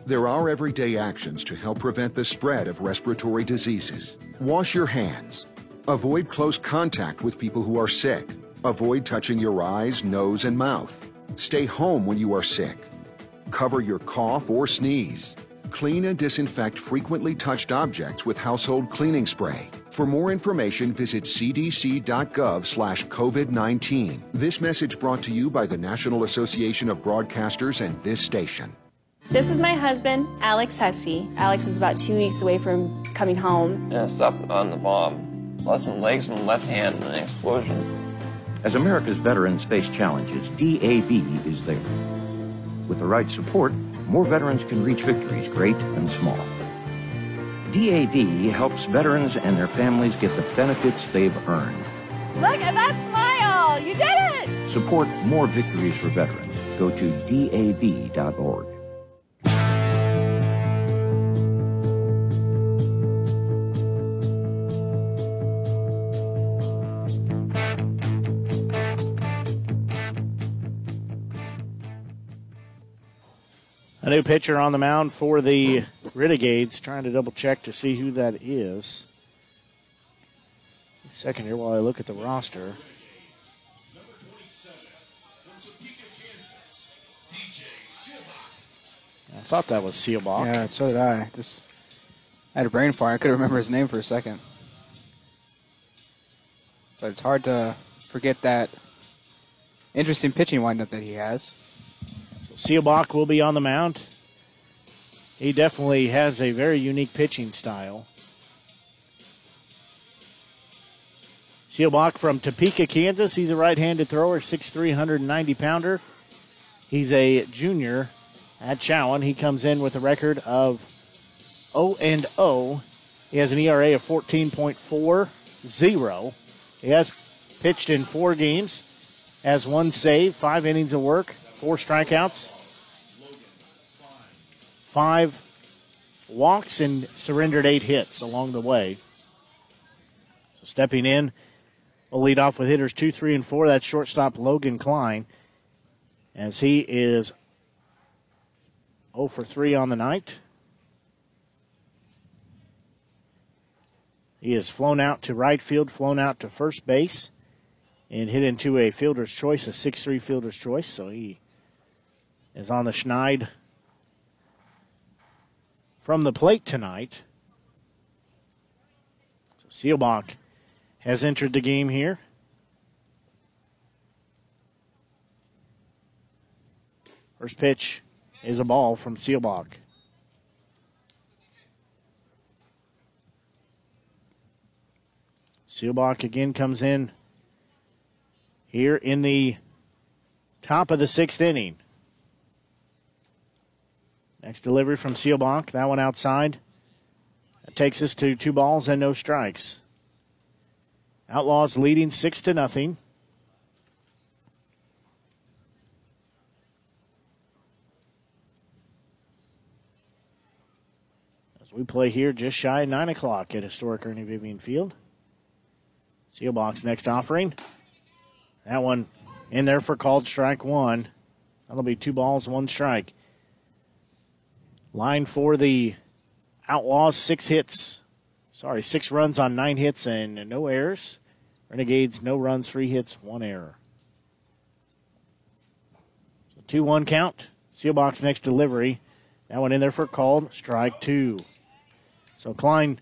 There are everyday actions to help prevent the spread of respiratory diseases. Wash your hands. Avoid close contact with people who are sick. Avoid touching your eyes, nose, and mouth. Stay home when you are sick. Cover your cough or sneeze. Clean and disinfect frequently touched objects with household cleaning spray. For more information, visit cdc.gov/COVID-19. This message brought to you by the National Association of Broadcasters and this station. This is my husband, Alex Hussey. Alex is about 2 weeks away from coming home. Yeah, stop on the bomb. Lost some legs and left hand in an explosion. As America's veterans face challenges, DAV is there. With the right support, more veterans can reach victories great and small. DAV helps veterans and their families get the benefits they've earned. Look at that smile! You did it! Support more victories for veterans. Go to DAV.org. A new pitcher on the mound for the Renegades, trying to double-check to see who that is. A second here while I look at the roster. Number 27, from Topeka, Kansas, DJ Seelbach. I thought that was Seelbach. Yeah, so did I. Just had a brain fart. I couldn't remember his name for a second. But it's hard to forget that interesting pitching windup that he has. Seelbach will be on the mound. He definitely has a very unique pitching style. Seelbach from Topeka, Kansas. He's a right-handed thrower, 6'3", 190-pounder. He's a junior at Chowan. He comes in with a record of 0-0. He has an ERA of 14.40. He has pitched in 4 games, has 1 save, 5 innings of work, 4 strikeouts, 5 walks, and surrendered 8 hits along the way. So stepping in, we'll lead off with hitters 2, 3, and 4. That's shortstop Logan Klein, as he is 0 for 3 on the night. He is flown out to right field, flown out to first base, and hit into a fielder's choice, a 6-3 fielder's choice. So he is on the schneid from the plate tonight. So Seelbach has entered the game here. First pitch is a ball from Seelbach. Seelbach again comes in here in the top of the sixth inning. Next delivery from Seelbach. That one outside. That takes us to 2 balls and no strikes. Outlaws leading 6-0. As we play here just shy of 9 o'clock at historic Ernie Vivian Field. Seelbach's next offering. That one in there for called strike one. That'll be 2 balls, 1 strike. Line for the Outlaws, 6 runs on 9 hits and no errors. Renegades, no runs, 3 hits, 1 error. So 2-1 count. Seelbach's next delivery. That one in there for called strike two. So Klein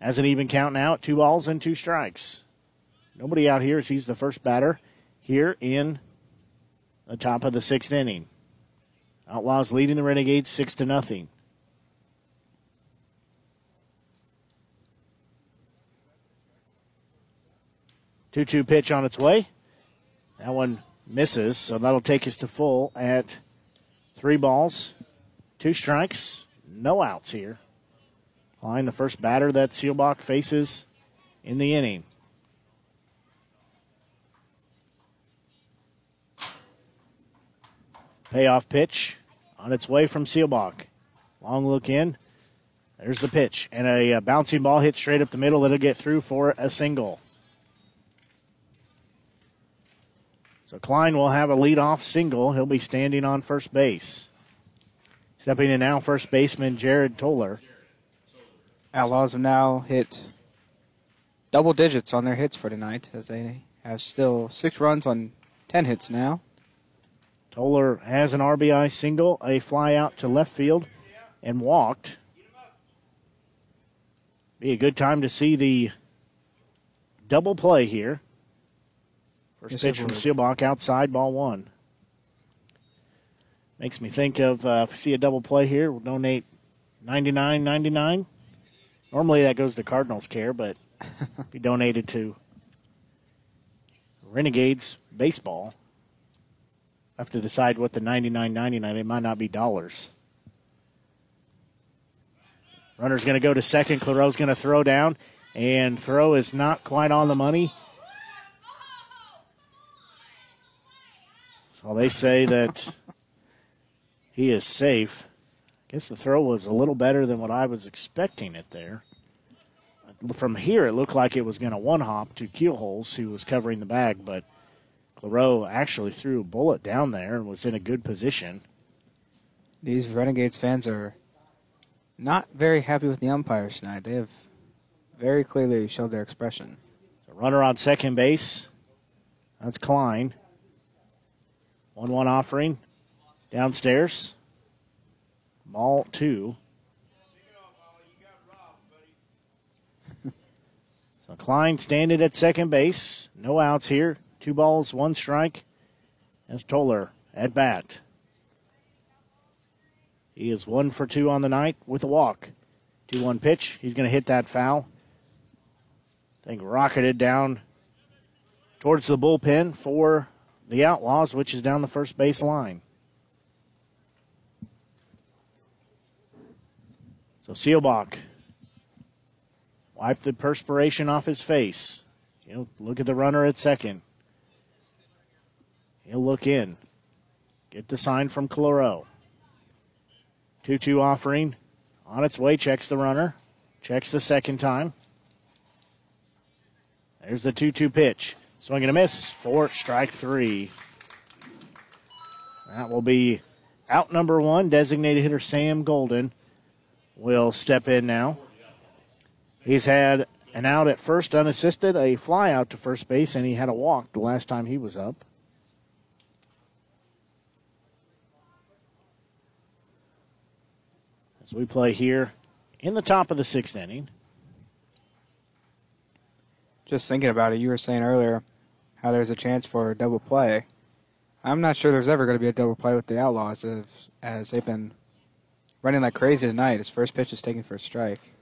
has an even count now at 2 balls and 2 strikes. Nobody out here as he's the first batter here in the top of the sixth inning. Outlaws leading the Renegades 6-0. Two 2-pitch on its way. That one misses, so that'll take us to full at 3 balls, 2 strikes, no outs here. Klein, the first batter that Seelbach faces in the inning. Payoff pitch on its way from Seelbach. Long look in. There's the pitch. And a bouncing ball hit straight up the middle. It'll get through for a single. So Klein will have a leadoff single. He'll be standing on first base. Stepping in now, first baseman Jared Toller. Outlaws have now hit double digits on their hits for tonight, as they have still 6 runs on 10 hits now. Toller has an RBI single, a fly out to left field, and walked. Be a good time to see the double play here. First pitch from Seelbach outside, ball one. Makes me think of, if we see a double play here, we'll donate $99.99. Normally that goes to Cardinals Care, but be donated to Renegades Baseball. I have to decide what the $99.99, it might not be dollars. Runner's going to go to second. Clareau's going to throw down, and throw is not quite on the money. So they say that he is safe. I guess the throw was a little better than what I was expecting it there. From here, it looked like it was going to one-hop to Kielholz, who was covering the bag, but Clareau actually threw a bullet down there and was in a good position. These Renegades fans are not very happy with the umpires tonight. They have very clearly showed their expression. A runner on second base. That's Klein. 1-1 offering. Downstairs. Ball two. So Klein standing at second base. No outs here. 2 balls, 1 strike, as Toller at bat. He is 1 for 2 on the night with a walk. 2-1 pitch. He's going to hit that foul. I think rocketed down towards the bullpen for the Outlaws, which is down the first base line. So Seelbach wiped the perspiration off his face. He'll look at the runner at second. He'll look in. Get the sign from Clareau. 2-2 offering. On its way, checks the runner. Checks the second time. There's the 2-2 pitch. Swing and a miss for strike three. That will be out number one. Designated hitter Sam Golden will step in now. He's had And out at first unassisted, a fly out to first base, and he had a walk the last time he was up. As we play here in the top of the sixth inning. Just thinking about it, you were saying earlier how there's a chance for a double play. I'm not sure there's ever going to be a double play with the Outlaws as they've been running like crazy tonight. His first pitch is taken for a strike.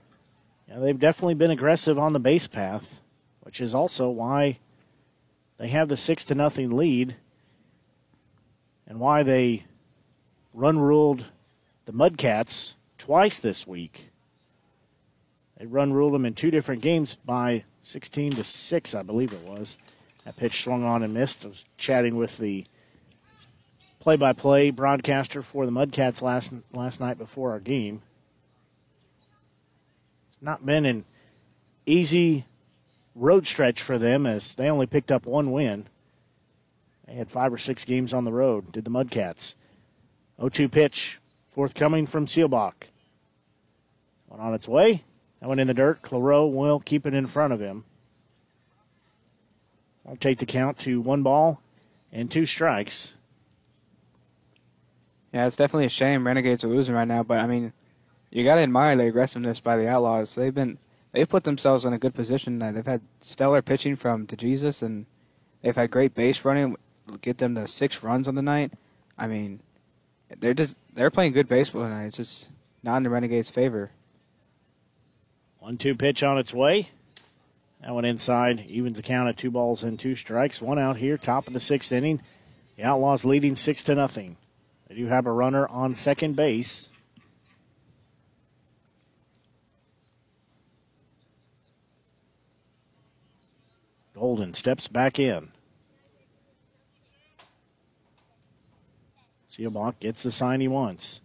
Yeah, they've definitely been aggressive on the base path, which is also why they have the 6-0 lead and why they run-ruled the Mudcats twice this week. They run-ruled them in two different games by 16-6, I believe it was. That pitch swung on and missed. I was chatting with the play-by-play broadcaster for the Mudcats last night before our game. It's not been an easy road stretch for them as they only picked up one win. They had 5 or 6 games on the road, did the Mudcats. 0-2 pitch, forthcoming from Seelbach. Went on its way. That went in the dirt. Clareau will keep it in front of him. I'll take the count to 1 ball and 2 strikes. Yeah, it's definitely a shame Renegades are losing right now, but I mean, you got to admire the aggressiveness by the Outlaws. They've put themselves in a good position tonight. They've had stellar pitching from DeJesus, and they've had great base running, get them to 6 runs on the night. I mean, they're playing good baseball tonight. It's just not in the Renegades' favor. 1-2 pitch on its way. That one inside evens the count at 2 balls and 2 strikes. One out here, top of the sixth inning. The Outlaws leading 6-0. They do have a runner on second base. Golden steps back in. Seelbach gets the sign he wants.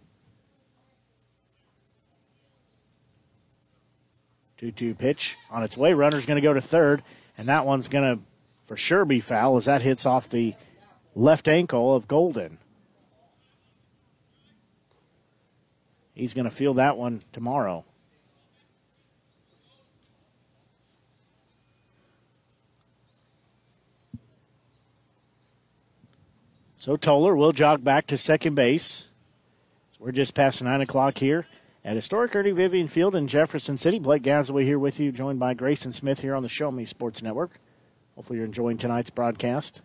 2-2 pitch on its way. Runner's going to go to third, and that one's going to for sure be foul as that hits off the left ankle of Golden. He's going to field that one tomorrow. So Toller will jog back to second base. So we're just past 9 o'clock here at historic Ernie Vivian Field in Jefferson City. Blake Gazaway here with you, joined by Grayson Smith here on the Show Me Sports Network. Hopefully you're enjoying tonight's broadcast.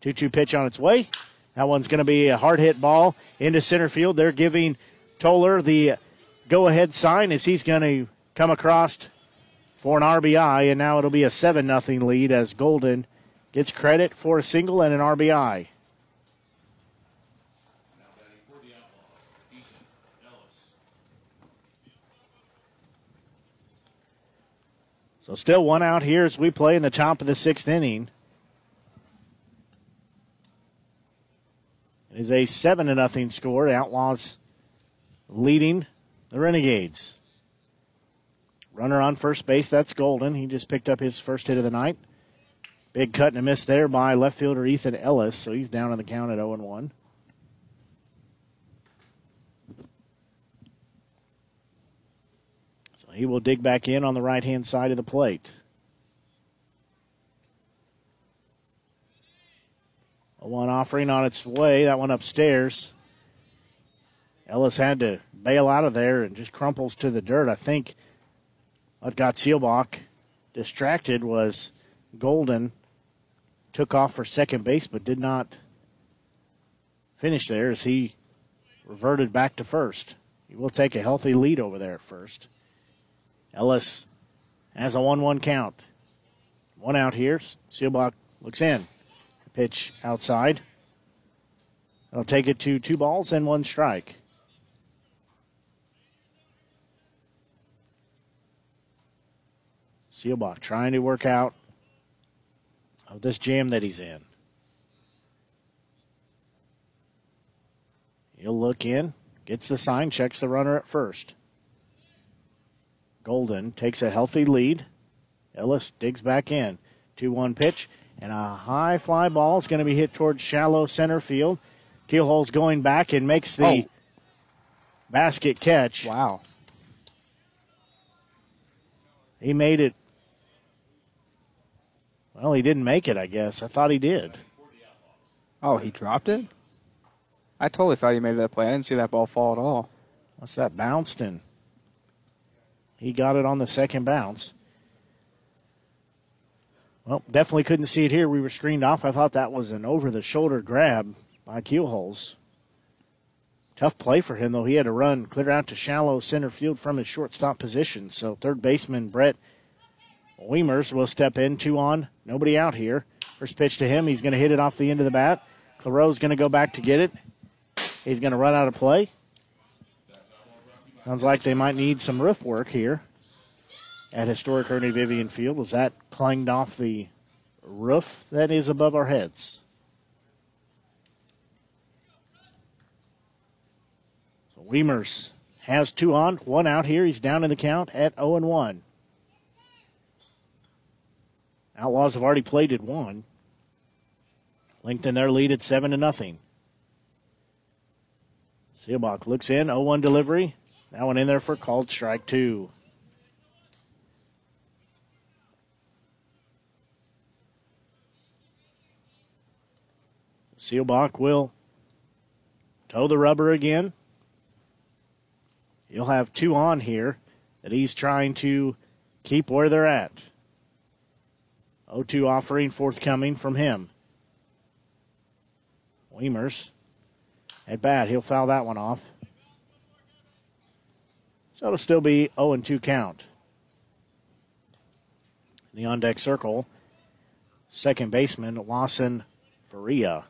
2-2 pitch on its way. That one's going to be a hard-hit ball into center field. They're giving Toller the go-ahead sign as he's going to come across for an RBI, and now it'll be a 7-0 lead as Golden gets credit for a single and an RBI. So still one out here as we play in the top of the sixth inning. It is a 7-0 score. The Outlaws leading the Renegades. Runner on first base, that's Golden. He just picked up his first hit of the night. Big cut and a miss there by left fielder Ethan Ellis, so he's down on the count at 0-1. So he will dig back in on the right-hand side of the plate. 1 offering on its way. That one upstairs. Ellis had to bail out of there and just crumples to the dirt. I think what got Seelbach distracted was Golden took off for second base but did not finish there as he reverted back to first. He will take a healthy lead over there at first. Ellis has a 1-1 count. One out here. Seelbach looks in. Pitch outside. It'll take it to 2 balls and 1 strike. Seelbach trying to work out of this jam that he's in. He'll look in, gets the sign, checks the runner at first. Golden takes a healthy lead. Ellis digs back in. 2-1 pitch. And a high fly ball is going to be hit towards shallow center field. Kielholz going back and makes the basket catch. Wow. He made it. Well, he didn't make it, I guess. I thought he did. Oh, he dropped it? I totally thought he made that play. I didn't see that ball fall at all. What's that bounced in? He got it on the second bounce. Well, definitely couldn't see it here. We were screened off. I thought that was an over-the-shoulder grab by Kielholz. Tough play for him, though. He had to run clear out to shallow center field from his shortstop position. So third baseman Brett Weimers will step in. 2 on. Nobody out here. First pitch to him. He's going to hit it off the end of the bat. Clareau's going to go back to get it. He's going to run out of play. Sounds like they might need some roof work here at historic Ernie Vivian Field. Was that clanged off the roof that is above our heads? So Weimers has 2 on, 1 out here. He's down in the count at 0-1. Outlaws have already played at 1. Lengthen their lead at 7-0. Seelbach looks in, 0-1 delivery. That one in there for called strike 2. Seelbach will toe the rubber again. He'll have 2 on here that he's trying to keep where they're at. 0-2 offering forthcoming from him. Weimers at bat. He'll foul that one off. So it'll still be 0-2 count. In the on-deck circle, second baseman Lawson Faria.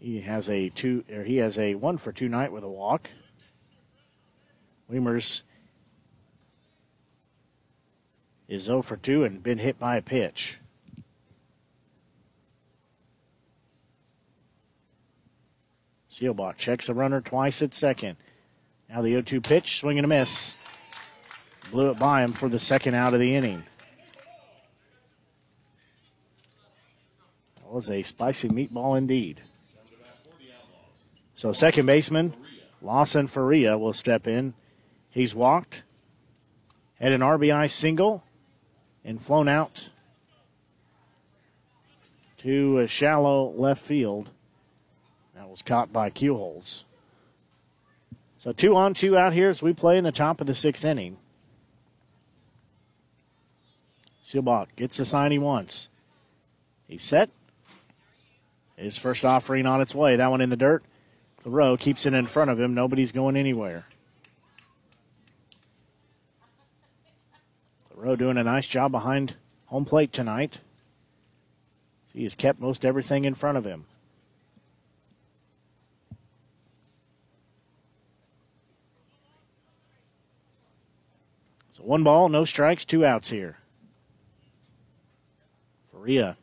He has a 1-for-2 night with a walk. Weimers is 0-for-2 and been hit by a pitch. Seelbach checks the runner twice at second. Now the 0-2 pitch, swing and a miss. Blew it by him for the second out of the inning. That was a spicy meatball indeed. So second baseman Lawson Faria will step in. He's walked, had an RBI single, and flown out to a shallow left field. That was caught by Kielholz. So 2 on, 2 out here as we play in the top of the 6th inning. Seelbach gets the sign he wants. He's set. His first offering on its way. That one in the dirt. Clareau keeps it in front of him. Nobody's going anywhere. Clareau doing a nice job behind home plate tonight. He has kept most everything in front of him. So 1 ball, no strikes, 2 outs here. Faria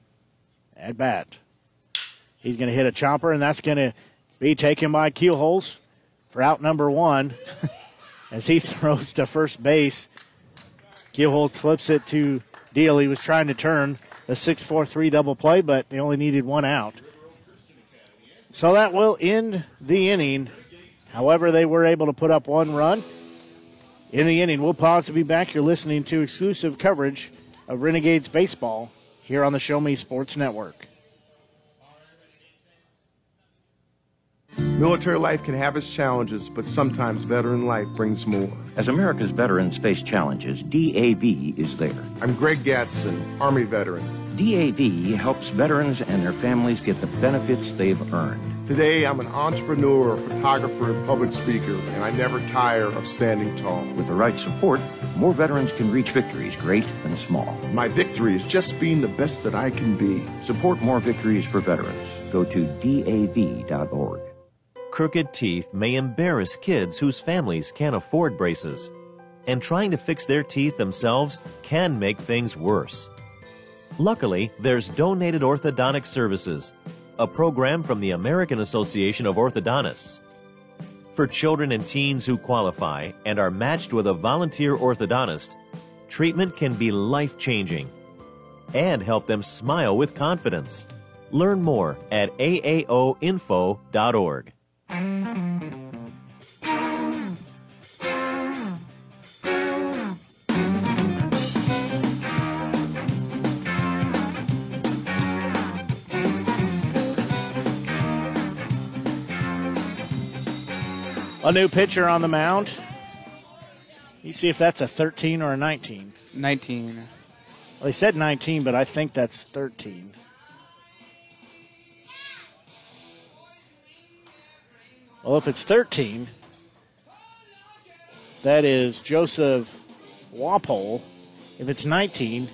at bat. He's going to hit a chopper, and that's going to be taken by Kielholz for out number 1 as he throws to first base. Kielholz flips it to Deal. He was trying to turn a 6-4-3 double play, but they only needed 1 out. So that will end the inning. However, they were able to put up 1 run. In the inning, we'll pause to be back. You're listening to exclusive coverage of Renegades baseball here on the Show Me Sports Network. Military life can have its challenges, but sometimes veteran life brings more. As America's veterans face challenges, DAV is there. I'm Greg Gatson, Army veteran. DAV helps veterans and their families get the benefits they've earned. Today, I'm an entrepreneur, photographer, and public speaker, and I never tire of standing tall. With the right support, more veterans can reach victories, great and small. My victory is just being the best that I can be. Support more victories for veterans. Go to DAV.org. Crooked teeth may embarrass kids whose families can't afford braces, and trying to fix their teeth themselves can make things worse. Luckily, there's Donated Orthodontic Services, a program from the American Association of Orthodontists. For children and teens who qualify and are matched with a volunteer orthodontist, treatment can be life-changing and help them smile with confidence. Learn more at aaoinfo.org. A new pitcher on the mound. You see if that's a 13 or a 19. 19. Well, they said 19, but I think that's 13. Well, if it's 13, that is Joseph Wapole. If it's 19,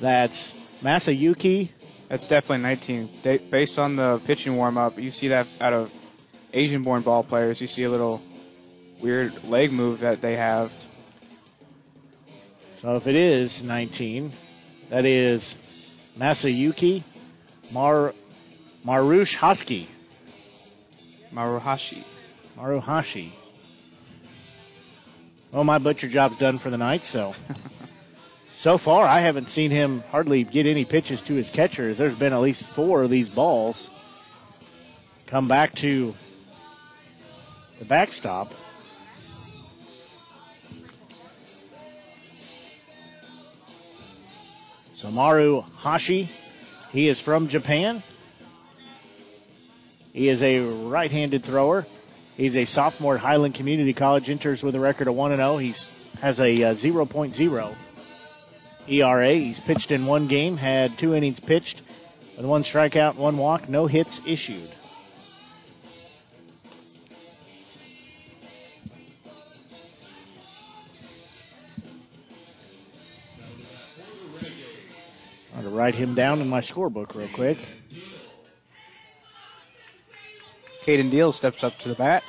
that's Masayuki. That's definitely 19. Based on the pitching warm-up, you see that out of Asian-born ball players, you see a little weird leg move that they have. So if it is 19, that is Masayuki Maruhashi. Maruhashi. Well, my butcher job's done for the night, so. So far, I haven't seen him hardly get any pitches to his catchers. There's been at least four of these balls come back to the backstop. So Maruhashi, he is from Japan. He is a right-handed thrower. He's a sophomore at Highland Community College, enters with a record of 1-0. He has a 0.0 ERA. He's pitched in one game, had 2 innings pitched, with 1 strikeout, 1 walk, no hits issued. I'm going to write him down in my scorebook real quick. Caden Deal steps up to the bat.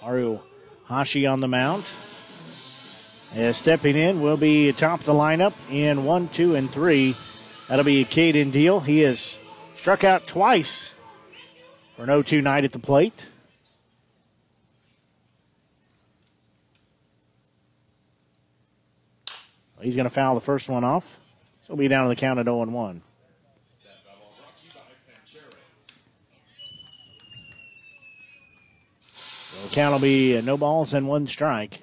Maruhashi on the mound. And stepping in will be atop the lineup in 1, 2, and 3. That'll be Caden Deal. He has struck out twice for an 0-2 night at the plate. He's going to foul the first one off. So we'll be down to the count at 0-1. So the count will be no balls and 1 strike.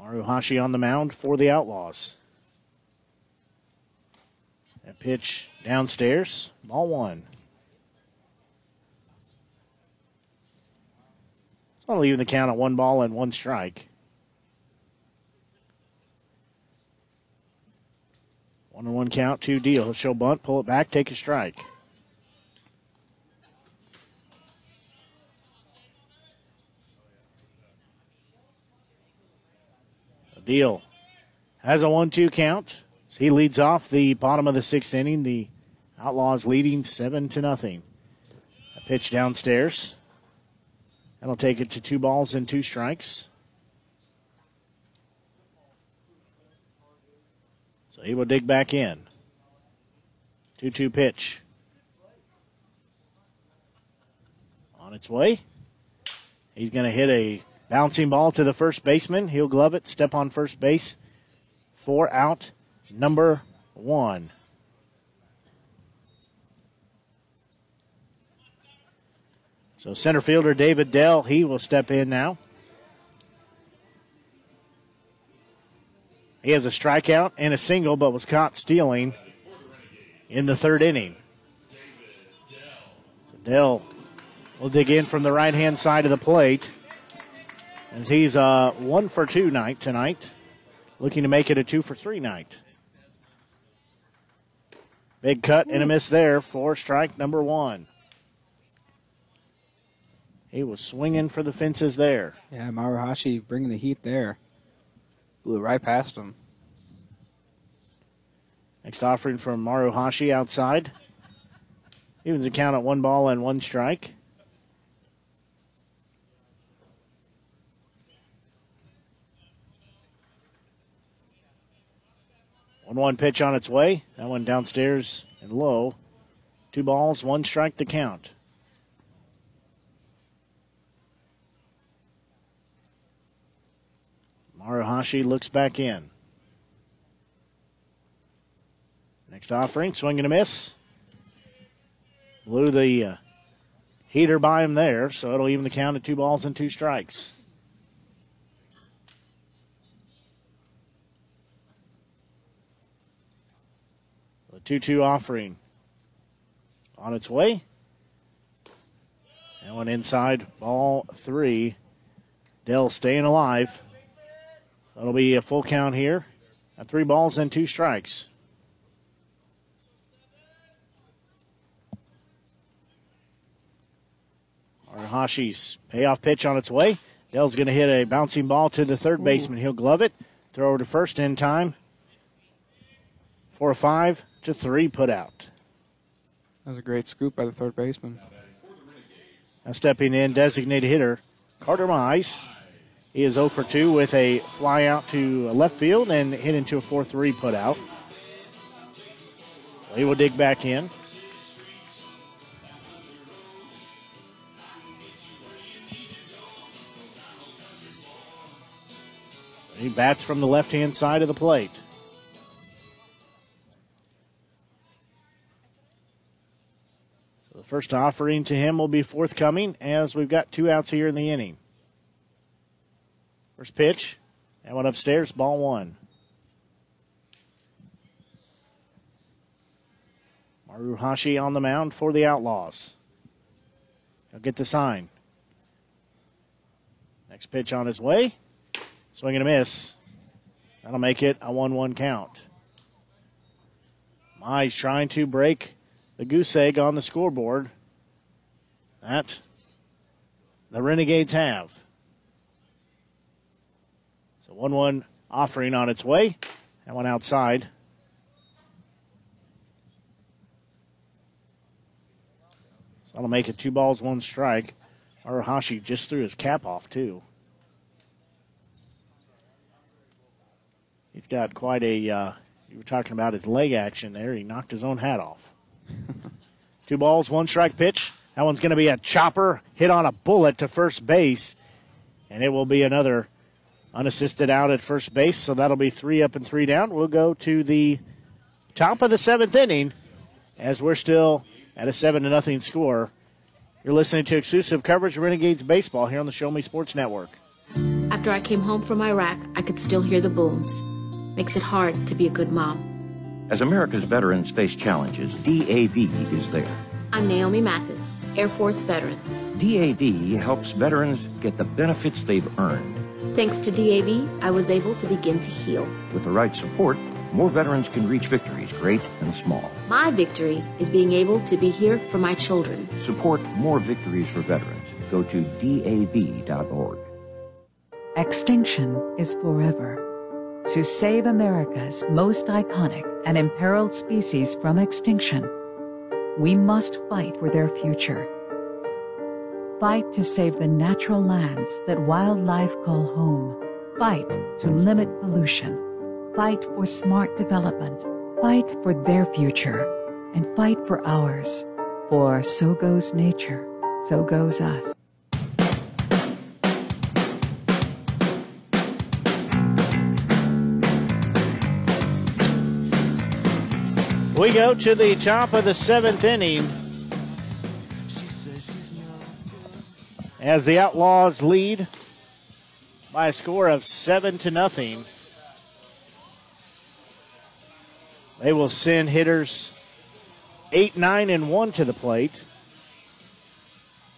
Maruhashi on the mound for the Outlaws. That pitch downstairs, ball 1. So I'll leave the count at 1 ball and 1 strike. 1-1 count, 2 Deal. He'll show bunt, pull it back, take a strike. Deal has a 1-2 count. So he leads off the bottom of the 6th inning. The Outlaws leading 7-0. A pitch downstairs. That'll take it to 2 balls and 2 strikes. He will dig back in. 2-2 pitch. On its way. He's going to hit a bouncing ball to the first baseman. He'll glove it, step on first base for out number 1. So center fielder David Dell, he will step in now. He has a strikeout and a single, but was caught stealing in the 3rd inning. So Dell will dig in from the right-hand side of the plate, as he's a 1-for-2 night tonight, looking to make it a 2-for-3 night. Big cut and a miss there for strike number 1. He was swinging for the fences there. Yeah, Maruhashi bringing the heat there. Blew right past him. Next offering from Maruhashi outside. Evens the count at 1 ball and 1 strike. One pitch on its way. That one downstairs and low. 2 balls, 1 strike to count. Maruhashi looks back in. Next offering, swing and a miss. Blew the heater by him there, so it'll even the count at 2 balls and 2 strikes. The 2-2 offering on its way. That one inside, ball three. Dell staying alive. That'll be a full count here. At 3 balls and 2 strikes. Arahashi's payoff pitch on its way. Dell's going to hit a bouncing ball to the third baseman. He'll glove it. Throw over to first in time. 4-5 to 3 put out. That was a great scoop by the third baseman. Now stepping in, designated hitter Carter Mize. He is 0 for 2 with a fly out to left field and hit into a 4-3 put out. He will dig back in. He bats from the left-hand side of the plate. So the first offering to him will be forthcoming as we've got 2 outs here in the inning. First pitch, that one upstairs, ball one. Maruhashi on the mound for the Outlaws. He'll get the sign. Next pitch on his way. Swing and a miss. That'll make it a 1-1 count. Mize trying to break the goose egg on the scoreboard that the Renegades have. So 1-1 offering on its way. That one outside. So that'll make it 2 balls, 1 strike. Arahashi just threw his cap off, too. He's got quite a, you were talking about his leg action there. He knocked his own hat off. 2 balls, 1 strike pitch. That one's going to be a chopper hit on a bullet to first base, and it will be another unassisted out at first base, so that'll be 3 up and 3 down. We'll go to the top of the 7th inning as we're still at a 7-0 score. You're listening to exclusive coverage of Renegades Baseball here on the Show Me Sports Network. After I came home from Iraq, I could still hear the booms. Makes it hard to be a good mom. As America's veterans face challenges, DAV is there. I'm Naomi Mathis, Air Force veteran. DAV helps veterans get the benefits they've earned. Thanks to DAV, I was able to begin to heal. With the right support, more veterans can reach victories, great and small. My victory is being able to be here for my children. Support more victories for veterans. Go to DAV.org. Extinction is forever. To save America's most iconic and imperiled species from extinction, we must fight for their future. Fight to save the natural lands that wildlife call home. Fight to limit pollution. Fight for smart development. Fight for their future. And fight for ours. For so goes nature, so goes us. We go to the top of the 7th inning as the Outlaws lead by a score of 7-0. They will send hitters 8, 9, and 1 to the plate.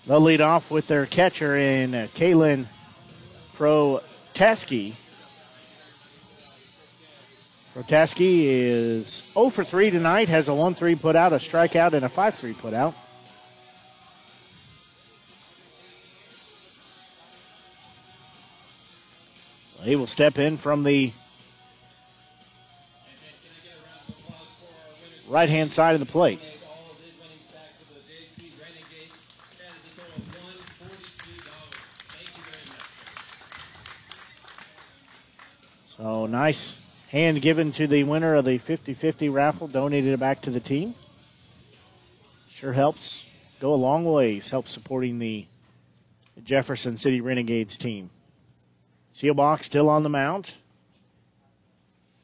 They'll lead off with their catcher in Kalen Protaski. Protaski is 0 for 3 tonight, has a 1-3 put out, a strikeout, and a 5-3 put out. So he will step in from the right-hand side of the plate. So nice. Hand given to the winner of the 50-50 raffle, donated it back to the team. Sure helps. Go a long ways, helps supporting the Jefferson City Renegades team. Seelbach still on the mound.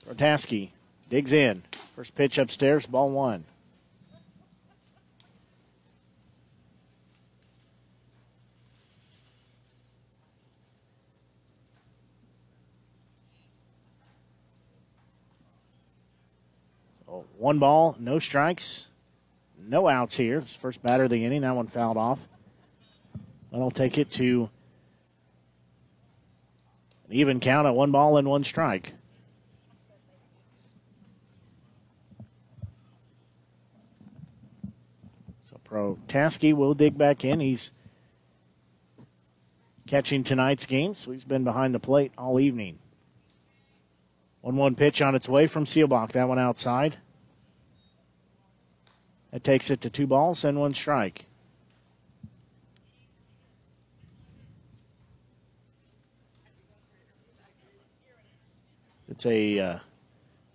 Protaski digs in. First pitch upstairs, ball one. So 1 ball, no strikes, no outs here. It's first batter of the inning. That one fouled off. That'll take it to an even count at 1-1 strike. So Protaski will dig back in. He's catching tonight's game, so he's been behind the plate all evening. 1-1 pitch on its way from Seelbach. That one outside. That takes it to 2-1 strike. It's a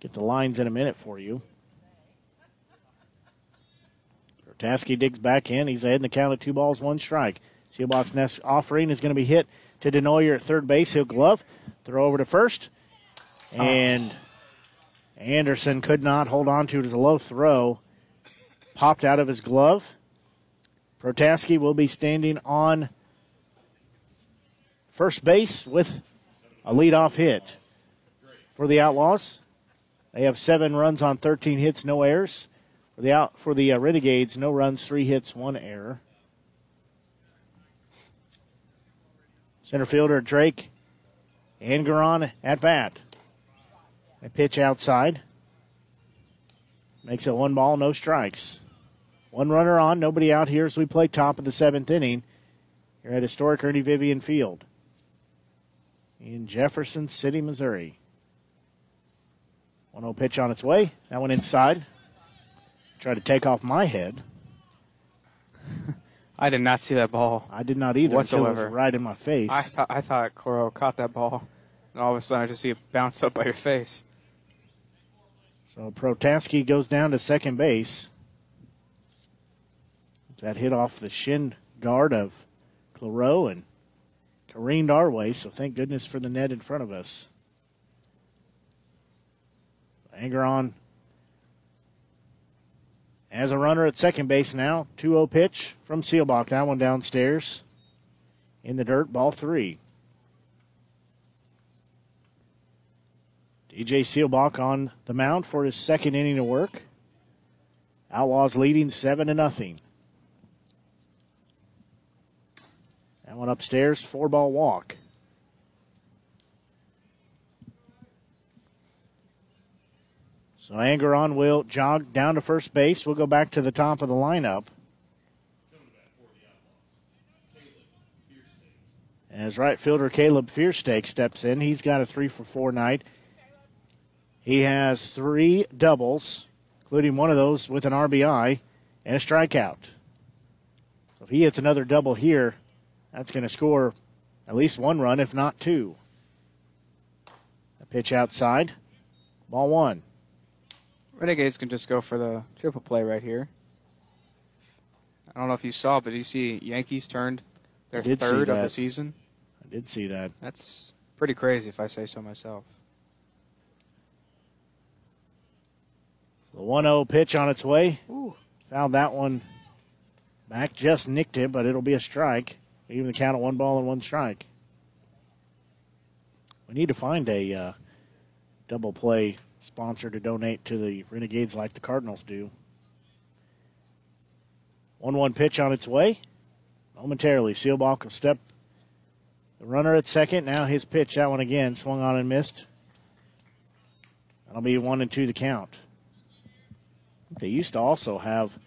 get the lines in a minute for you. Protaski digs back in. He's ahead in the count at 2-1 strike. Seelbach's next offering is going to be hit to DeNoyer at third base. He'll glove, throw over to first. And Anderson could not hold on to it as a low throw. Popped out of his glove. Protaski will be standing on first base with a leadoff hit for the Outlaws. They have 7 runs on 13 hits, no errors. For the Renegades, no runs, 3 hits, 1 error. Center fielder Drake Angeron at bat. A pitch outside. Makes it 1-0 strikes. 1 runner on, nobody out here as we play top of the 7th inning here at historic Ernie Vivian Field in Jefferson City, Missouri. 1-0 pitch on its way. That one inside. Tried to take off my head. I did not see that ball. I did not either whatsoever. Until it was right in my face. I thought Clareau caught that ball, and all of a sudden I just see it bounce up by your face. So Protaski goes down to second base. That hit off the shin guard of Clareau and careened our way, so thank goodness for the net in front of us. Angeron has a runner at second base now. 2-0 pitch from Seelbach. That one downstairs in the dirt, ball 3. DJ Seelbach on the mound for his second inning of work. Outlaws leading 7-0. That one upstairs, 4-ball walk. So Angeron will jog down to first base. We'll go back to the top of the lineup. As right fielder Caleb Fearstake steps in, he's got a 3-for-4 night. He has 3 doubles, including one of those with an RBI and a strikeout. So if he hits another double here, that's going to score at least 1 run, if not 2. A pitch outside, ball 1. Renegades can just go for the triple play right here. I don't know if you saw, but you see Yankees turned their third of the season. I did see that. That's pretty crazy if I say so myself. The 1-0 pitch on its way. Ooh. Found that one back. Just nicked it, but it'll be a strike. Even the count of 1-1 strike. We need to find a double play sponsor to donate to the Renegades like the Cardinals do. 1-1 pitch on its way. Momentarily, Seelbach will step the runner at second. Now his pitch, that one again, swung on and missed. That'll be 1-2 the count. They used to also have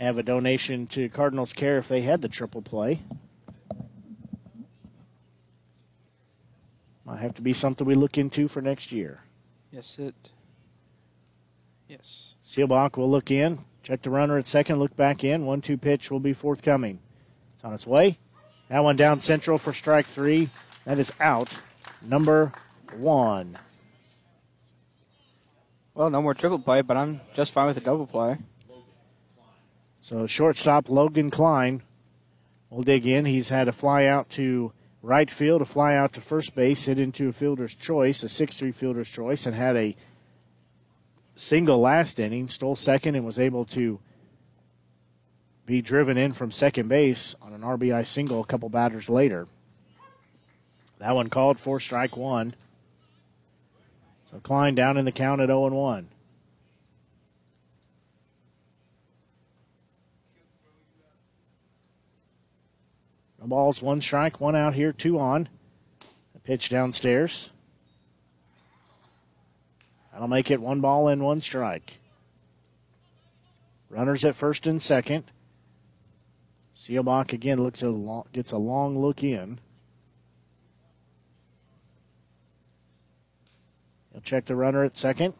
a donation to Cardinals Care if they had the triple play. Might have to be something we look into for next year. Yes. Seelbach will look in, check the runner at second, look back in. 1-2 pitch will be forthcoming. It's on its way. That one down central for strike 3. That is out number 1. Well, no more triple play, but I'm just fine with a double play. So shortstop Logan Klein will dig in. He's had a fly out to right field, a fly out to first base, hit into a fielder's choice, a 6-3 fielder's choice, and had a single last inning, stole second, and was able to be driven in from second base on an RBI single a couple batters later. That one called for strike 1. So Klein down in the count at 0-1. The ball's one strike, one out here, two on. The pitch downstairs. That'll make it one ball and one strike. Runners at first and second. Seelbach again gets a long look in. He'll check the runner at second.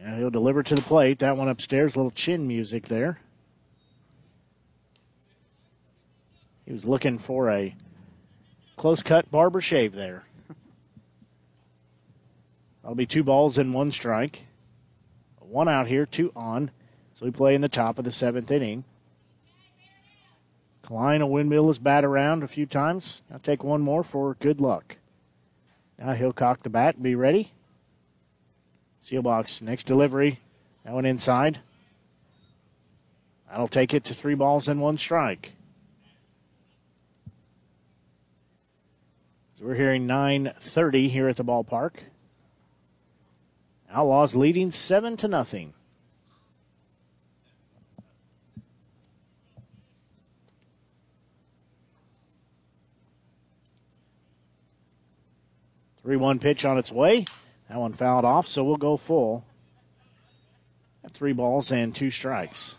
And he'll deliver to the plate. That one upstairs, a little chin music there. He was looking for a close-cut barber shave there. That'll be two balls and one strike. One out here, two on. So we play in the top of the seventh inning. Klein will windmill his bat around a few times. I'll take one more for good luck. Now he'll cock the bat and be ready. Seelbach's next delivery. That one inside. That'll take it to three balls and one strike. We're hearing 9:30 here at the ballpark. Outlaws leading 7-0. The 3-1 pitch on its way. That one fouled off, so we'll go full. At 3 balls and 2 strikes.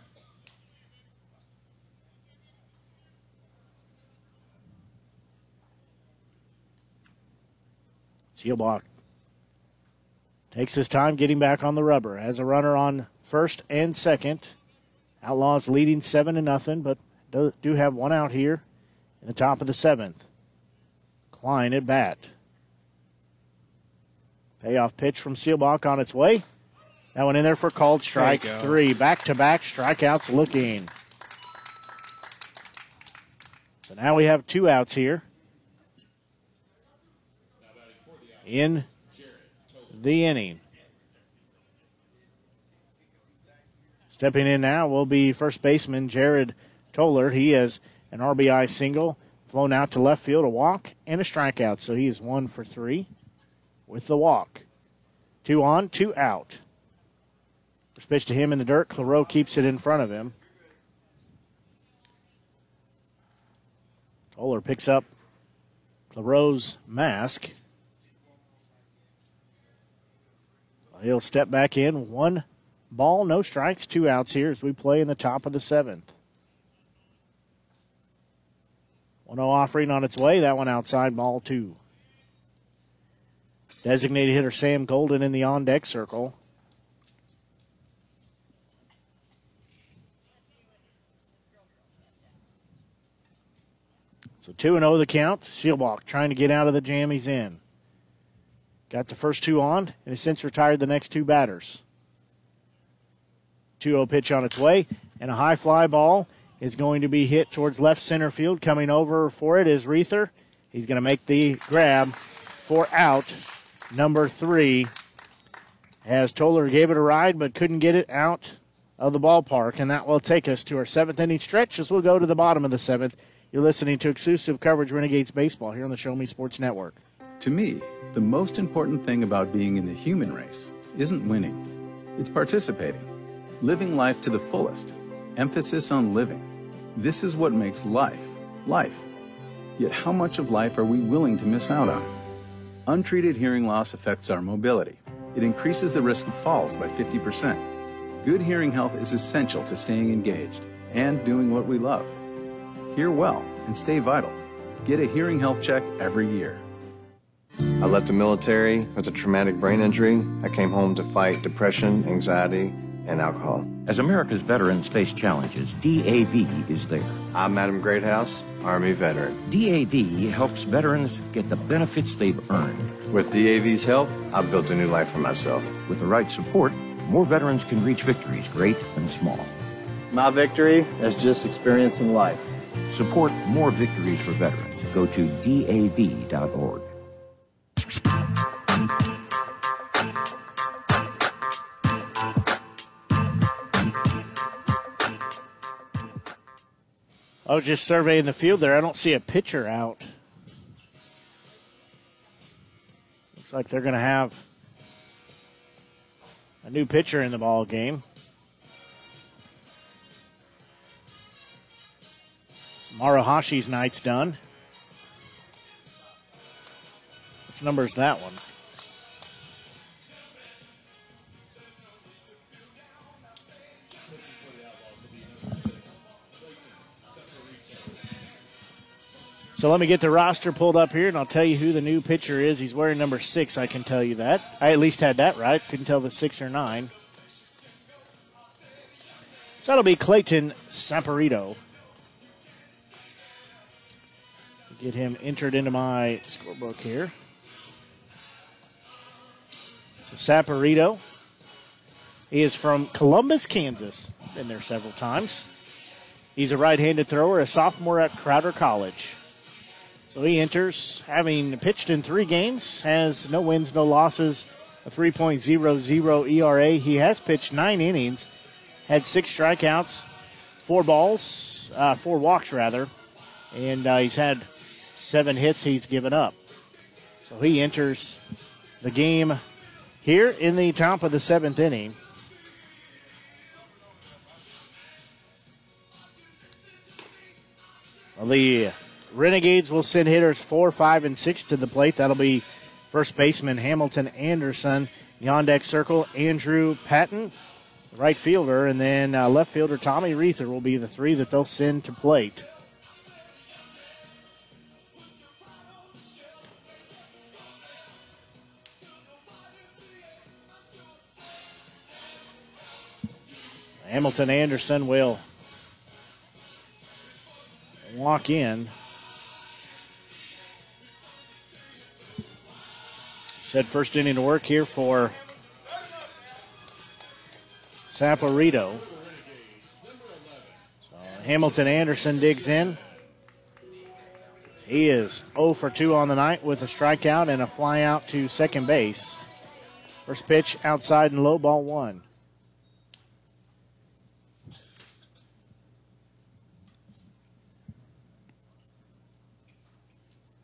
Seelbach takes his time getting back on the rubber. Has a runner on first and second. Outlaws leading 7-0, but do have one out here in the top of the seventh. Klein at bat. Payoff pitch from Seelbach on its way. That one in there for called strike three. Back-to-back strikeouts looking. So now we have two outs here in the inning. Stepping in now will be first baseman Jared Toller. He has an RBI single, flown out to left field, a walk, and a strikeout. So he is 1 for 3 with the walk. 2 on, 2 out. First pitch to him in the dirt. Clareau keeps it in front of him. Toller picks up Clareau's mask. He'll step back in. 1 ball, no strikes, 2 outs here as we play in the top of the seventh. 1-0 offering on its way. That one outside, ball two. Designated hitter Sam Golden in the on-deck circle. So 2-0 the count. Seelbach trying to get out of the jam he's in. Got the first two on, and has since retired the next two batters. 2-0 pitch on its way, and a high fly ball is going to be hit towards left center field. Coming over for it is Reather. He's going to make the grab for out number 3. As Toller gave it a ride but couldn't get it out of the ballpark, and that will take us to our 7th inning stretch as we'll go to the bottom of the 7th. You're listening to exclusive coverage Renegades Baseball here on the Show Me Sports Network. To me, the most important thing about being in the human race isn't winning. It's participating, living life to the fullest, emphasis on living. This is what makes life, life. Yet how much of life are we willing to miss out on? Untreated hearing loss affects our mobility. It increases the risk of falls by 50%. Good hearing health is essential to staying engaged and doing what we love. Hear well and stay vital. Get a hearing health check every year. I left the military with a traumatic brain injury. I came home to fight depression, anxiety, and alcohol. As America's veterans face challenges, DAV is there. I'm Adam Greathouse, Army veteran. DAV helps veterans get the benefits they've earned. With DAV's help, I've built a new life for myself. With the right support, more veterans can reach victories great and small. My victory is just experiencing life. Support more victories for veterans. Go to DAV.org. I was just surveying the field there. I don't see a pitcher out. Looks like they're going to have a new pitcher in the ball game. Marahashi's night's done. Which number is that one? So let me get the roster pulled up here, and I'll tell you who the new pitcher is. He's wearing number 6, I can tell you that. I at least had that right. Couldn't tell if it's 6 or 9. So that'll be Clayton Saporito. Get him entered into my scorebook here. So Saporito. He is from Columbus, Kansas. Been there several times. He's a right-handed thrower, a sophomore at Crowder College. So he enters, having pitched in 3 games, has no wins, no losses, a 3.00 ERA. He has pitched 9 innings, had 6 strikeouts, 4 walks, and he's had 7 hits he's given up. So he enters the game here in the top of the 7th inning. Well, the Renegades will send hitters 4, 5, and 6 to the plate. That'll be first baseman Hamilton Anderson, Yondek Circle, Andrew Patton, right fielder, and then left fielder Tommy Reather will be the 3 that they'll send to plate. Hamilton Anderson will walk in. Said first inning to work here for Saporito. So Hamilton Anderson digs in. He is 0 for 2 on the night with a strikeout and a fly out to second base. First pitch outside and low, ball 1.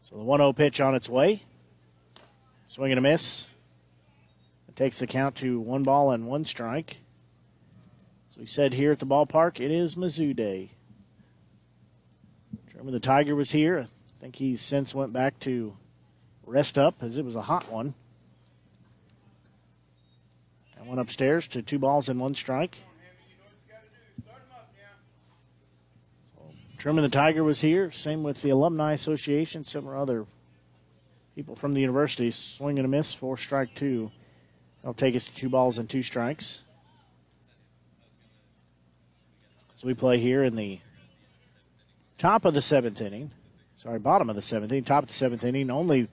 So the 1-0 pitch on its way. Swing and a miss. It takes the count to 1 ball and 1 strike. As we said here at the ballpark, it is Mizzou Day. Remember the Tiger was here. I think he since went back to rest up as it was a hot one. That went upstairs to 2 balls and 1 strike. Truman the Tiger was here. Same with the Alumni Association. Several other people from the university. Swing and a miss for strike 2. That'll take us to 2 balls and 2 strikes. So we play here in the top of the 7th inning. Sorry, bottom of the 7th inning. Top of the 7th inning. Only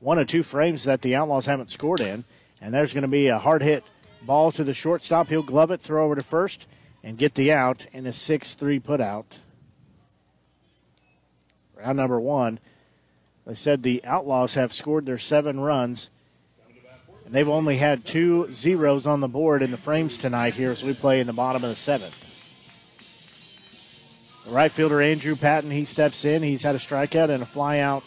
1 of 2 frames that the Outlaws haven't scored in. And there's going to be a hard hit ball to the shortstop. He'll glove it, throw over to first, and get the out in a 6-3 put out. Round number 1, they said the Outlaws have scored their 7 runs, and they've only had 2 zeros on the board in the frames tonight here as we play in the bottom of the 7th. The right fielder, Andrew Patton, he steps in. He's had a strikeout and a fly out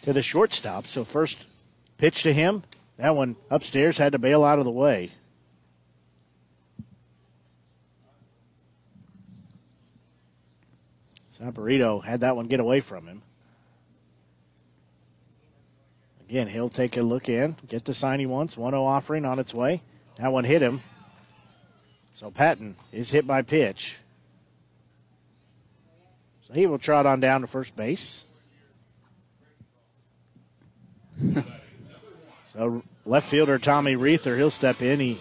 to the shortstop. So first pitch to him. That one upstairs, had to bail out of the way. Saporito had that one get away from him. Again, he'll take a look in, get the sign he wants. 1-0 offering on its way. That one hit him. So Patton is hit by pitch. So he will trot on down to first base. So left fielder Tommy Reather, he'll step in. He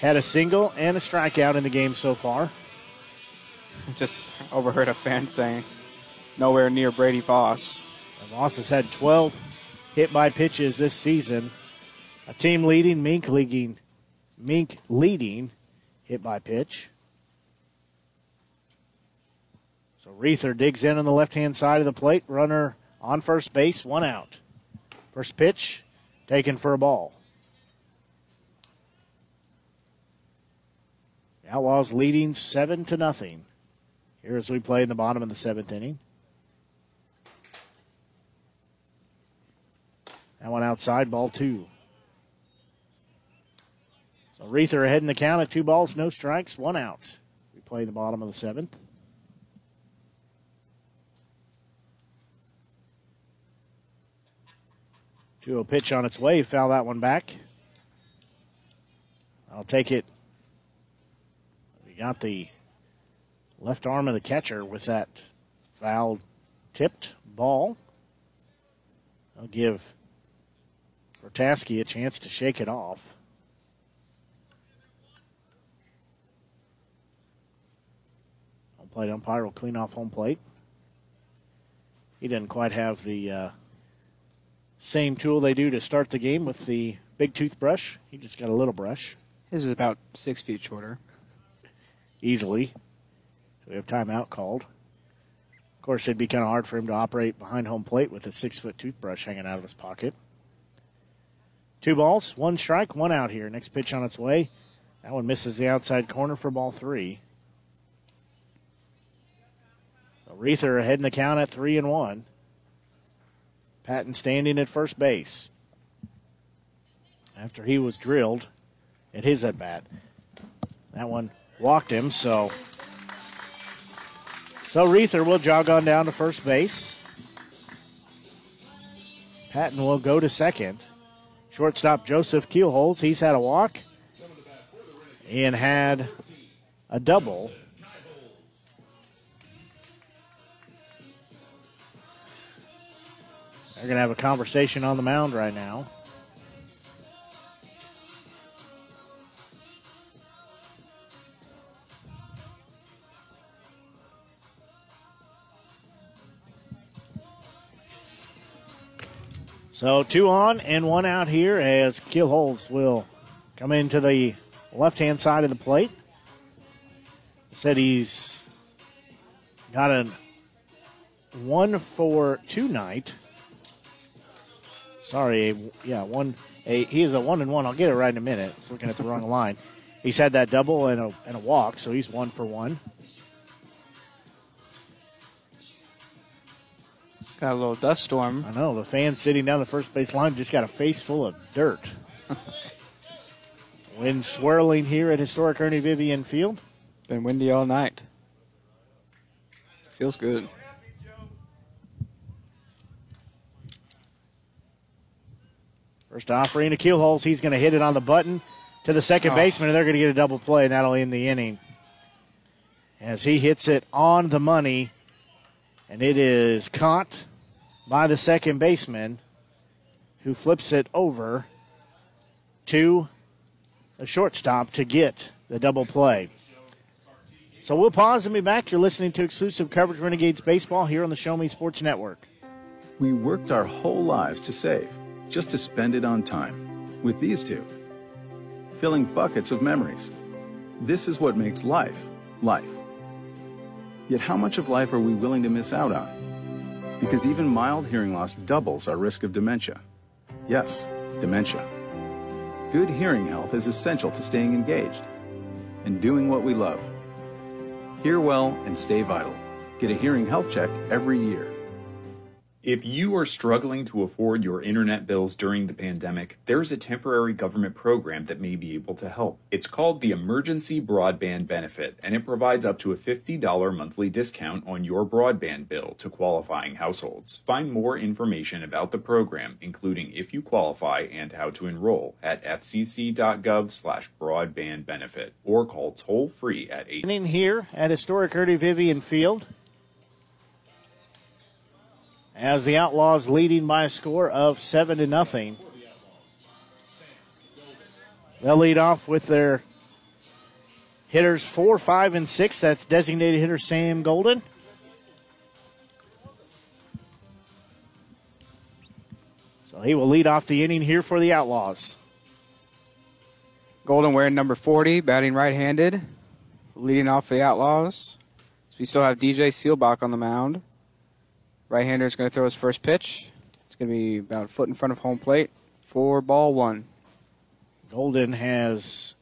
had a single and a strikeout in the game so far. Just overheard a fan saying, nowhere near Brady Voss. Voss has had 12 hit-by-pitches this season. A team leading, Mink leading hit-by-pitch. So Reather digs in on the left-hand side of the plate. Runner on first base, 1 out. First pitch taken for a ball. The Outlaws leading 7-0. Here as we play in the bottom of the 7th inning. That one outside, ball 2. So Reather ahead in the count at 2 balls, no strikes, 1 out. We play the bottom of the seventh. To a pitch on its way, foul that one back. I'll take it. We got the left arm of the catcher with that foul tipped ball. I'll give Protaski a chance to shake it off. Home plate umpire will clean off home plate. He doesn't quite have the same tool they do to start the game with the big toothbrush. He just got a little brush. His is about 6 feet shorter. Easily. So we have timeout called. Of course, it'd be kind of hard for him to operate behind home plate with a 6-foot toothbrush hanging out of his pocket. 2 balls, 1 strike, 1 out here. Next pitch on its way. That one misses the outside corner for ball 3. Reather ahead in the count at 3-1. Patton standing at first base after he was drilled at his at-bat. That one walked him, so Reather will jog on down to first base. Patton will go to second. Shortstop Joseph Kielholz, he's had a walk and had a double. They're going to have a conversation on the mound right now. So 2 on and 1 out here as Kielholz will come into the left-hand side of the plate. He said he's got a 1-4-2 night. He is a 1-1. I'll get it right in a minute. It's looking at the wrong line. He's had that double and a walk, so he's 1-for-1. Got a little dust storm. I know. The fans sitting down the first base line just got a face full of dirt. Wind swirling here at historic Ernie Vivian Field. Been windy all night. Feels good. First offering to Kielholz. He's going to hit it on the button to the second baseman, and they're going to get a double play, and that'll end the inning. As he hits it on the money, and it is caught by the second baseman, who flips it over to the shortstop to get the double play. So we'll pause and be back. You're listening to exclusive coverage Renegades Baseball here on the Show Me Sports Network. We worked our whole lives to save, just to spend it on time with these two, filling buckets of memories. This is what makes life, life. Yet how much of life are we willing to miss out on? Because even mild hearing loss doubles our risk of dementia. Yes, dementia. Good hearing health is essential to staying engaged and doing what we love. Hear well and stay vital. Get a hearing health check every year. If you are struggling to afford your internet bills during the pandemic, there's a temporary government program that may be able to help. It's called the Emergency Broadband Benefit, and it provides up to a $50 monthly discount on your broadband bill to qualifying households. Find more information about the program, including if you qualify and how to enroll, at fcc.gov/broadbandbenefit, or call toll-free at 8. In here at historic Ernie Vivian Field, as the Outlaws leading by a score of 7-0. They'll lead off with their hitters 4, 5, and 6. That's designated hitter Sam Golden. So he will lead off the inning here for the Outlaws. Golden wearing number 40, batting right-handed, leading off the Outlaws. So we still have DJ Seelbach on the mound. Right-hander is going to throw his first pitch. It's going to be about a foot in front of home plate. 4-1. Golden has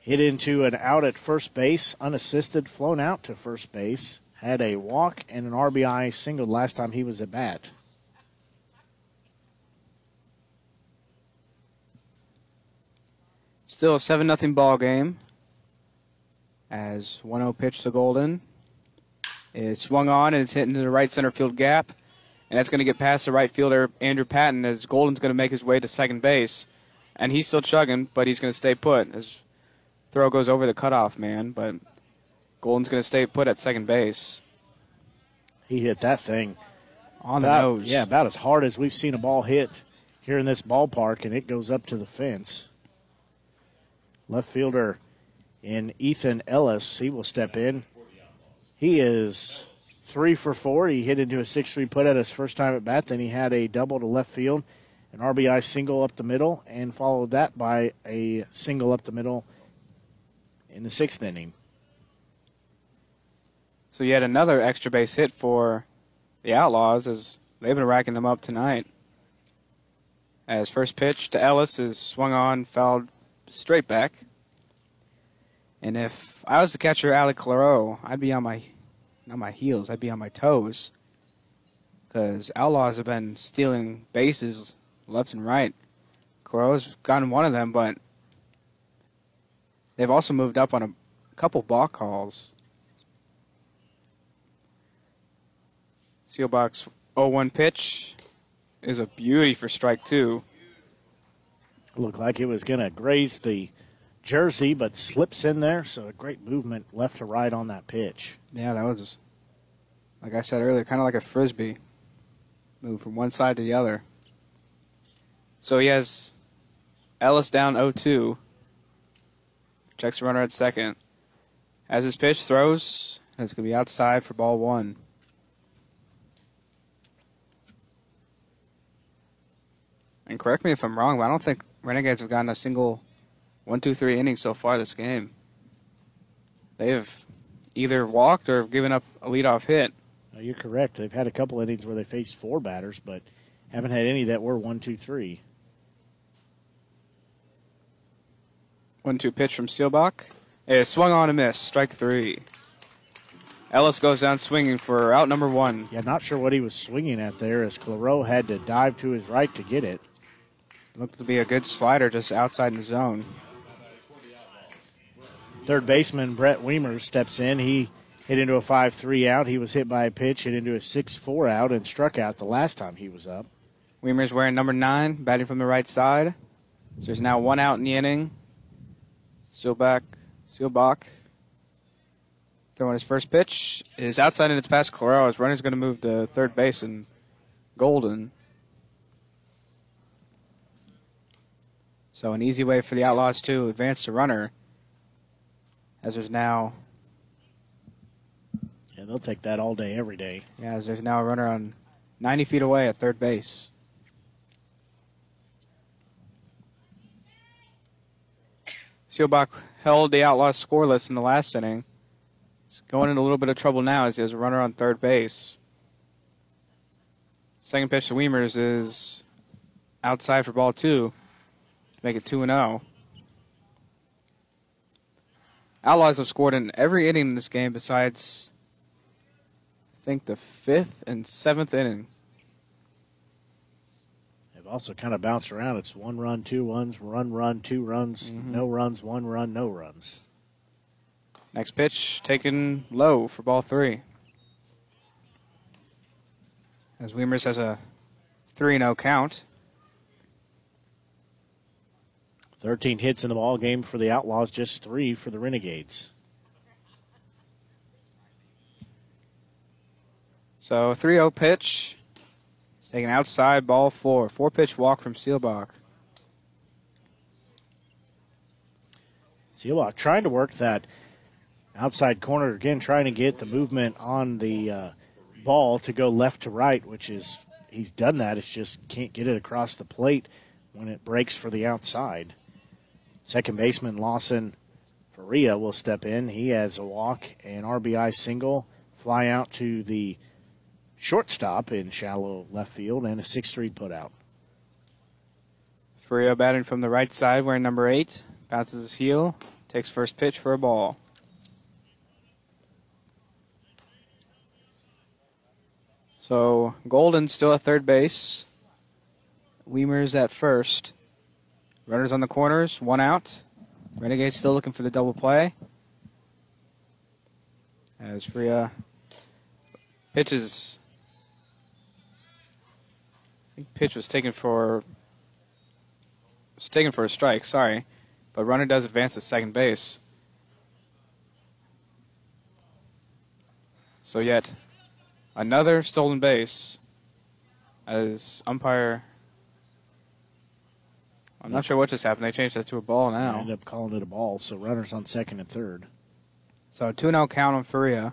hit into an out at first base, unassisted, flown out to first base, had a walk and an RBI singled last time he was at bat. Still a 7-0 ball game. as 1-0 pitch to Golden. It's swung on, and it's hitting to the right center field gap. And that's going to get past the right fielder, Andrew Patton, as Golden's going to make his way to second base. And he's still chugging, but he's going to stay put. His throw goes over the cutoff man, but Golden's going to stay put at second base. He hit that thing on the nose. Yeah, about as hard as we've seen a ball hit here in this ballpark, and it goes up to the fence. Left fielder in Ethan Ellis, he will step in. He is 3 for 4. He hit into a 6-3 put at his first time at bat. Then he had a double to left field, an RBI single up the middle, and followed that by a single up the middle in the sixth inning. So yet another extra base hit for the Outlaws as they've been racking them up tonight. As first pitch to Ellis is swung on, fouled straight back. And if I was the catcher, Alec Clareau, I'd be on my... not my heels, I'd be on my toes, because Outlaws have been stealing bases left and right. Clareau's gotten one of them, but they've also moved up on a couple ball calls. Seelbach's 0-1 pitch is a beauty for strike two. Looked like it was going to graze the jersey, but slips in there, so a great movement left to right on that pitch. Yeah, that was, like I said earlier, kind of like a frisbee. Move from one side to the other. So he has Ellis down 0-2. Checks the runner at second. As his pitch throws, it's going to be outside for ball one. And correct me if I'm wrong, but I don't think Renegades have gotten a single 1-2-3 innings so far this game. They have either walked or given up a leadoff hit. No, you're correct. They've had a couple innings where they faced four batters, but haven't had any that were 1-2-3. 1-2 pitch from Seelbach. It swung on a miss. Strike three. Ellis goes down swinging for out number one. Yeah, not sure what he was swinging at there, as Clareau had to dive to his right to get it. Looked to be a good slider just outside the zone. Third baseman Brett Weimers steps in. He hit into a 5-3 out. He was hit by a pitch, hit into a 6-4 out, and struck out the last time he was up. Weimers wearing number 9, batting from the right side. So there's now one out in the inning. Seelbach throwing his first pitch. It is outside, and it's past Clareau. His runner's going to move to third base, and Golden. So an easy way for the Outlaws to advance the runner. As there's now... yeah, they'll take that all day, every day. Yeah, as there's now a runner on 90 feet away at third base. Seelbach held the Outlaws scoreless in the last inning. He's going in a little bit of trouble now as he has a runner on third base. Second pitch to Weimers is outside for ball two. Make it 2-0. Outlaws have scored in every inning in this game besides, I think, the 5th and 7th inning. They've also kind of bounced around. It's 1 run, 2 runs, 1 run, 2 runs, no runs, 1 run, no runs. Next pitch taken low for ball three. As Weimers has a 3-0 count. 13 hits in the ball game for the Outlaws, just 3 for the Renegades. So 3-0 pitch. It's taken outside, ball 4. 4-pitch walk from Seelbach. Seelbach trying to work that outside corner again, trying to get the movement on the ball to go left to right, which is, he's done that. It's just can't get it across the plate when it breaks for the outside. Second baseman Lawson Faria will step in. He has a walk, an RBI single, fly out to the shortstop in shallow left field, and a 6-3 put out. Faria batting from the right side, wearing number 8, bounces his heel, takes first pitch for a ball. So Golden still at third base. Weimers at first. Runners on the corners, 1 out. Renegades still looking for the double play. as Faria pitches. I think pitch was taken for a strike, sorry. But runner does advance to second base. So yet another stolen base as umpire. I'm not sure what just happened. They changed that to a ball now. They ended up calling it a ball, so runners on second and third. So 2-0 count on Faria.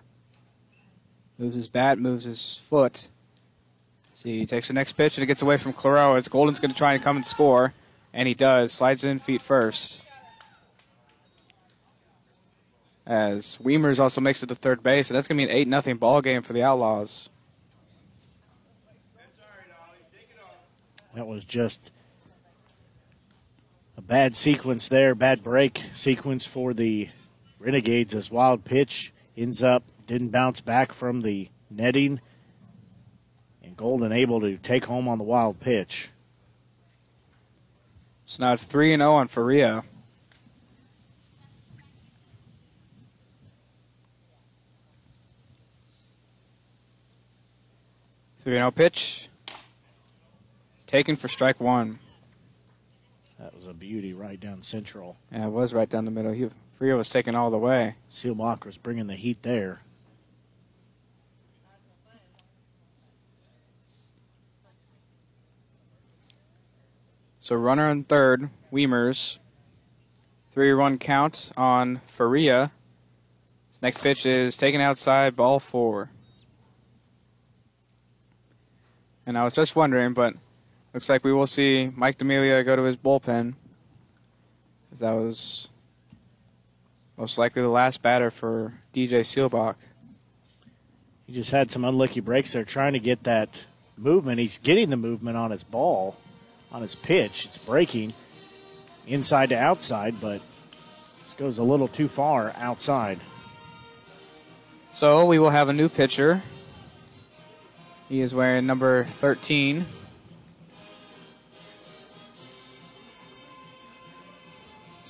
Moves his bat, moves his foot. See, he takes the next pitch and it gets away from Clareau as Golden's going to try and come and score. And he does. Slides in feet first. As Weimers also makes it to third base. So that's going to be an 8-0 ball game for the Outlaws. That was just a bad sequence there, bad break sequence for the Renegades as wild pitch ends up, didn't bounce back from the netting. And Golden able to take home on the wild pitch. So now it's 3-0 on Faria. Three-and-0 pitch. Taken for strike one. That was a beauty right down central. Yeah, it was right down the middle. Faria was taken all the way. Seelbach was bringing the heat there. So runner on third, Weimers. 3-run count on Faria. His next pitch is taken outside, ball four. And I was just wondering, but looks like we will see Mike D'Amelia go to his bullpen. As that was most likely the last batter for DJ Seelbach. He just had some unlucky breaks there trying to get that movement. He's getting the movement on his ball. On his pitch, it's breaking inside to outside, but this goes a little too far outside. So we will have a new pitcher. He is wearing number 13.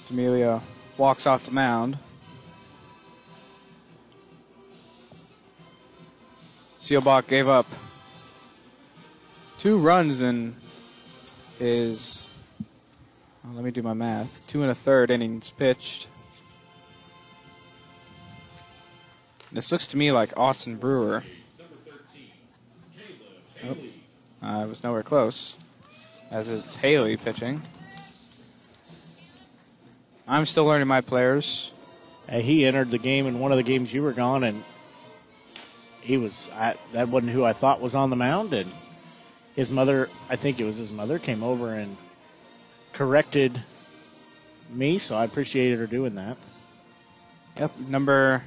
D'Amelia walks off the mound. Seelbach gave up 2 runs in his, well, let me do my math, 2 1/3 innings pitched. And this looks to me like Austin Brewer. Number 13, Caleb Haley. Oh, it was nowhere close, as it's Haley pitching. I'm still learning my players. He entered the game in one of the games you were gone, and he was, that wasn't who I thought was on the mound, and his mother, I think it was his mother, came over and corrected me, so I appreciated her doing that. Yep, number...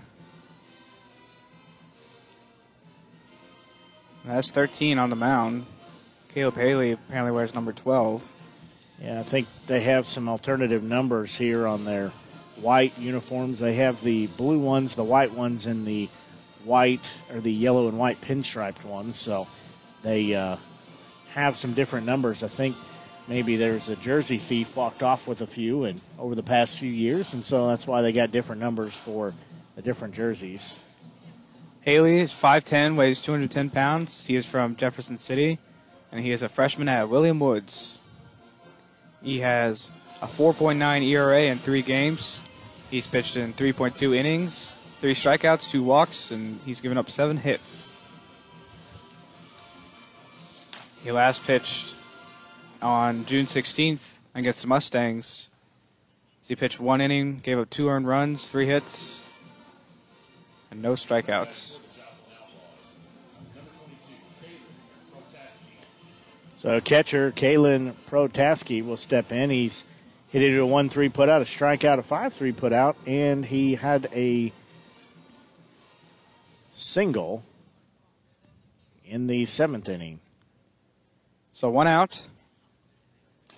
That's 13 on the mound. Caleb Haley apparently wears number 12. Yeah, I think they have some alternative numbers here on their white uniforms. They have the blue ones, the white ones, and the white, or the yellow and white pinstriped ones, so they... have some different numbers. I think maybe there's a jersey thief walked off with a few and over the past few years, and so that's why they got different numbers for the different jerseys. Haley is 5'10", weighs 210 pounds. He is from Jefferson City, and he is a freshman at William Woods. He has a 4.9 ERA in 3 games. He's pitched in 3.2 innings, 3 strikeouts, 2 walks, and he's given up 7 hits. He last pitched on June 16th against the Mustangs. He pitched 1 inning, gave up 2 earned runs, 3 hits, and no strikeouts. So catcher Kalen Protaski will step in. He's hit it a 1-3 put out, a strikeout, a 5-3 put out, and he had a single in the 7th inning. So 1 out.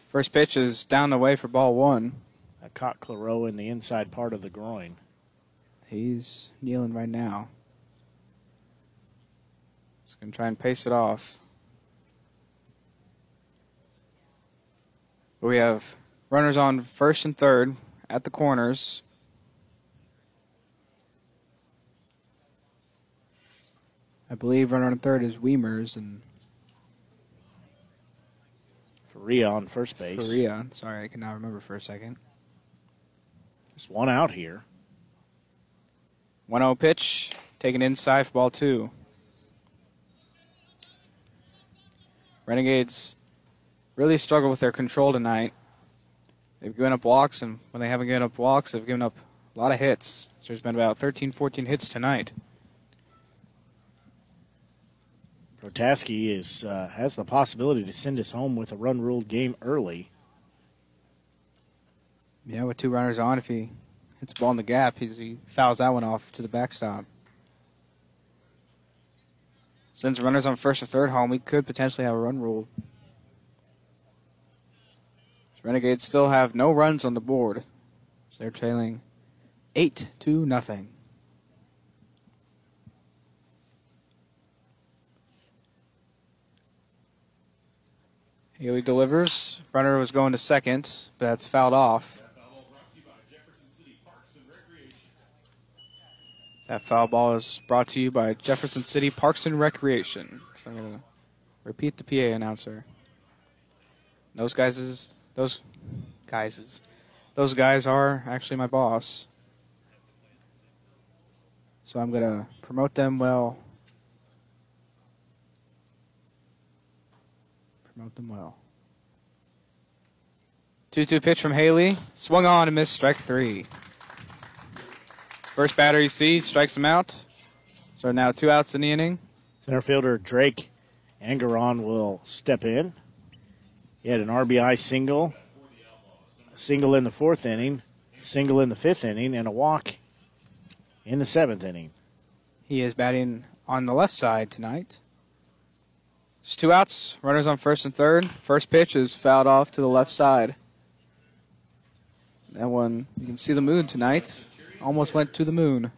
First pitch is down the way for ball one. I caught Clareau in the inside part of the groin. He's kneeling right now. Just going to try and pace it off. We have runners on first and third at the corners. I believe runner on third is Weimers and Faria on first base. Faria. Sorry, I cannot remember for a second. Just one out here. 1-0 pitch. Taken inside for ball two. Renegades really struggle with their control tonight. They've given up walks, and when they haven't given up walks, they've given up a lot of hits. So there's been about 13, 14 hits tonight. Protaski is has the possibility to send us home with a run-ruled game early. Yeah, with two runners on, if he hits the ball in the gap, he fouls that one off to the backstop. Since runners on first or third home, we could potentially have a run-ruled. Renegades still have no runs on the board. So they're trailing 8-0. Haley delivers. Runner was going to second, but that's fouled off. That foul ball is brought to you by Jefferson City Parks and Recreation. So I'm going to repeat the PA announcer. Those guys are actually my boss. So I'm going to promote them well. Promote them well. 2-2 pitch from Haley. Swung on and missed, strike three. First batter you see strikes him out. So now two outs in the inning. Center fielder Drake Angeron will step in. He had an RBI single, a single in the fourth inning, a single in the fifth inning, and a walk in the seventh inning. He is batting on the left side tonight. It's two outs, runners on first and third. First pitch is fouled off to the left side. That one, you can see the moon tonight. Almost went to the moon.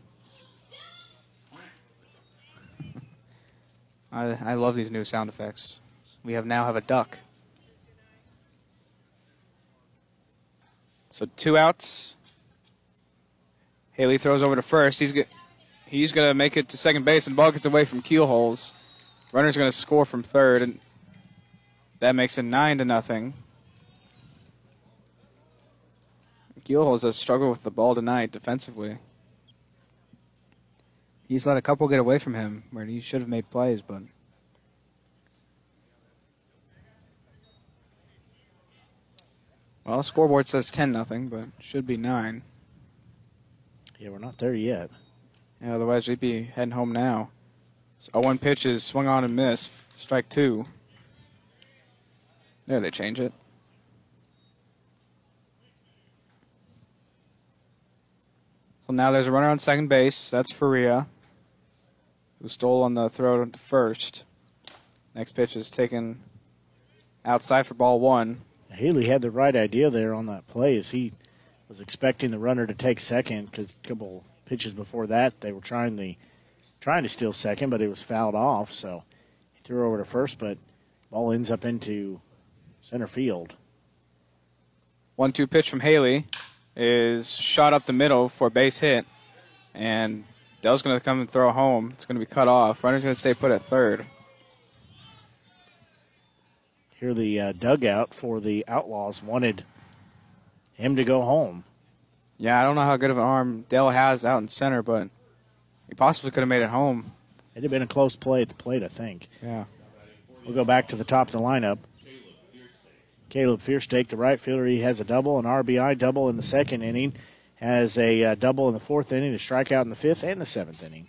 I love these new sound effects. We now have a duck. So two outs. Haley throws over to first. He's going to make it to second base, and the ball gets away from Kielholz. Runner's going to score from third, and that makes it 9-0. Kielholz has struggled with the ball tonight defensively. He's let a couple get away from him where he should have made plays, but well, scoreboard says 10-0, but should be 9. Yeah, we're not there yet. Yeah, otherwise we'd be heading home now. So 0-1 pitch is swung on and missed, strike two. There, they change it. So now there's a runner on second base. That's Faria, who stole on the throw to first. Next pitch is taken outside for ball one. Haley had the right idea there on that play as he was expecting the runner to take second because a couple pitches before that they were trying to steal second, but it was fouled off. So he threw over to first, but ball ends up into center field. 1-2 pitch from Haley is shot up the middle for a base hit, and Dell's going to come and throw home. It's going to be cut off. Runner's going to stay put at third. Here the dugout for the Outlaws wanted him to go home. Yeah, I don't know how good of an arm Dell has out in center, but he possibly could have made it home. It'd have been a close play at the plate, I think. Yeah. We'll go back to the top of the lineup. Caleb Fierstake, the right fielder, he has a double, an RBI double in the second inning, has a double in the fourth inning, a strikeout in the fifth and the seventh inning.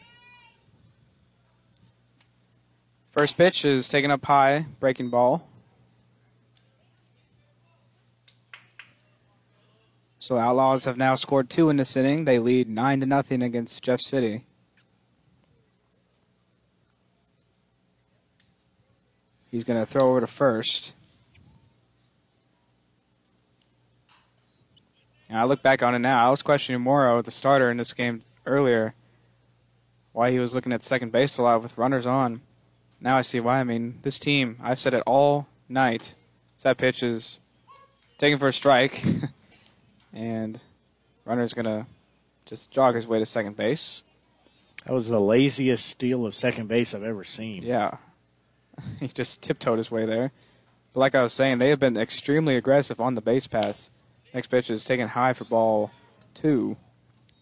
First pitch is taken up high, breaking ball. So Outlaws have now scored two in this inning. They lead 9-0 against Jeff City. He's going to throw over to first. And I look back on it now. I was questioning Morrow, the starter in this game earlier, why he was looking at second base a lot with runners on. Now I see why. I mean, this team, I've said it all night. So that pitch is taken for a strike. And runner's going to just jog his way to second base. That was the laziest steal of second base I've ever seen. Yeah. He just tiptoed his way there. But like I was saying, they have been extremely aggressive on the base pass. Next pitch is taken high for ball two.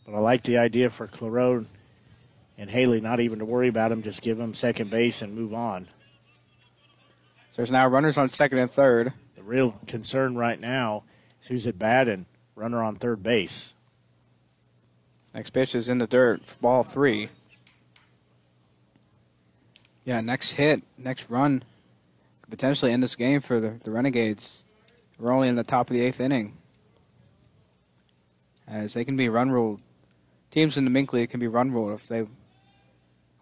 But I like the idea for Clareau and Haley not even to worry about him. Just give him second base and move on. So there's now runners on second and third. The real concern right now is who's at bat and runner on third base. Next pitch is in the dirt, ball three. Yeah, next hit, next run could potentially end this game for the Renegades. We're only in the top of the eighth inning, as they can be run ruled. Teams in the Mink League can be run ruled if they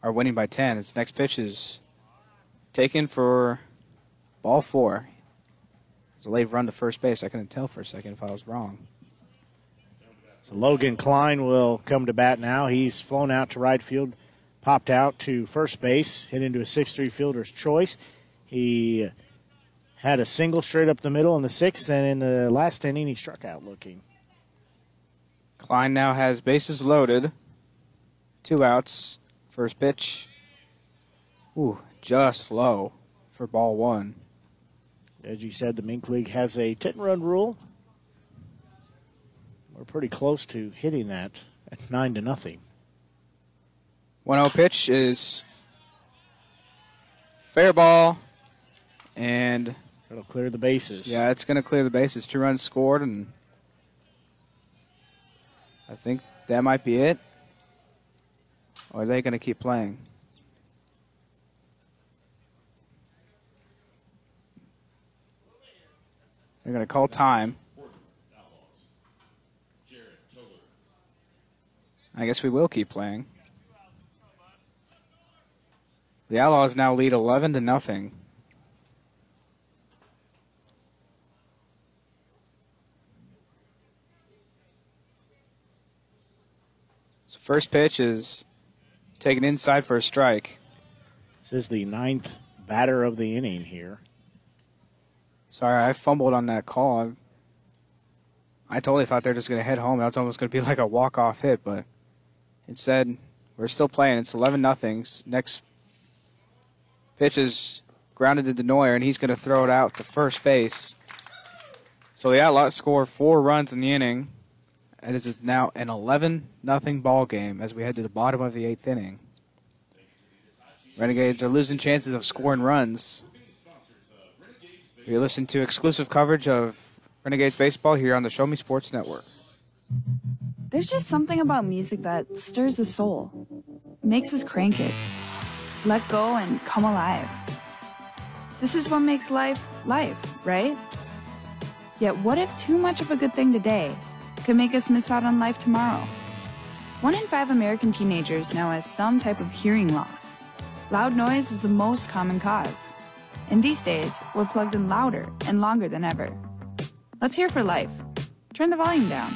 are winning by 10. Its next pitch is taken for ball four. It's a late run to first base. I couldn't tell for a second if I was wrong. So Logan Klein will come to bat now. He's flown out to right field, popped out to first base, hit into a 6-3 fielder's choice. He had a single straight up the middle in the sixth, and in the last inning he struck out looking. Klein now has bases loaded, two outs. First pitch, just low for ball one. As you said, the Mink League has a 10-run rule. We're pretty close to hitting that. That's 9-0. 1-0 pitch is fair ball, and it'll clear the bases. Yeah, it's going to clear the bases. 2 runs scored, and I think that might be it. Or are they going to keep playing? They're going to call time. I guess we will keep playing. The Outlaws now lead 11-0. So first pitch is taken inside for a strike. This is the 9th batter of the inning here. Sorry, I fumbled on that call. I totally thought they're just going to head home. That's almost going to be like a walk-off hit, but instead, we're still playing. It's 11-0. Next pitch is grounded to DeNoyer, and he's going to throw it out to first base. So the Outlaws score 4 runs in the inning. It is now an 11-0 ball game as we head to the bottom of the 8th inning. Renegades are losing chances of scoring runs. You listen to exclusive coverage of Renegades baseball here on the Show Me Sports Network. There's just something about music that stirs the soul, makes us crank it, let go and come alive. This is what makes life, life, right? Yet what if too much of a good thing today could make us miss out on life tomorrow? 1 in 5 American teenagers now has some type of hearing loss. Loud noise is the most common cause. And these days, we're plugged in louder and longer than ever. Let's hear for life. Turn the volume down.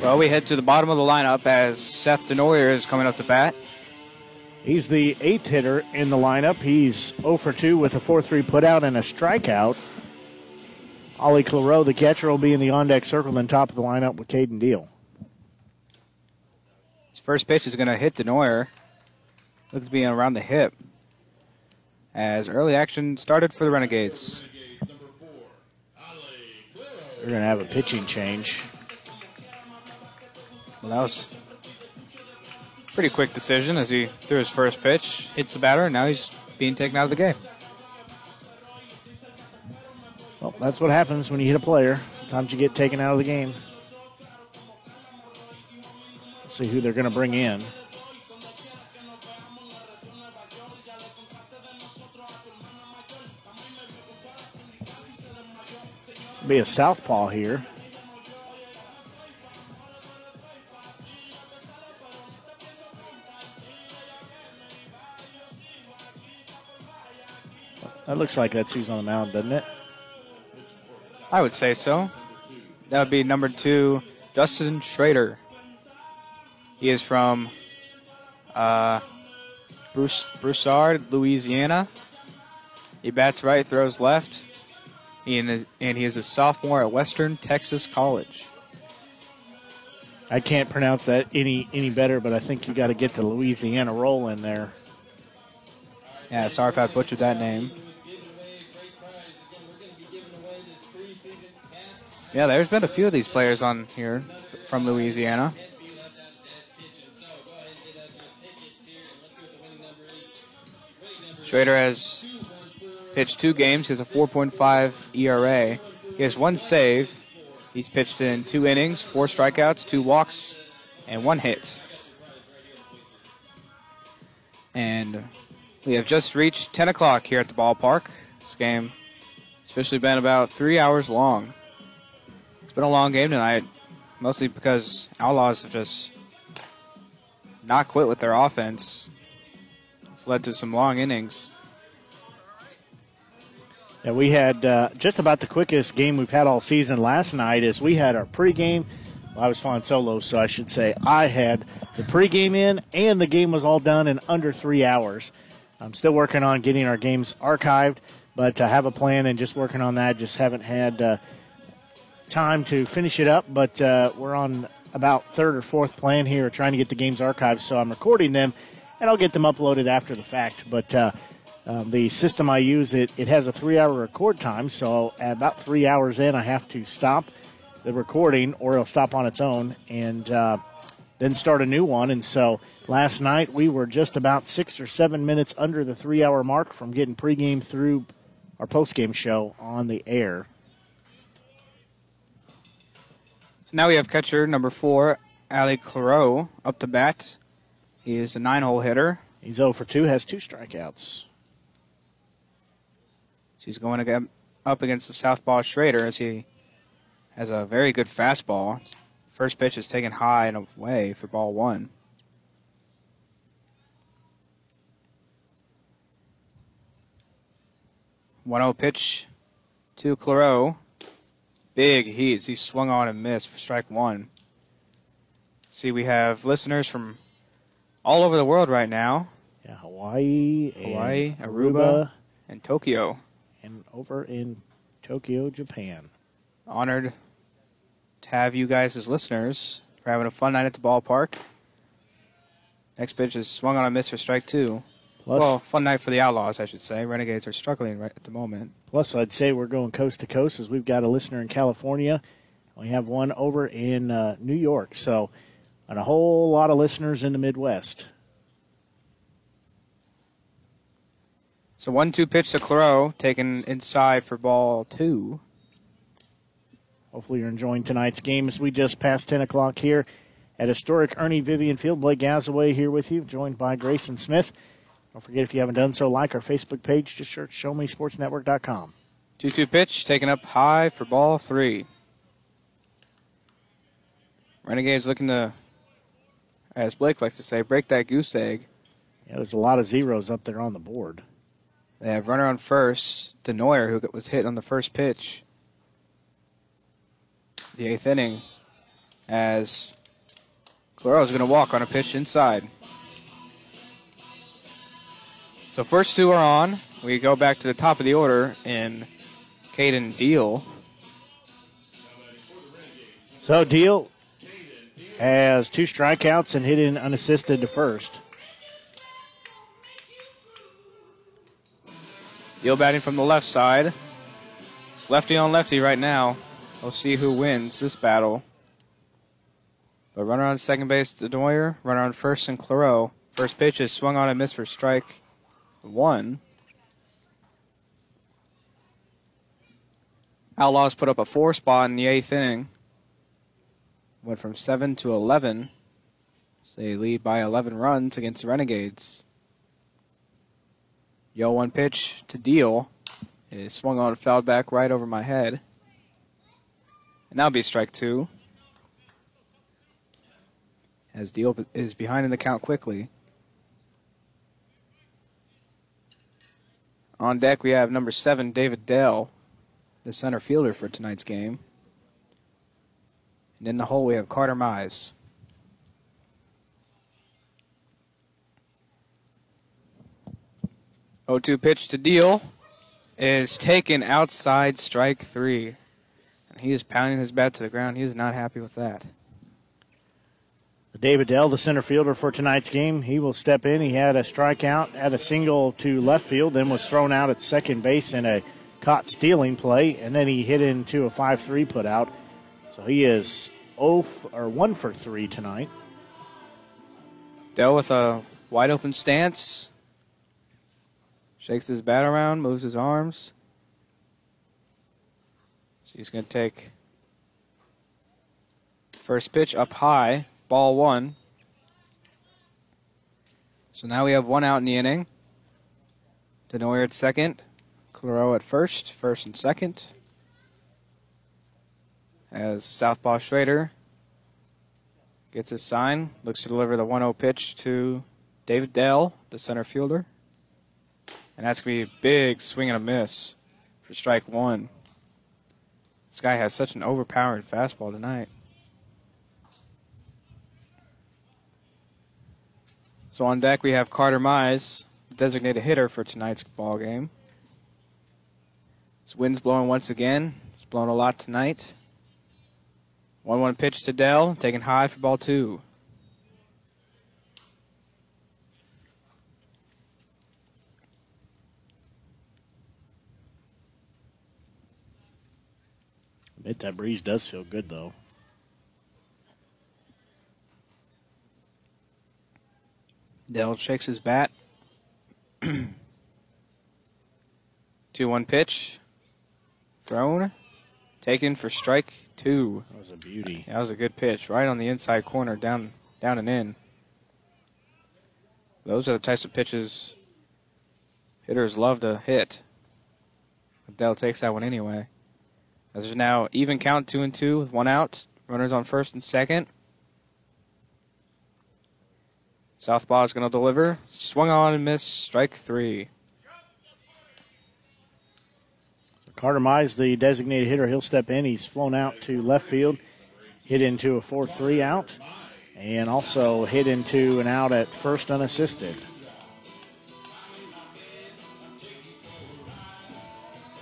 Well, we head to the bottom of the lineup as Seth DeNoyer is coming up to bat. He's the 8th hitter in the lineup. He's 0 for 2 with a 4-3 putout and a strikeout. Ollie Clareau, the catcher, will be in the on-deck circle and top of the lineup with Caden Deal. His first pitch is going to hit DeNoyer. Looks to be around the hip. As early action started for the Renegades. They're going to have a pitching change. Well, that was a pretty quick decision as he threw his first pitch, hits the batter, and now he's being taken out of the game. Well, that's what happens when you hit a player. Sometimes you get taken out of the game. Let's see who they're going to bring in. be a southpaw here. That looks like that's who's on the mound, doesn't it? I would say so. That would be number 2, Dustin Schrader. He is from Broussard, Louisiana. He bats right, throws left, and he is a sophomore at Western Texas College. I can't pronounce that any better, but I think you got to get the Louisiana roll in there. Yeah, sorry if I butchered that name. Yeah, there's been a few of these players on here from Louisiana. Schrader has pitched 2 games. He has a 4.5 ERA. He has 1 save. He's pitched in 2 innings, 4 strikeouts, 2 walks, and 1 hit. And we have just reached 10 o'clock here at the ballpark. This game has officially been about 3 hours long. It's been a long game tonight, mostly because Outlaws have just not quit with their offense. It's led to some long innings. Yeah, we had just about the quickest game we've had all season last night is we had our pregame. Well, I was flying solo, so I should say I had the pregame in, and the game was all done in under 3 hours. I'm still working on getting our games archived, but I have a plan and just working on that. Just haven't had... time to finish it up, but we're on about 3rd or 4th plan here trying to get the games archived, so I'm recording them, and I'll get them uploaded after the fact. But the system I use, it has a 3-hour record time, so at about 3 hours in, I have to stop the recording, or it'll stop on its own, and then start a new one. And so last night, we were just about 6 or 7 minutes under the 3-hour mark from getting pregame through our postgame show on the air. So now we have catcher number 4, Alec Clareau, up to bat. He is a 9-hole hitter. He's 0 for 2, has 2 strikeouts. So he's going to get up against the southpaw Schrader, as he has a very good fastball. First pitch is taken high and away for ball 1. One-oh pitch to Clareau. Big heats. He swung on and missed for strike 1. See, we have listeners from all over the world right now. Yeah, Hawaii, Aruba, and Tokyo. And over in Tokyo, Japan. Honored to have you guys as listeners. We're having a fun night at the ballpark. Next pitch is swung on and missed for strike 2. Plus, well, fun night for the Outlaws, I should say. Renegades are struggling right at the moment. Plus, I'd say we're going coast to coast, as we've got a listener in California. We have one over in New York. So, and a whole lot of listeners in the Midwest. So, 1-2 pitch to Clareau, taken inside for ball 2. Hopefully you're enjoying tonight's game as we just passed 10 o'clock here at historic Ernie Vivian Field. Blake Gazaway here with you, joined by Grayson Smith. Don't forget, if you haven't done so, like our Facebook page. Just search ShowMeSportsNetwork.com. 2-2 pitch, taken up high for ball 3. Renegades looking to, as Blake likes to say, break that goose egg. Yeah, there's a lot of zeros up there on the board. They have runner on first, DeNoyer, who was hit on the first pitch. The 8th inning, as Clareau's going to walk on a pitch inside. So first 2 are on. We go back to the top of the order in Caden Deal. So Deal has 2 strikeouts and hit in unassisted to first. Deal batting from the left side. It's lefty on lefty right now. We'll see who wins this battle. But runner on second base, DeNoyer. Runner on first, and Clareau. First pitch is swung on and missed for strike 1. Outlaws put up a 4 spot in the 8th inning. Went from 7 to 11. So they lead by 11 runs against the Renegades. 1 pitch to Deal. It swung on and fouled back right over my head. And that'll be strike two. As Deal is behind in the count quickly. On deck, we have number 7, David Dell, the center fielder for tonight's game. And in the hole, we have Carter Mize. O 2 pitch to Deal is taken outside, strike 3. And he is pounding his bat to the ground. He is not happy with that. David Dell, the center fielder for tonight's game, he will step in. He had a strikeout at a single to left field, then was thrown out at second base in a caught stealing play, and then he hit into a 5-3 put out. So he is 1 for 3 tonight. Dell with a wide open stance. Shakes his bat around, moves his arms. So he's going to take first pitch up high. Ball one. So now we have one out in the inning. DeNoyer at second. Clareau at first. First and second. As Southpaw Schrader gets his sign. Looks to deliver the 1-0 pitch to David Dell, the center fielder. And that's going to be a big swing and a miss for strike one. This guy has such an overpowered fastball tonight. So on deck we have Carter Mize, designated hitter for tonight's ball game. This wind's blowing once again. It's blown a lot tonight. 1-1 pitch to Dell, taken high for ball two. I bet that breeze does feel good though. Dell shakes his bat. 2-1 pitch. Thrown. Taken for strike two. That was a beauty. That was a good pitch. Right on the inside corner, down and in. Those are the types of pitches hitters love to hit. But Dell takes that one anyway. As there's now even count 2-2 with one out. Runners on first and second. Southpaw is going to deliver. Swung on and missed. Strike three. Carter Mize, the designated hitter, he'll step in. He's flown out to left field, hit into a 4-3 out, and also hit into an out at first unassisted.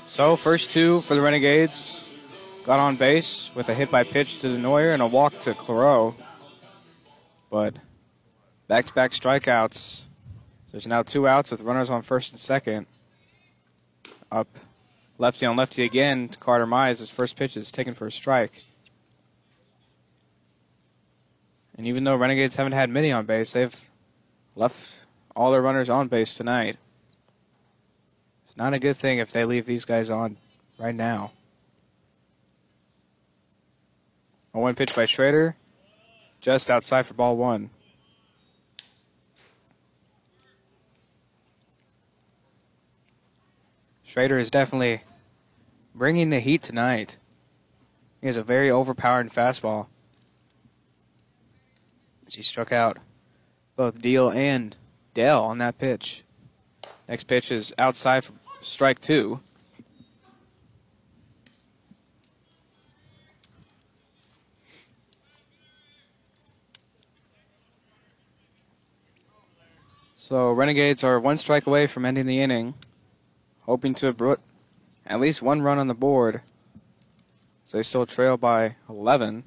So first two for the Renegades. Got on base with a hit by pitch to DeNoyer and a walk to Clareau. But back-to-back strikeouts. There's now two outs with runners on first and second. Up lefty on lefty again to Carter Mize. His first pitch is taken for a strike. And even though Renegades haven't had many on base, they've left all their runners on base tonight. It's not a good thing if they leave these guys on right now. A one pitch by Schrader. Just outside for ball one. Schrader is definitely bringing the heat tonight. He has a very overpowered fastball. She struck out both Deal and Dell on that pitch. Next pitch is outside for strike two. So Renegades are one strike away from ending the inning. Hoping to have brought at least one run on the board. So they still trail by 11.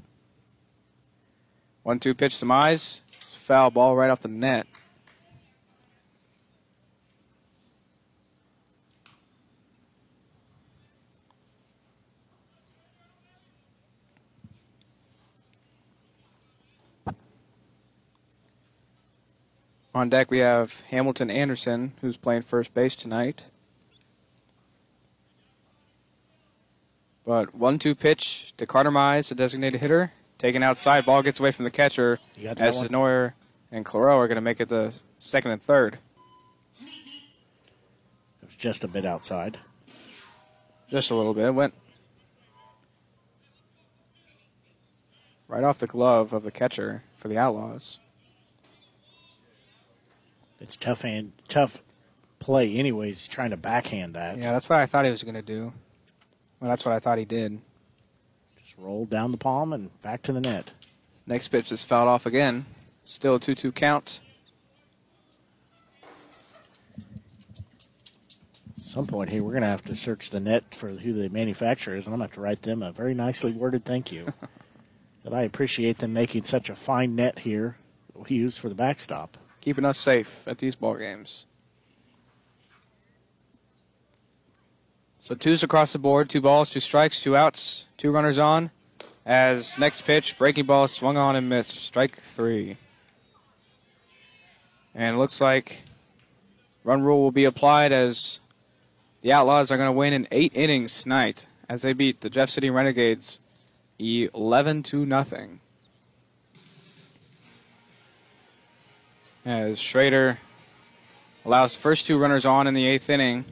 1-2 pitch to Mize. Foul ball right off the net. On deck we have Hamilton Anderson, who's playing first base tonight. But 1-2 pitch to Carter Mize, the designated hitter. Taken outside, ball gets away from the catcher as DeNoyer and Clareau are going to make it the second and third. It was just a bit outside. Just a little bit. Went right off the glove of the catcher for the Outlaws. It's tough play anyways, trying to backhand that. Yeah, that's what I thought he was going to do. Well, that's what I thought he did. Just rolled down the palm and back to the net. Next pitch is fouled off again. Still a 2-2 count. At some point here, we're going to have to search the net for who the manufacturer is, and I'm going to have to write them a very nicely worded thank you. But I appreciate them making such a fine net here that we use for the backstop. Keeping us safe at these ball games. So twos across the board, 2 balls, 2 strikes, 2 outs, 2 runners on. As next pitch, breaking ball swung on and missed. Strike 3. And it looks like run rule will be applied as the Outlaws are going to win in 8 innings tonight as they beat the Jeff City Renegades 11-0. As Schrader allows first 2 runners on in the 8th inning.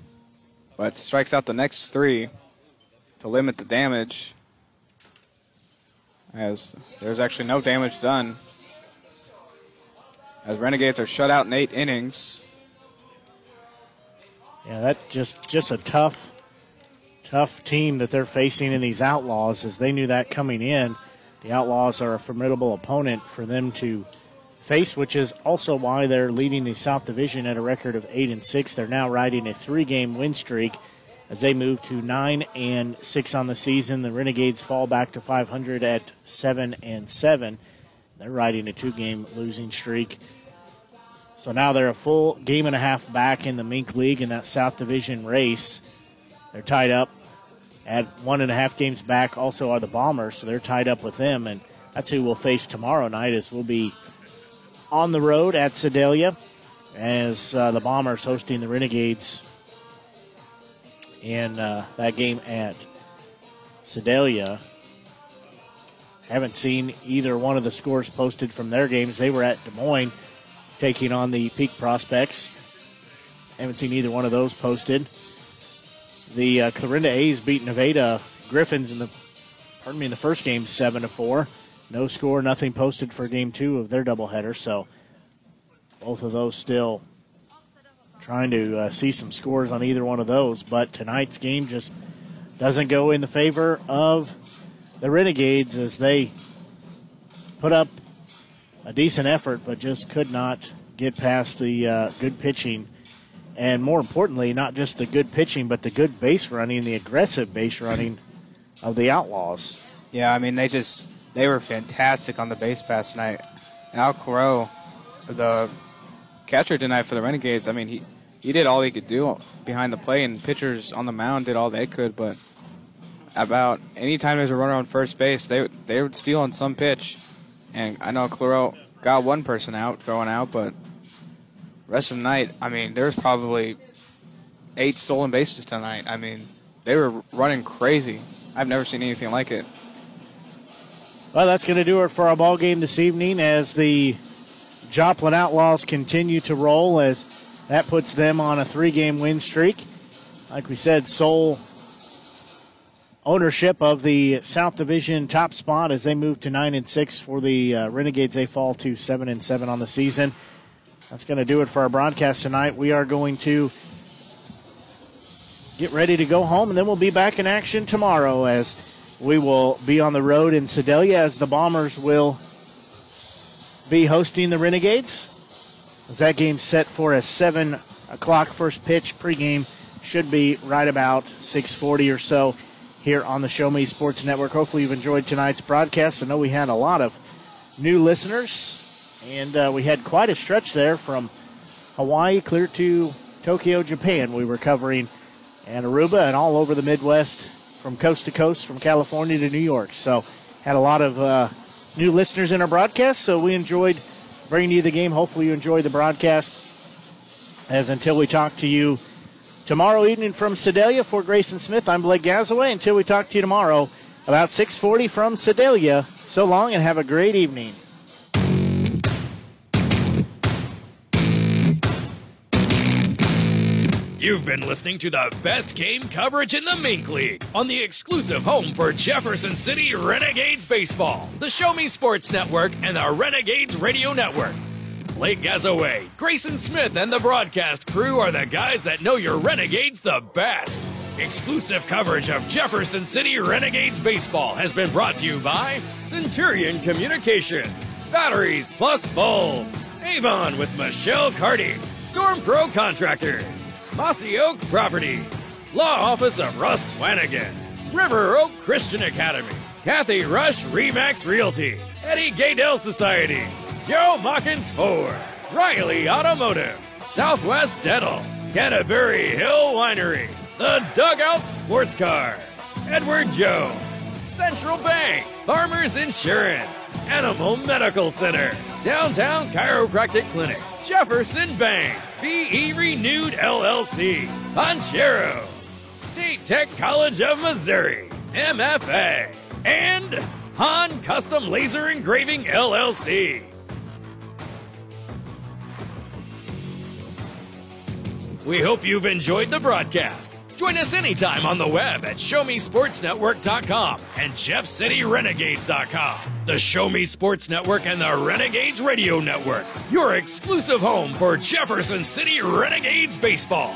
But strikes out the next 3 to limit the damage, as there's actually no damage done. As Renegades are shut out in 8 innings. Yeah, that just a tough team that they're facing in these Outlaws, as they knew that coming in. The Outlaws are a formidable opponent for them to face, which is also why they're leading the South Division at a record of 8-6. They're now riding a 3-game win streak as they move to 9-6 on the season. The Renegades fall back to .500 at 7-7. They're riding a 2-game losing streak. So now they're a full game and a half back in the Mink League in that South Division race. They're tied up at 1.5 games back. Also are the Bombers, so they're tied up with them, and that's who we'll face tomorrow night, as we'll be on the road at Sedalia, as the Bombers hosting the Renegades in that game at Sedalia. Haven't seen either one of the scores posted from their games. They were at Des Moines taking on the Peak Prospects. Haven't seen either one of those posted. The Clarinda A's beat Nevada Griffins in the first game 7-4. No score, nothing posted for Game 2 of their doubleheader, so both of those still trying to see some scores on either one of those. But tonight's game just doesn't go in the favor of the Renegades, as they put up a decent effort but just could not get past the good pitching. And more importantly, not just the good pitching, but the good base running, the aggressive base running of the Outlaws. Yeah, I mean, they were fantastic on the base pass tonight. And Alec Clareau, the catcher tonight for the Renegades, I mean, he did all he could do behind the plate, and pitchers on the mound did all they could. But about any time there's a runner on first base, they would steal on some pitch. And I know Clareau got one person out, throwing out, but the rest of the night, I mean, there was probably 8 stolen bases tonight. I mean, they were running crazy. I've never seen anything like it. Well, that's going to do it for our ball game this evening, as the Joplin Outlaws continue to roll, as that puts them on a 3-game win streak. Like we said, sole ownership of the South Division top spot, as they move to 9-6 for the Renegades. They fall to 7-7 on the season. That's going to do it for our broadcast tonight. We are going to get ready to go home, and then we'll be back in action tomorrow, as we will be on the road in Sedalia, as the Bombers will be hosting the Renegades, as that game's set for a 7 o'clock first pitch. Pregame should be right about 6:40 or so here on the Show Me Sports Network. Hopefully you've enjoyed tonight's broadcast. I know we had a lot of new listeners, and we had quite a stretch there from Hawaii clear to Tokyo, Japan. We were covering Aruba and all over the Midwest, from coast to coast, from California to New York. So had a lot of new listeners in our broadcast, so we enjoyed bringing you the game. Hopefully you enjoyed the broadcast, as until we talk to you tomorrow evening from Sedalia, for Grayson Smith, I'm Blake Gazaway. Until we talk to you tomorrow about 6:40 from Sedalia, so long and have a great evening. You've been listening to the best game coverage in the Mink League on the exclusive home for Jefferson City Renegades baseball, the Show Me Sports Network, and the Renegades Radio Network. Blake Gazaway, Grayson Smith, and the broadcast crew are the guys that know your Renegades the best. Exclusive coverage of Jefferson City Renegades baseball has been brought to you by Centurion Communications, Batteries Plus Bulbs, Avon with Michelle Carty, Storm Pro Contractors, Mossy Oak Properties, Law Office of Russ Swanigan, River Oak Christian Academy, Kathy Rush Remax Realty, Eddie Gaydell Society, Joe Mockins Ford, Riley Automotive, Southwest Dental, Canterbury Hill Winery, The Dugout Sports Cars, Edward Jones, Central Bank, Farmers Insurance, Animal Medical Center, Downtown Chiropractic Clinic, Jefferson Bank, BE Renewed LLC, Poncheros, State Tech College of Missouri, MFA, and Han Custom Laser Engraving LLC. We hope you've enjoyed the broadcast. Join us anytime on the web at showmesportsnetwork.com and jeffcityrenegades.com. The Show Me Sports Network and the Renegades Radio Network, your exclusive home for Jefferson City Renegades baseball.